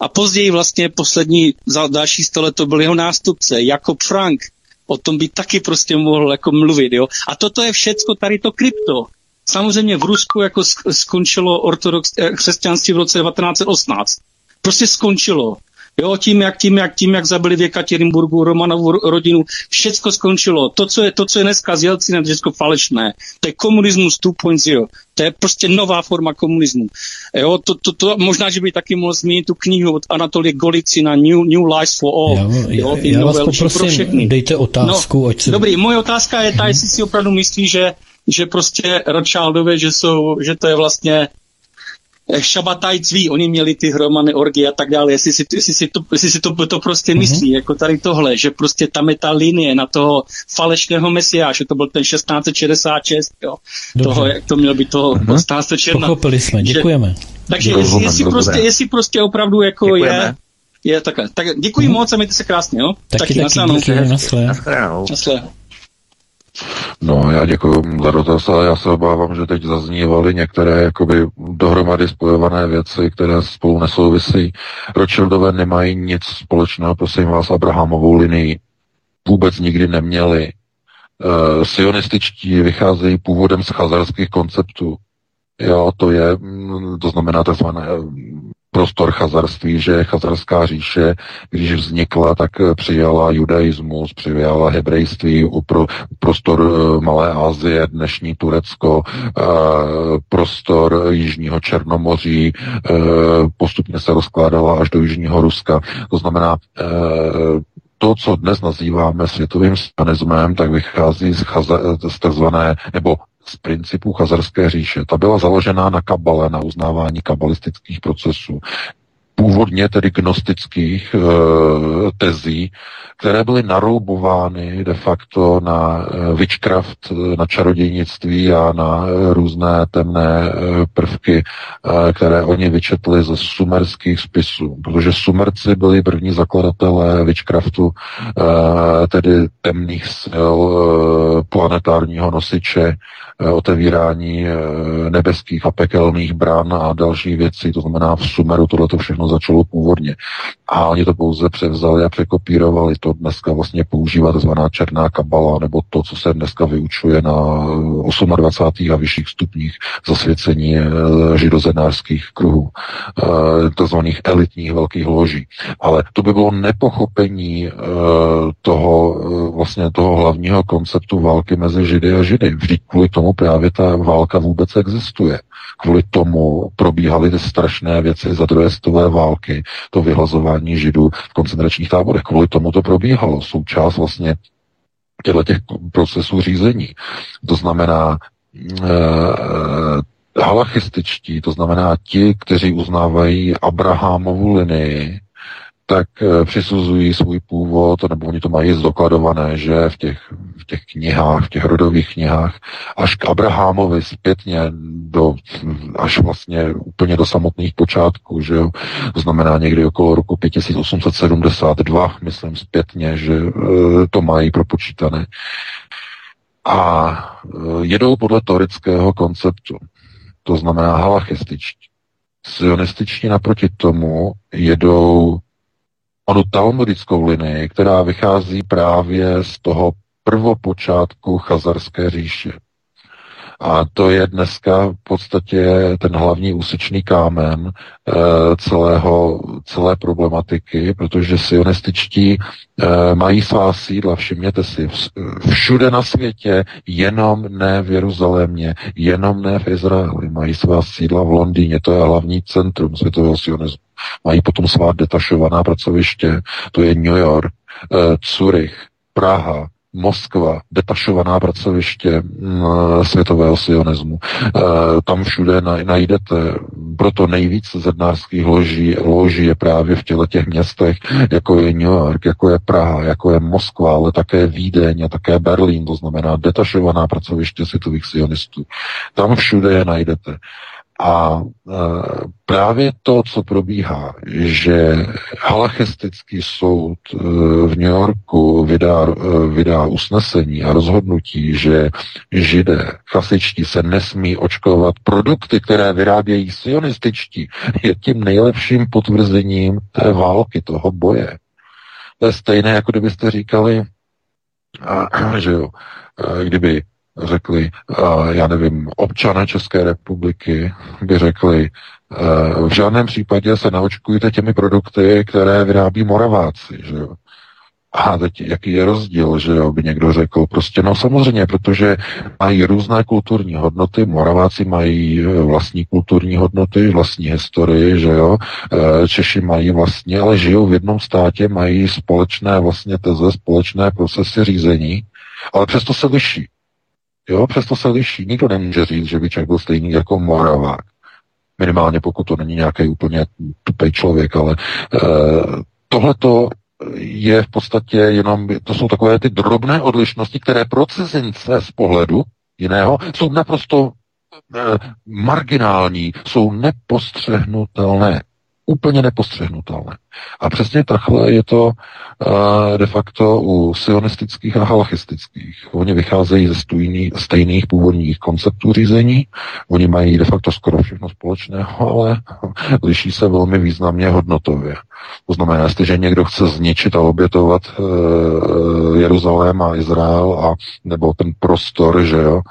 A později vlastně poslední, za další sto let to byl jeho nástupce, Jakob Frank. O tom by taky prostě mohl jako mluvit, jo. A toto je všecko tady to krypto. Samozřejmě v Rusku jako skončilo ortodox, křesťanství v roce devatenáct set osmnáct. Prostě skončilo. Jo, tím jak, tím jak, tím jak zabili v Jekaterinburgu Romanovu rodinu, všecko skončilo. To, co je, to, co je dneska s Jelcinem, všechno falešné. To je komunismus dva tečka nula. To je prostě nová forma komunismu. Jo, to, to, to, možná, že by taky mohl zmínit tu knihu od Anatolie Golicina New, New Lies for All. Já, jo, já, já vás poprosím, dejte otázku. No, ať se... Dobrý, moje otázka je ta, jestli si opravdu myslí, že, že prostě Rothschildové, že, že to je vlastně Shabbatai Tzvi, oni měli ty hromany orgie a tak dále, jestli si, jestli si, to, jestli si to, to prostě myslí, mm-hmm. jako tady tohle, že prostě tam je ta linie na toho falešného mesiáše, to byl ten šestnáct set šedesát šest, jo, dobře. Toho, jak to mělo být toho osmnáct set června. Pochopili jsme, děkujeme. Že, takže dobře, jestli, jestli, dobře. Prostě, jestli prostě opravdu jako děkujeme. je, je takhle. Tak děkuji mm-hmm. moc a mějte se krásně, jo. Taky, taky, taky, nashle. No, já děkuji za dotaz a já se obávám, že teď zaznívaly některé jakoby dohromady spojované věci, které spolu nesouvisí. Rothschildové nemají nic společného, prosím vás, Abrahamovou linii. Vůbec nikdy neměli. E, sionističtí vycházejí původem z chazarských konceptů. Jo, to je, to znamená takzvané prostor chazarství, že chazarská říše, když vznikla, tak přijala judaismus, přijala hebrejství, pro, prostor Malé Asie, dnešní Turecko, prostor Jižního Černomoří, postupně se rozkládala až do Jižního Ruska. To znamená, to, co dnes nazýváme světovým sionismem, tak vychází z, chaza, z takzvané, nebo z principů chazarské říše. Ta byla založená na kabale, na uznávání kabalistických procesů. Původně tedy gnostických e, tezí, které byly naroubovány de facto na witchcraft, na čarodějnictví a na různé temné prvky, e, které oni vyčetli ze sumerských spisů. Protože Sumerci byli první zakladatelé witchcraftu, e, tedy temných sil, e, planetárního nosiče, e, otevírání e, nebeských a pekelných bran a další věcí. To znamená, v Sumeru tohleto všechno začalo původně. A oni to pouze převzali a překopírovali. To dneska vlastně používá tzv. Černá kabala, nebo to, co se dneska vyučuje na dvacátém osmém a vyšších stupních zasvěcení židozenářských kruhů, tzv. Elitních velkých loží. Ale to by bylo nepochopení toho, vlastně toho hlavního konceptu války mezi Židy a Židy. Vždyť kvůli tomu právě ta válka vůbec existuje. Kvůli tomu probíhaly ty strašné věci za druhé světové války, to vyhlazování Židů v koncentračních táborech. Kvůli tomu to probíhalo. Součást vlastně těchto těch procesů řízení. To znamená eh, halachističtí, to znamená ti, kteří uznávají Abrahamovu linii, tak přisuzují svůj původ, nebo oni to mají zdokladované, že v těch, v těch knihách, v těch rodových knihách, až k Abrahamovi zpětně, do, až vlastně úplně do samotných počátků, že jo, to znamená někdy okolo roku pět tisíc osm set sedmdesát dva, myslím zpětně, že to mají propočítané. A jedou podle teorického konceptu, to znamená halachističtí. Sionističtí naproti tomu jedou onu talmudickou linii, která vychází právě z toho prvopočátku chazarské říše. A to je dneska v podstatě ten hlavní úsečný kámen e, celého, celé problematiky, protože sionističtí e, mají svá sídla, všimněte si, všude na světě, jenom ne v Jeruzalémě, jenom ne v Izraeli, mají svá sídla v Londýně, to je hlavní centrum světového sionismu. Mají potom svá detašovaná pracoviště, to je New York, e, Zurich, Praha, Moskva, detašovaná pracoviště světového sionismu. Tam všude najdete, proto nejvíc zednářských loží, loží je právě v těle těch městech, jako je New York, jako je Praha, jako je Moskva, ale také Vídeň a také Berlín, to znamená detašovaná pracoviště světových sionistů. Tam všude je najdete. A e, právě to, co probíhá, že halachistický soud e, v New Yorku vydá, e, vydá usnesení a rozhodnutí, že židé chasičtí se nesmí očkovat produkty, které vyrábějí sionističtí, je tím nejlepším potvrzením té války, toho boje. To je stejné, jako kdybyste říkali, a, že jo, a, kdyby řekli, já nevím, občané České republiky by řekli, v žádném případě se naočkujte těmi produkty, které vyrábí Moraváci, že jo. A teď jaký je rozdíl, že jo, by někdo řekl, prostě no samozřejmě, protože mají různé kulturní hodnoty, Moraváci mají vlastní kulturní hodnoty, vlastní historii, že jo, Češi mají vlastně, ale žijou v jednom státě, mají společné vlastně teze, společné procesy řízení, ale přesto se liší. Jo, přesto se liší. Nikdo nemůže říct, že by Čech byl stejný jako Moravák. Minimálně pokud to není nějaký úplně tupej člověk, ale eh, tohleto je v podstatě jenom, to jsou takové ty drobné odlišnosti, které pro cizince z pohledu jiného jsou naprosto eh, marginální, jsou nepostřehnutelné. Úplně nepostřehnutelné. A přesně takhle je to uh, de facto u sionistických a halachistických. Oni vycházejí ze stejný, stejných původních konceptů řízení, oni mají de facto skoro všechno společného, ale liší se velmi významně hodnotově. To znamená, jestliže někdo chce zničit a obětovat uh, Jeruzalém a Izrael, a, nebo ten prostor, že jo,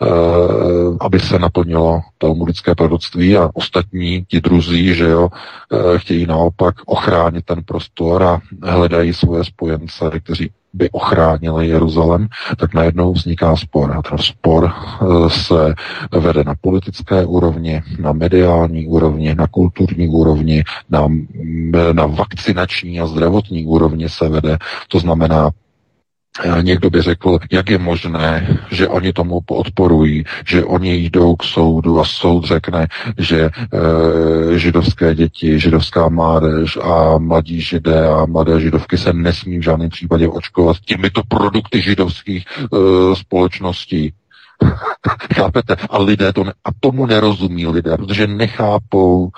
Uh, aby se naplnilo talmudické proroctví, a ostatní, ti druzí, že jo, uh, chtějí naopak ochránit ten prostor a hledají svoje spojence, kteří by ochránili Jeruzalém, tak najednou vzniká spor. A ten spor uh, se vede na politické úrovni, na mediální úrovni, na kulturní úrovni, na, na vakcinační a zdravotní úrovni se vede. To znamená, někdo by řekl, jak je možné, že oni tomu odporují, že oni jdou k soudu a soud řekne, že e, židovské děti, židovská mládež a mladí židé a mladé židovky se nesmí v žádném případě očkovat těmito produkty židovských e, společností. Chápete? A lidé to ne, a tomu nerozumí lidé, protože nechápou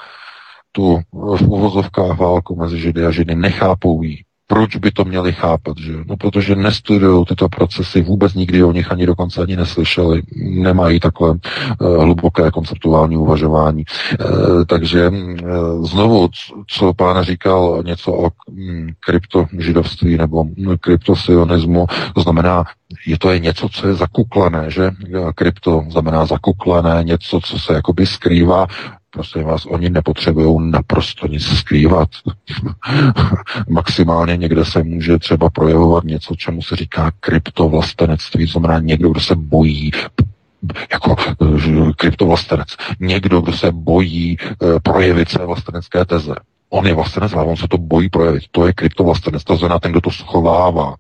tu v uvozovkách válku mezi židy a židy, nechápou ji. Proč by to měli chápat, že? No, protože nestudují tyto procesy, vůbec nikdy o nich ani dokonce ani neslyšeli, nemají takové uh, hluboké konceptuální uvažování. Uh, takže uh, znovu, co pán říkal něco o mm, kryptožidovství nebo mm, kryptosionismu, to znamená, je to je něco, co je zakuklené, že? Krypto znamená zakuklené, něco, co se jakoby skrývá. Prosím vás, oni nepotřebují naprosto nic skrývat. Maximálně někde se může třeba projevovat něco, čemu se říká kryptovlastenectví, to znamená někdo, kdo se bojí, jako kryptovlastenec, někdo, kdo se bojí projevit své vlastenecké teze. On je vlastenec, ale on se to bojí projevit. To je kryptovlastenec, to znamená ten, kdo to schovává.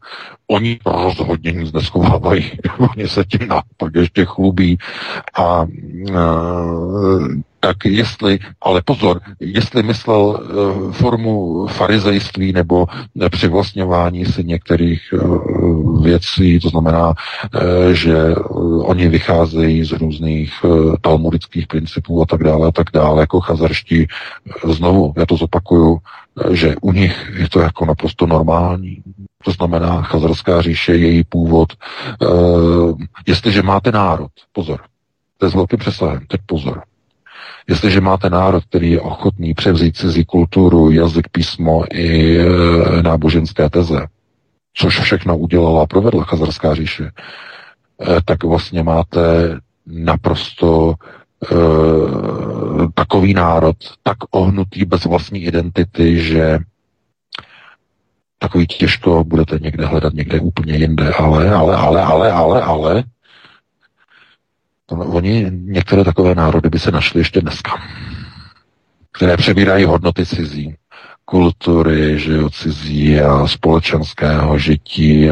Oni rozhodně nic neschovávají, oni se tím naopak ještě chlubí. A e, tak jestli, ale pozor, jestli myslel e, formu farizejství nebo přivlastňování si některých e, věcí, to znamená, e, že oni vycházejí z různých e, talmudických principů a tak dále a tak dále, jako chazarští, znovu, já to zopakuju, že u nich je to jako naprosto normální. To znamená, chazarská říše, její původ. E, jestliže máte národ, pozor, to je s velkým přesahem, teď pozor. Jestliže máte národ, který je ochotný převzít cizí kulturu, jazyk, písmo i e, náboženské teze, což všechno udělala a provedla chazarská říše, e, tak vlastně máte naprosto e, takový národ, tak ohnutý bez vlastní identity, že takový těžko budete někde hledat, někde úplně jinde, ale, ale, ale, ale, ale, ale. Oni, některé takové národy by se našly ještě dneska, které přebírají hodnoty cizí, kultury, že jo, cizí a společenského žití,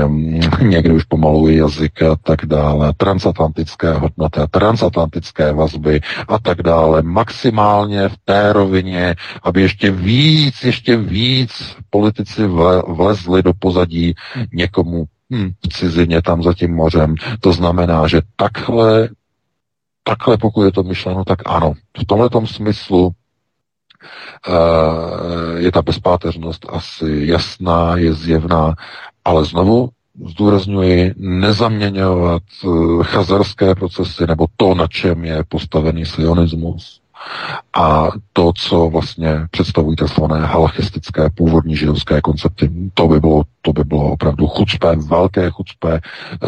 někdy už pomalu jazyk a tak dále, transatlantické hodnoty, transatlantické vazby a tak dále, maximálně v té rovině, aby ještě víc, ještě víc politici vlezli do pozadí někomu hm, v cizině tam za tím mořem. To znamená, že takhle, takhle pokud je to myšleno, tak ano, v tomhletom smyslu je ta bezpáteřnost asi jasná, je zjevná, ale znovu zdůrazňuji, nezaměňovat chazarské procesy nebo to, na čem je postavený sionismus a to, co vlastně představují tzv. Halachistické původní židovské koncepty. To by bylo, to by bylo opravdu chucpe, velké chucpe, eh,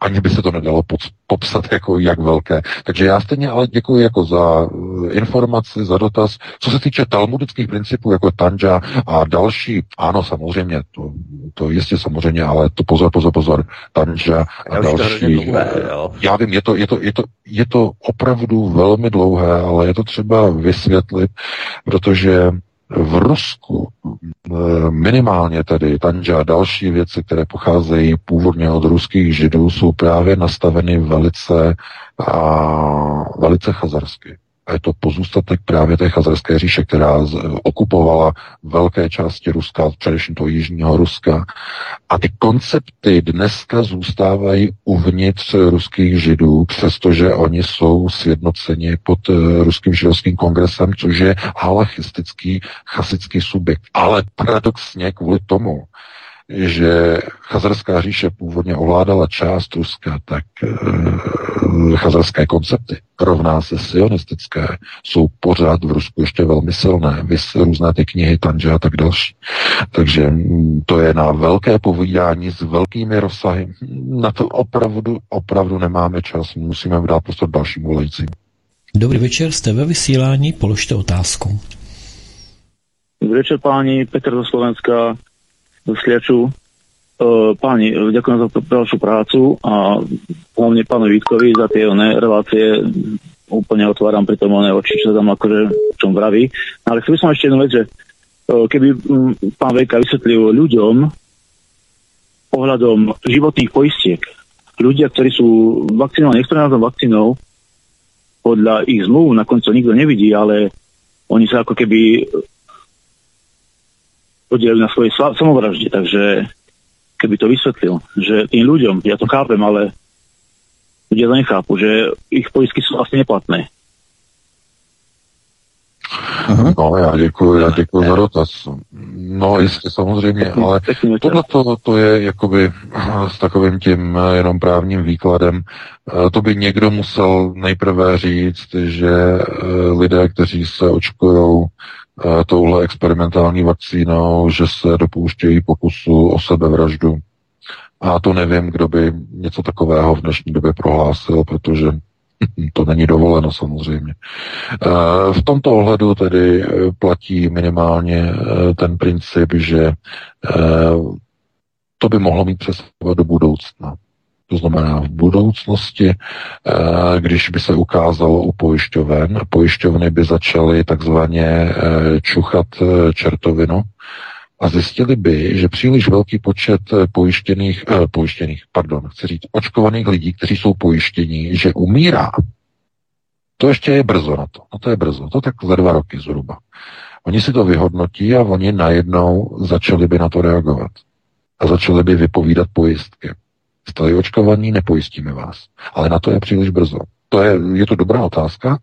ani by se to nedalo popsat jako jak velké. Takže já stejně ale děkuji jako za informaci, za dotaz. Co se týče talmudických principů jako Tanja a další, ano, samozřejmě, to, to jistě samozřejmě, ale to pozor, pozor, pozor, Tanja a já další. Dlouhé, já vím, je to, je to, je to, je to opravdu velmi dlouhé, ale je to třeba vysvětlit, protože v Rusku minimálně tedy Tanja a další věci, které pocházejí původně od ruských židů, jsou právě nastaveny velice, a, velice chazarsky. A je to pozůstatek právě té chazarské říše, která z, okupovala velké části Ruska, především toho jižního Ruska. A ty koncepty dneska zůstávají uvnitř ruských židů, přestože oni jsou sjednoceni pod uh, ruským židovským kongresem, což je halachistický chasický subjekt. Ale paradoxně kvůli tomu, že chazarská říše původně ovládala část Ruska, tak e, chazarské koncepty rovná se sionistické, jsou pořád v Rusku ještě velmi silné, vys různé ty knihy Tanja a tak další. Takže to je na velké povídání s velkými rozsahy. Na to opravdu, opravdu nemáme čas, musíme dát prostor dalším volajícím. Dobrý večer, jste ve vysílání, položte otázku. Dobrý večer, páni, Petr ze Slovenska. Sliaču. Páni, ďakujem za vašu prácu a hlavne pánu Vítkovi za tie one relácie. Úplne otváram pri tom one oči, čo tam akože v čom vraví. Ale chcel by som ešte jednu vec, že keby pán Vejka vysvetlil ľuďom ohľadom životných poistiek. Ľudia, ktorí sú vakcinovaní, niektorým názvom vakcinou, podľa ich zmluv, na koncu nikto nevidí, ale oni sa ako keby podielili na svojej samovražde, takže keby to vysvetlil, že tým ľuďom, ja to chápem, ale ľudia to nechápu, že ich poistky sú vlastne neplatné. Aha. No, já děkuji, já děkuji za dotaz. No, jistě, samozřejmě, ale tohle to, to je jakoby s takovým tím jenom právním výkladem. To by někdo musel nejprve říct, že lidé, kteří se očkujou touhle experimentální vakcínou, že se dopouštějí pokusu o sebevraždu. A to nevím, kdo by něco takového v dnešní době prohlásil, protože to není dovoleno samozřejmě. V tomto ohledu tedy platí minimálně ten princip, že to by mohlo mít přesah do budoucna. To znamená v budoucnosti, když by se ukázalo u pojišťoven, pojišťovny by začaly takzvaně čuchat čertovinu a zjistili by, že příliš velký počet pojištěných, eh, pojištěných, pardon, chci říct, očkovaných lidí, kteří jsou pojištění, že umírá. To ještě je brzo na to. No to je brzo. To tak za dva roky zhruba. Oni si to vyhodnotí a oni najednou začali by na to reagovat. A začali by vypovídat pojistky. Jste očkovaní, nepojistíme vás. Ale na to je příliš brzo. To je, je to dobrá otázka,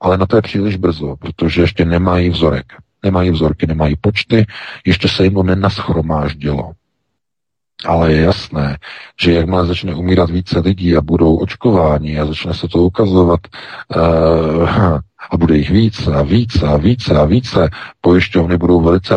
ale na to je příliš brzo, protože ještě nemají vzorek. Nemají vzorky, nemají počty, ještě se jim to nenaschromáždilo. Ale je jasné, že jakmile začne umírat více lidí a budou očkováni a začne se to ukazovat uh, a bude jich více a více a více a více, pojišťovny budou velice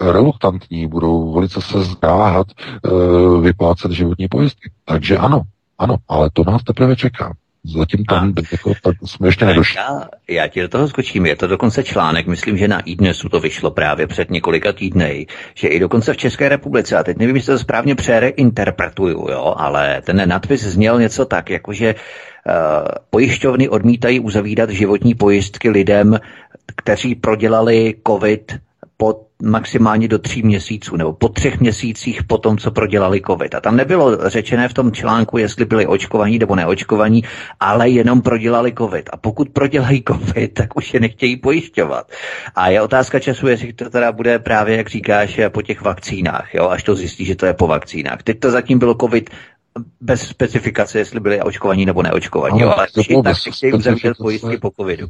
reluktantní, budou velice se zdráhat uh, vyplácet životní pojistky. Takže ano, ano, ale to nás teprve čeká. Zatím tam a, jako, tak jsme ještě nedošli. Já, já ti do toho skočím. Je to dokonce článek, myslím, že na iDnesu to vyšlo právě před několika týdny, že i dokonce v České republice, a teď nevím, jestli to správně přereinterpretuju, jo, ale ten nadpis zněl něco tak, jakože uh, pojišťovny odmítají uzavírat životní pojistky lidem, kteří prodělali COVID pod maximálně do tří měsíců nebo po třech měsících po tom, co prodělali COVID. A tam nebylo řečené v tom článku, jestli byli očkovaní nebo neočkovaní, ale jenom prodělali COVID. A pokud prodělají COVID, tak už je nechtějí pojišťovat. A je otázka času, jestli to teda bude právě, jak říkáš, po těch vakcínách, jo, až to zjistí, že to je po vakcínách. Teď to zatím bylo COVID bez specifikace, jestli byli očkovaní nebo neočkovaní. Ale jo, tak si chtějí uzavřít pojistky po covidu.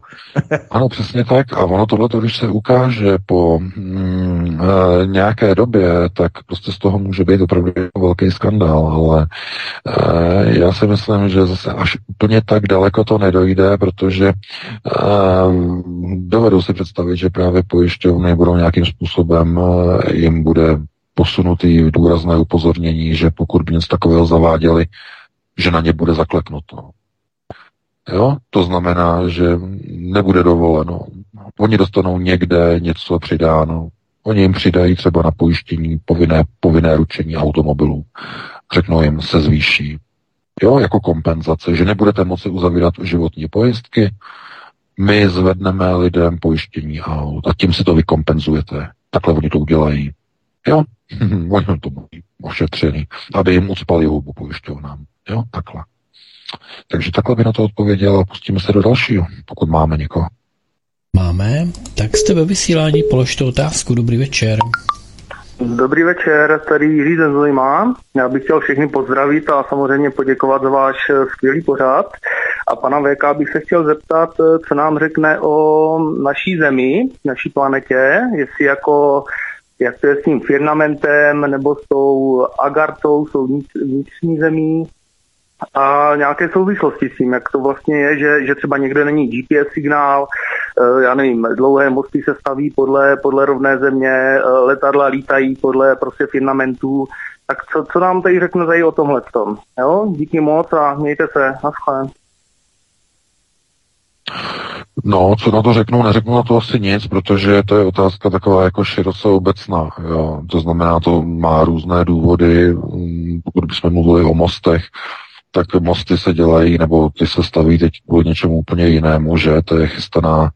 Ano, přesně tak. A ono tohleto, když se ukáže po mm, e, nějaké době, tak prostě z toho může být opravdu velký skandál. Ale e, já si myslím, že zase až úplně tak daleko to nedojde, protože e, dovedu si představit, že právě pojišťovny budou nějakým způsobem, e, jim bude posunutý důrazné upozornění, že pokud by něco takového zaváděli, že na ně bude zakleknuto. Jo? To znamená, že nebude dovoleno. Oni dostanou někde něco přidáno. Oni jim přidají třeba na pojištění povinné, povinné ručení automobilů. Řeknou jim, se zvýší. Jo? Jako kompenzace, že nebudete moci uzavírat životní pojistky. My zvedneme lidem pojištění aut a tím si to vykompenzujete. Takhle oni to udělají. Jo, oni to budou ošetřený, aby jim ucpali hubu pojišťovnám. Jo, takhle. Takže takhle by na to odpověděl a pustíme se do dalšího, pokud máme někoho. Máme, tak jste ve vysílání, položte otázku, dobrý večer. Dobrý večer, tady Jiří ze Zlína. Já bych chtěl všechny pozdravit a samozřejmě poděkovat za váš skvělý pořad. A pana V K bych se chtěl zeptat, co nám řekne o naší zemi, naší planetě, jestli jako... jak to je s tím firnamentem, nebo s tou Agartou, jsou vnitřní zemí a nějaké souvislosti s tím, jak to vlastně je, že, že třeba někde není G P S signál, já nevím, dlouhé mosty se staví podle, podle rovné země, letadla lítají podle prostě firnamentů, tak co, co nám tady řekne tady o tomhletom, jo? Díky moc a mějte se, naschle. No, co na to řeknu, neřeknu na to asi nic, protože to je otázka taková jako široce obecná. Jo. To znamená, to má různé důvody, pokud bychom mluvili o mostech, tak mosty se dělají, nebo ty se staví teď kvůli něčemu úplně jinému, že to je chystaná,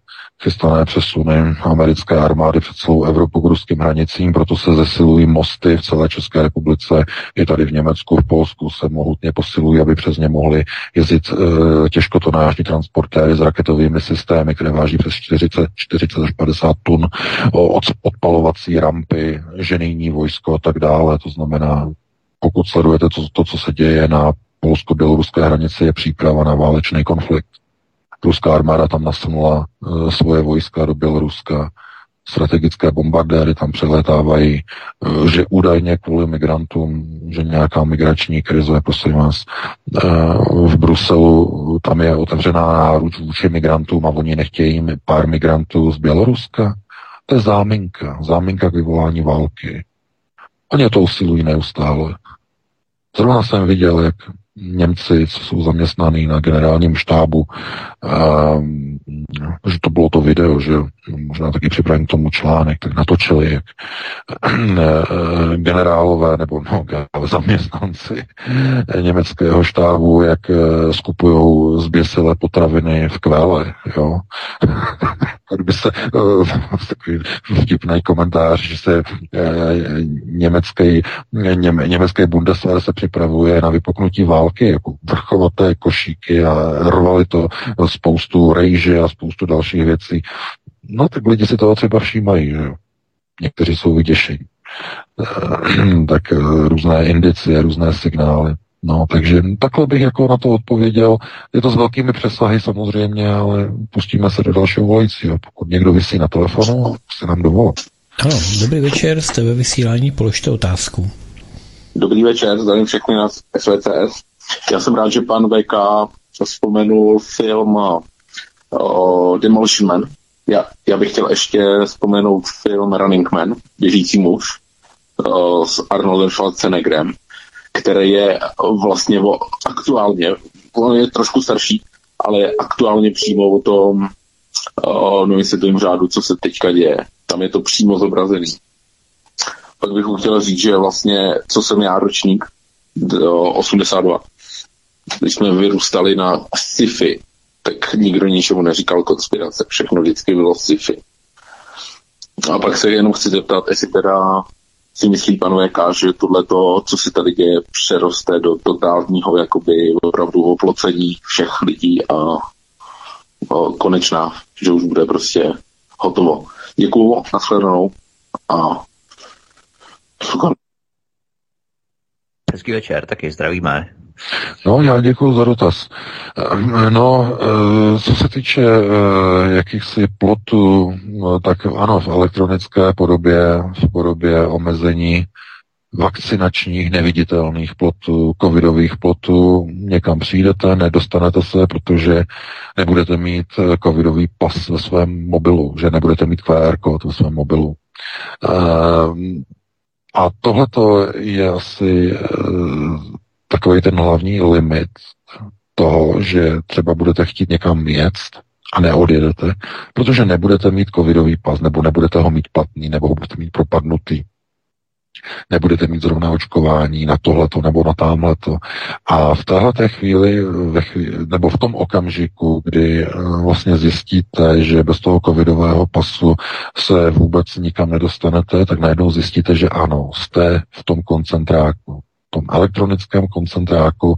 chystané přesuny americké armády před celou Evropu k ruským hranicím, proto se zesilují mosty v celé České republice, i tady v Německu, v Polsku se mohutně posilují, aby přes ně mohli jezdit e, těžkotonážní transportéry s raketovými systémy, které váží přes čtyřicet až padesát tun, o, odpalovací rampy, ženijní vojsko a tak dále. To znamená, pokud sledujete to, to co se děje na polsko-běloruské hranici, je příprava na válečný konflikt. Ruská armáda tam nasunula e, svoje vojska do Běloruska. Strategické bombardéry tam přelétávají, e, že údajně kvůli migrantům, že nějaká migrační krize, prosím vás, e, v Bruselu tam je otevřená náruč vůči migrantům a oni nechtějí pár migrantů z Běloruska. To je záminka, záminka k vyvolání války. Oni to usilují neustále. Zrovna jsem viděl, jak Němci, co jsou zaměstnaní na generálním štábu, a, že to bylo to video, že možná taky připravím k tomu článek, tak natočili, jak generálové nebo no, zaměstnanci německého štábu, jak skupují zběsilé potraviny v Kvele, jo. Kdyby se uh, takový vtipný komentář, že se uh, německý, ně, německý Bundeswehr se připravuje na vypuknutí války, jako vrchovaté košíky a rvali to spoustu rejže a spoustu dalších věcí. No tak lidi si toho třeba všímají, že jo. Někteří jsou vyděšení. Uh, tak uh, různé indicie, různé signály. No, takže takhle bych jako na to odpověděl. Je to s velkými přesahy samozřejmě, ale pustíme se do dalšího volajícího. Pokud někdo visí na telefonu, se nám dovolá. Ano, dobrý večer, jste ve vysílání, položte otázku. Dobrý večer, zdravím všechny na S V C S. Já jsem rád, že pan V K vzpomenul film uh, Demolition Man. Já, já bych chtěl ještě vzpomenout film Running Man, běžící muž, uh, s Arnoldem Schwarzeneggerem, který je vlastně o, aktuálně, on je trošku starší, ale je aktuálně přímo o tom o, no světovém řádu, co se teďka děje. Tam je to přímo zobrazený. Pak bych chtěl říct, že vlastně, co jsem já ročník, osmdesát dva, když jsme vyrůstali na sci-fi, tak nikdo ničemu neříkal konspirace, všechno vždycky bylo sci-fi. A pak se jenom chci zeptat, jestli teda si myslí pan V K, že tohleto, co se tady děje, přeroste do totálního jakoby opravdu oplocení všech lidí a, a konečná, že už bude prostě hotovo. Děkuju, nashledanou a hezký večer, taky zdravíme. No, já děkuju za dotaz. No, co se týče jakýchsi plotů, tak ano, v elektronické podobě, v podobě omezení vakcinačních neviditelných plotů, covidových plotů, někam přijdete, nedostanete se, protože nebudete mít covidový pas ve svém mobilu, že nebudete mít Q R kód ve svém mobilu. A tohleto je asi takový ten hlavní limit toho, že třeba budete chtít někam jet a neodjedete, protože nebudete mít covidový pas, nebo nebudete ho mít platný, nebo ho budete mít propadnutý. Nebudete mít zrovna očkování na tohleto nebo na támhleto. A v téhleté chvíli, ve chvíli, nebo v tom okamžiku, kdy vlastně zjistíte, že bez toho covidového pasu se vůbec nikam nedostanete, tak najednou zjistíte, že ano, jste v tom koncentráku, tom elektronickém koncentráku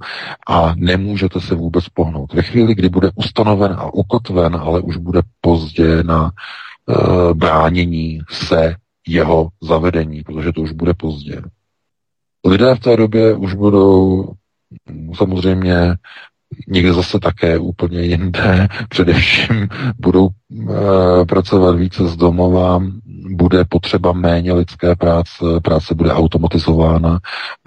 a nemůžete se vůbec pohnout. Ve chvíli, kdy bude ustanoven a ukotven, ale už bude pozdě na e, bránění se jeho zavedení, protože to už bude pozdě. Lidé v té době už budou samozřejmě někde zase také úplně jinde, především budou e, pracovat více z domova, bude potřeba méně lidské práce, práce bude automatizována,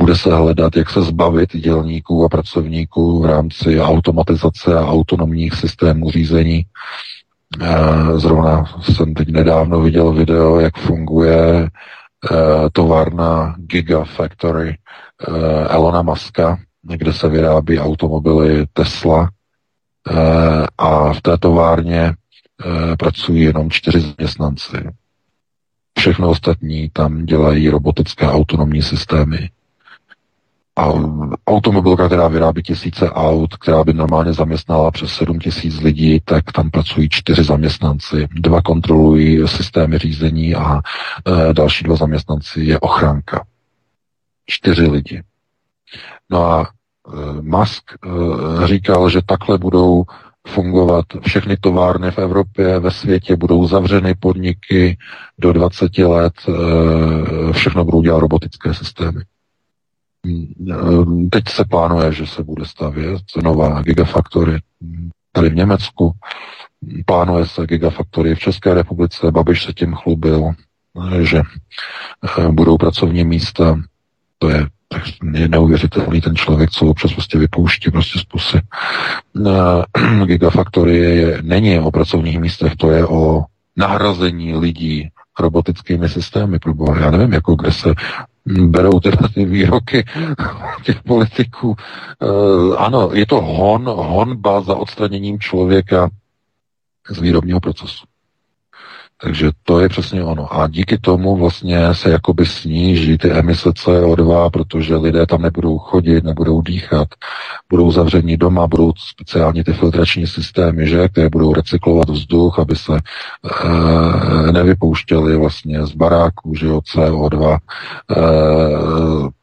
bude se hledat, jak se zbavit dělníků a pracovníků v rámci automatizace a autonomních systémů řízení. Zrovna jsem teď nedávno viděl video, jak funguje továrna Gigafactory Elona Muska, kde se vyrábí automobily Tesla a v té továrně pracují jenom čtyři zaměstnanci. Všechno ostatní tam dělají robotické autonomní systémy. A automobilka, která vyrábí tisíce aut, která by normálně zaměstnala přes sedm tisíc lidí, tak tam pracují čtyři zaměstnanci. Dva kontrolují systémy řízení a e, další dva zaměstnanci je ochranka. Čtyři lidi. No a e, Musk e, říkal, že takhle budou fungovat všechny továrny v Evropě, ve světě, budou zavřeny podniky do dvacet let, e, všechno budou dělat robotické systémy. Teď se plánuje, že se bude stavět nová Gigafactory tady v Německu. Plánuje se Gigafactory v České republice. Babiš se tím chlubil, že budou pracovní místa. To je, je neuvěřitelný ten člověk, co občas prostě vypouští prostě z pusy. Gigafactory je, není o pracovních místech, to je o nahrazení lidí robotickými systémy. Já nevím, jako kde se berou teda ty výroky těch politiků. E, ano, je to hon, honba za odstraněním člověka z výrobního procesu. Takže to je přesně ono. A díky tomu vlastně se jakoby sníží ty emise C O dva, protože lidé tam nebudou chodit, nebudou dýchat, budou zavření doma, budou speciálně ty filtrační systémy, že, které budou recyklovat vzduch, aby se e, nevypouštěly vlastně z baráků, že jo, C O dva e,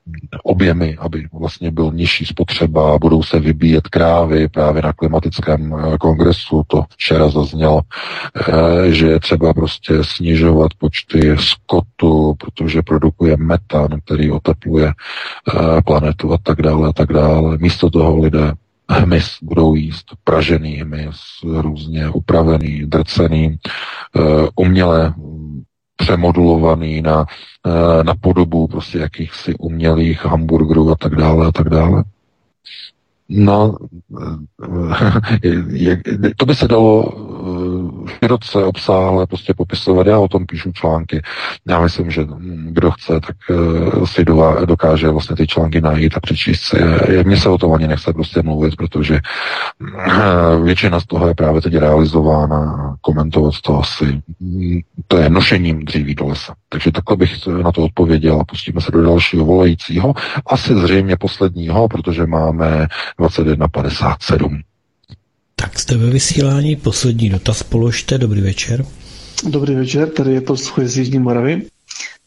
objemy, aby vlastně byl nižší spotřeba, budou se vybíjet krávy právě na klimatickém kongresu, to včera zaznělo, že je třeba prostě snižovat počty skotu, protože produkuje metan, který otepluje planetu a tak dále a tak dále. Místo toho lidé hmyz budou jíst, pražený hmyz, různě upravený, drcený, umělé přemodulovaný na, na podobu prostě jakýchsi umělých hamburgerů a tak dále a tak dále. No, to by se dalo široce obsáhle prostě popisovat. Já o tom píšu články. Já myslím, že kdo chce, tak si dokáže vlastně ty články najít a přečíst si. Mně se o tom ani nechce prostě mluvit, protože většina z toho je právě teď realizována. Komentovat to asi, to je nošením dříví do lesa. Takže takhle bych na to odpověděl a pustíme se do dalšího volajícího. Asi zřejmě posledního, protože máme dvacet jedna padesát sedm. Tak jste ve vysílání, poslední dotaz položte, dobrý večer. Dobrý večer, tady je posluchač z Jižní Moravy.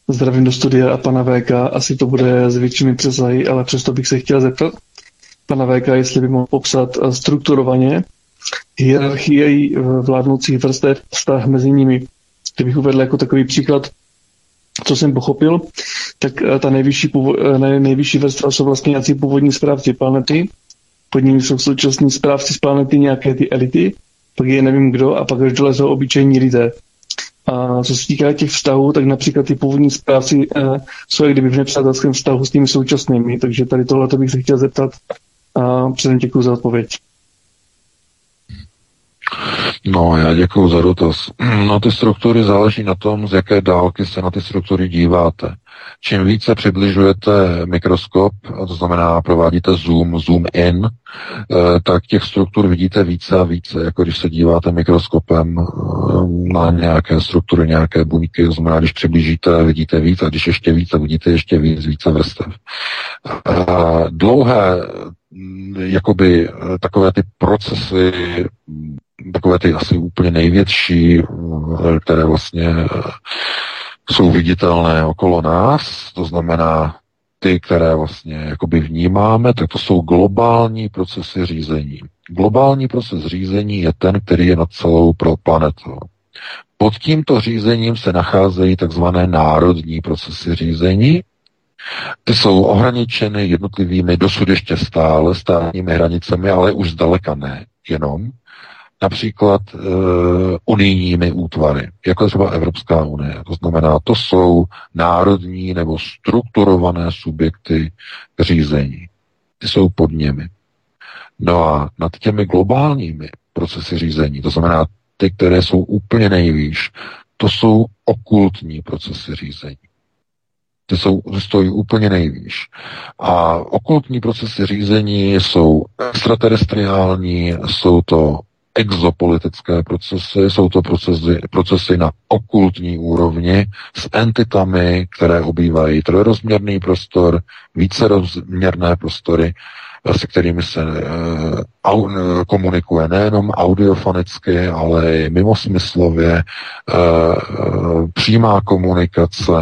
Zdravím do studia a pana V K. Asi to bude s většími přesahy, ale přesto bych se chtěl zeptat pana V K, jestli by mohl popsat strukturovaně hierarchii vládnoucích vrstev, vztah mezi nimi. Kdybych uvedl jako takový příklad, co jsem pochopil, tak ta nejvyšší, nejvyšší vrstva jsou vlastně nějací původní správci planety, pod nimi jsou současní správci z planety nějaké ty elity, pak je nevím kdo a pak až dole jsou obyčejní lidé. A co se týká těch vztahů, tak například ty původní správci eh, jsou jak kdyby v nepřátelském vztahu s těmi současnými, takže tady tohle bych se chtěl zeptat a předem děkuji za odpověď. No, já děkuji za dotaz. No, ty struktury záleží na tom, z jaké dálky se na ty struktury díváte. Čím více přibližujete mikroskop, to znamená provádíte zoom, zoom in, tak těch struktur vidíte více a více, jako když se díváte mikroskopem na nějaké struktury, nějaké buňky, to znamená, když přiblížíte, vidíte víc a když ještě více, vidíte ještě víc, více vrstev. A dlouhé, jakoby takové ty procesy, takové ty asi úplně největší, které vlastně jsou viditelné okolo nás, to znamená ty, které vlastně jakoby vnímáme, tak to jsou globální procesy řízení. Globální proces řízení je ten, který je nad celou planetou. Pod tímto řízením se nacházejí takzvané národní procesy řízení. Ty jsou ohraničeny jednotlivými, dosud ještě stále státními hranicemi, ale už zdaleka ne jenom. Například e, unijními útvary, jako třeba Evropská unie. To znamená, to jsou národní nebo strukturované subjekty řízení. Ty jsou pod nimi. No a nad těmi globálními procesy řízení, to znamená ty, které jsou úplně nejvýš, to jsou okultní procesy řízení. Ty jsou, stojí úplně nejvýš. A okultní procesy řízení jsou extraterestriální, jsou to exopolitické procesy, jsou to procesy, procesy na okultní úrovni s entitami, které obývají trojrozměrný prostor, vícerozměrné prostory, se kterými se e, au, komunikuje nejenom audiofonicky, ale i mimosmyslově, e, přímá komunikace,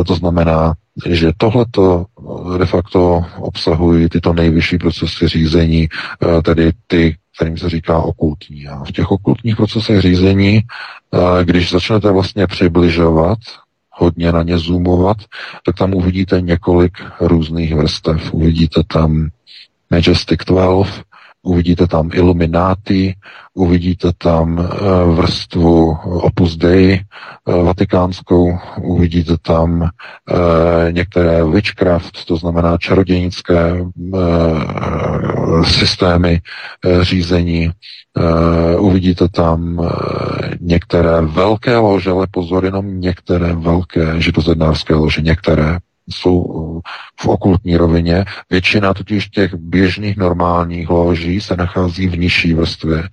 e, to znamená, že tohleto de facto obsahují tyto nejvyšší procesy řízení, e, tedy ty, kterým se říká okultní. A v těch okultních procesech řízení, když začnete vlastně přibližovat, hodně na ně zoomovat, tak tam uvidíte několik různých vrstev. Uvidíte tam Majestic dvanáct, uvidíte tam Illuminati, uvidíte tam vrstvu Opus Dei vatikánskou, uvidíte tam některé witchcraft, to znamená čarodějnické systémy řízení, uvidíte tam některé velké lože, ale pozor, jenom některé velké židozednářské lože, některé jsou v okultní rovině. Většina totiž těch běžných normálních loží se nachází v nižší vrstvě, e,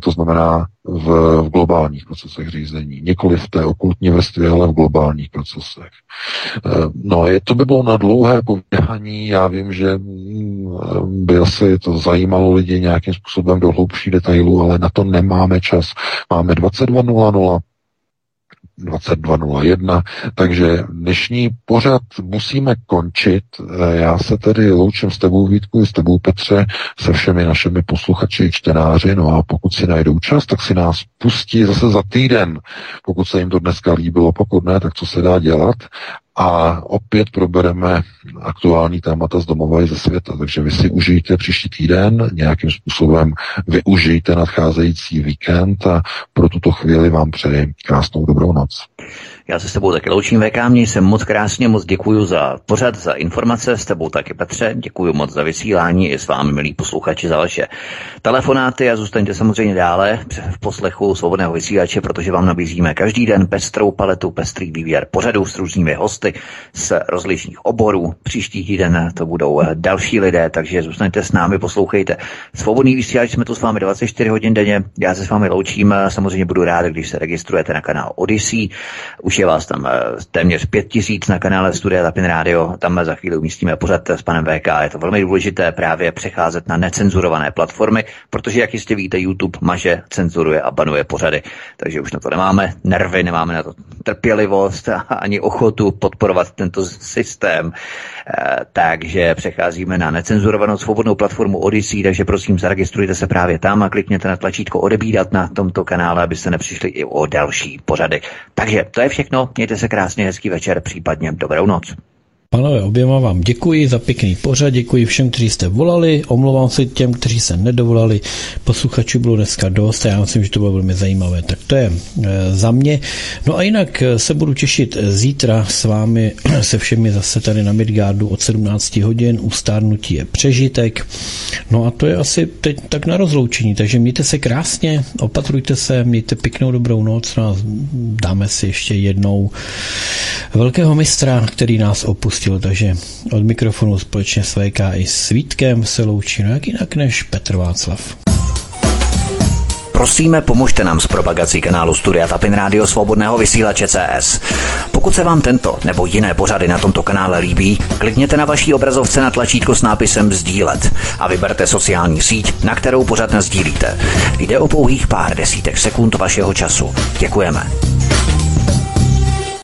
to znamená v, v globálních procesech řízení. Nikoli v té okultní vrstvě, ale v globálních procesech. E, no, je, to by bylo na dlouhé povídání. Já vím, že by asi to zajímalo lidi nějakým způsobem do hloubší detailu, ale na to nemáme čas. Máme dvacet dva nula nula. dvacet dva nula jedna, takže dnešní pořad musíme končit. Já se tedy loučím s tebou, Vítku, i s tebou, Petře, se všemi našimi posluchači, čtenáři, no a pokud si najdou čas, tak si nás pustí zase za týden, pokud se jim to dneska líbilo, pokud ne, tak co se dá dělat. A opět probereme aktuální témata z domova i ze světa. Takže vy si užijte příští týden, nějakým způsobem využijte nadcházející víkend a pro tuto chvíli vám přeji krásnou dobrou noc. Já se s tebou taky loučím, V K, měj se moc krásně, moc děkuji za pořad, za informace, s tebou taky, Petře, děkuji moc za vysílání i s vámi, milí posluchači, za vaše telefonáty a zůstaňte samozřejmě dále v poslechu Svobodného vysílače, protože vám nabízíme každý den pestrou paletu, pestrý výběr pořadů s různými hosty z rozličných oborů. Příští týden to budou další lidé, takže zůstaňte s námi, poslouchejte Svobodný vysílač, jsme tu s vámi dvacet čtyři hodin denně. Já se s vámi loučím, samozřejmě budu rád, když se registrujete na kanál Odyssey. Už Už je vás tam téměř pět tisíc na kanále Studia Tapin Radio. Tam za chvíli umístíme pořad s panem V K. Je to velmi důležité právě přecházet na necenzurované platformy, protože, jak jistě víte, YouTube maže, cenzuruje a banuje pořady. Takže už na to nemáme nervy, nemáme na to trpělivost a ani ochotu podporovat tento systém. Takže přecházíme na necenzurovanou svobodnou platformu Odyssey, takže prosím, zaregistrujte se právě tam a klikněte na tlačítko odebírat na tomto kanále, abyste nepřišli i o další pořady. Takže to je všechno, mějte se krásně, hezký večer, případně dobrou noc. Panové, oběma vám děkuji za pěkný pořad, děkuji všem, kteří jste volali, omlouvám se těm, kteří se nedovolali, posluchačů bylo dneska dost a já myslím, že to bylo velmi zajímavé, tak to je za mě. No a jinak se budu těšit zítra s vámi, se všemi zase tady na Midgardu od sedmnácti hodin, Ustárnutí je přežitek, no a to je asi teď tak na rozloučení, takže mějte se krásně, opatrujte se, mějte pěknou dobrou noc, no a dáme si ještě jednou velkého mistra, který nás opustí. Takže od mikrofonu společně s V K i s Vítkem se loučí, no jak jinak než Petr Václav. Prosíme, pomožte nám s propagací kanálu Studia Tapin Radio Svobodného vysílače C S. Pokud se vám tento nebo jiné pořady na tomto kanále líbí, klikněte na vaší obrazovce na tlačítko s nápisem sdílet a vyberte sociální síť, na kterou pořad nasdílíte. Jde o pouhých pár desítek sekund vašeho času. Děkujeme.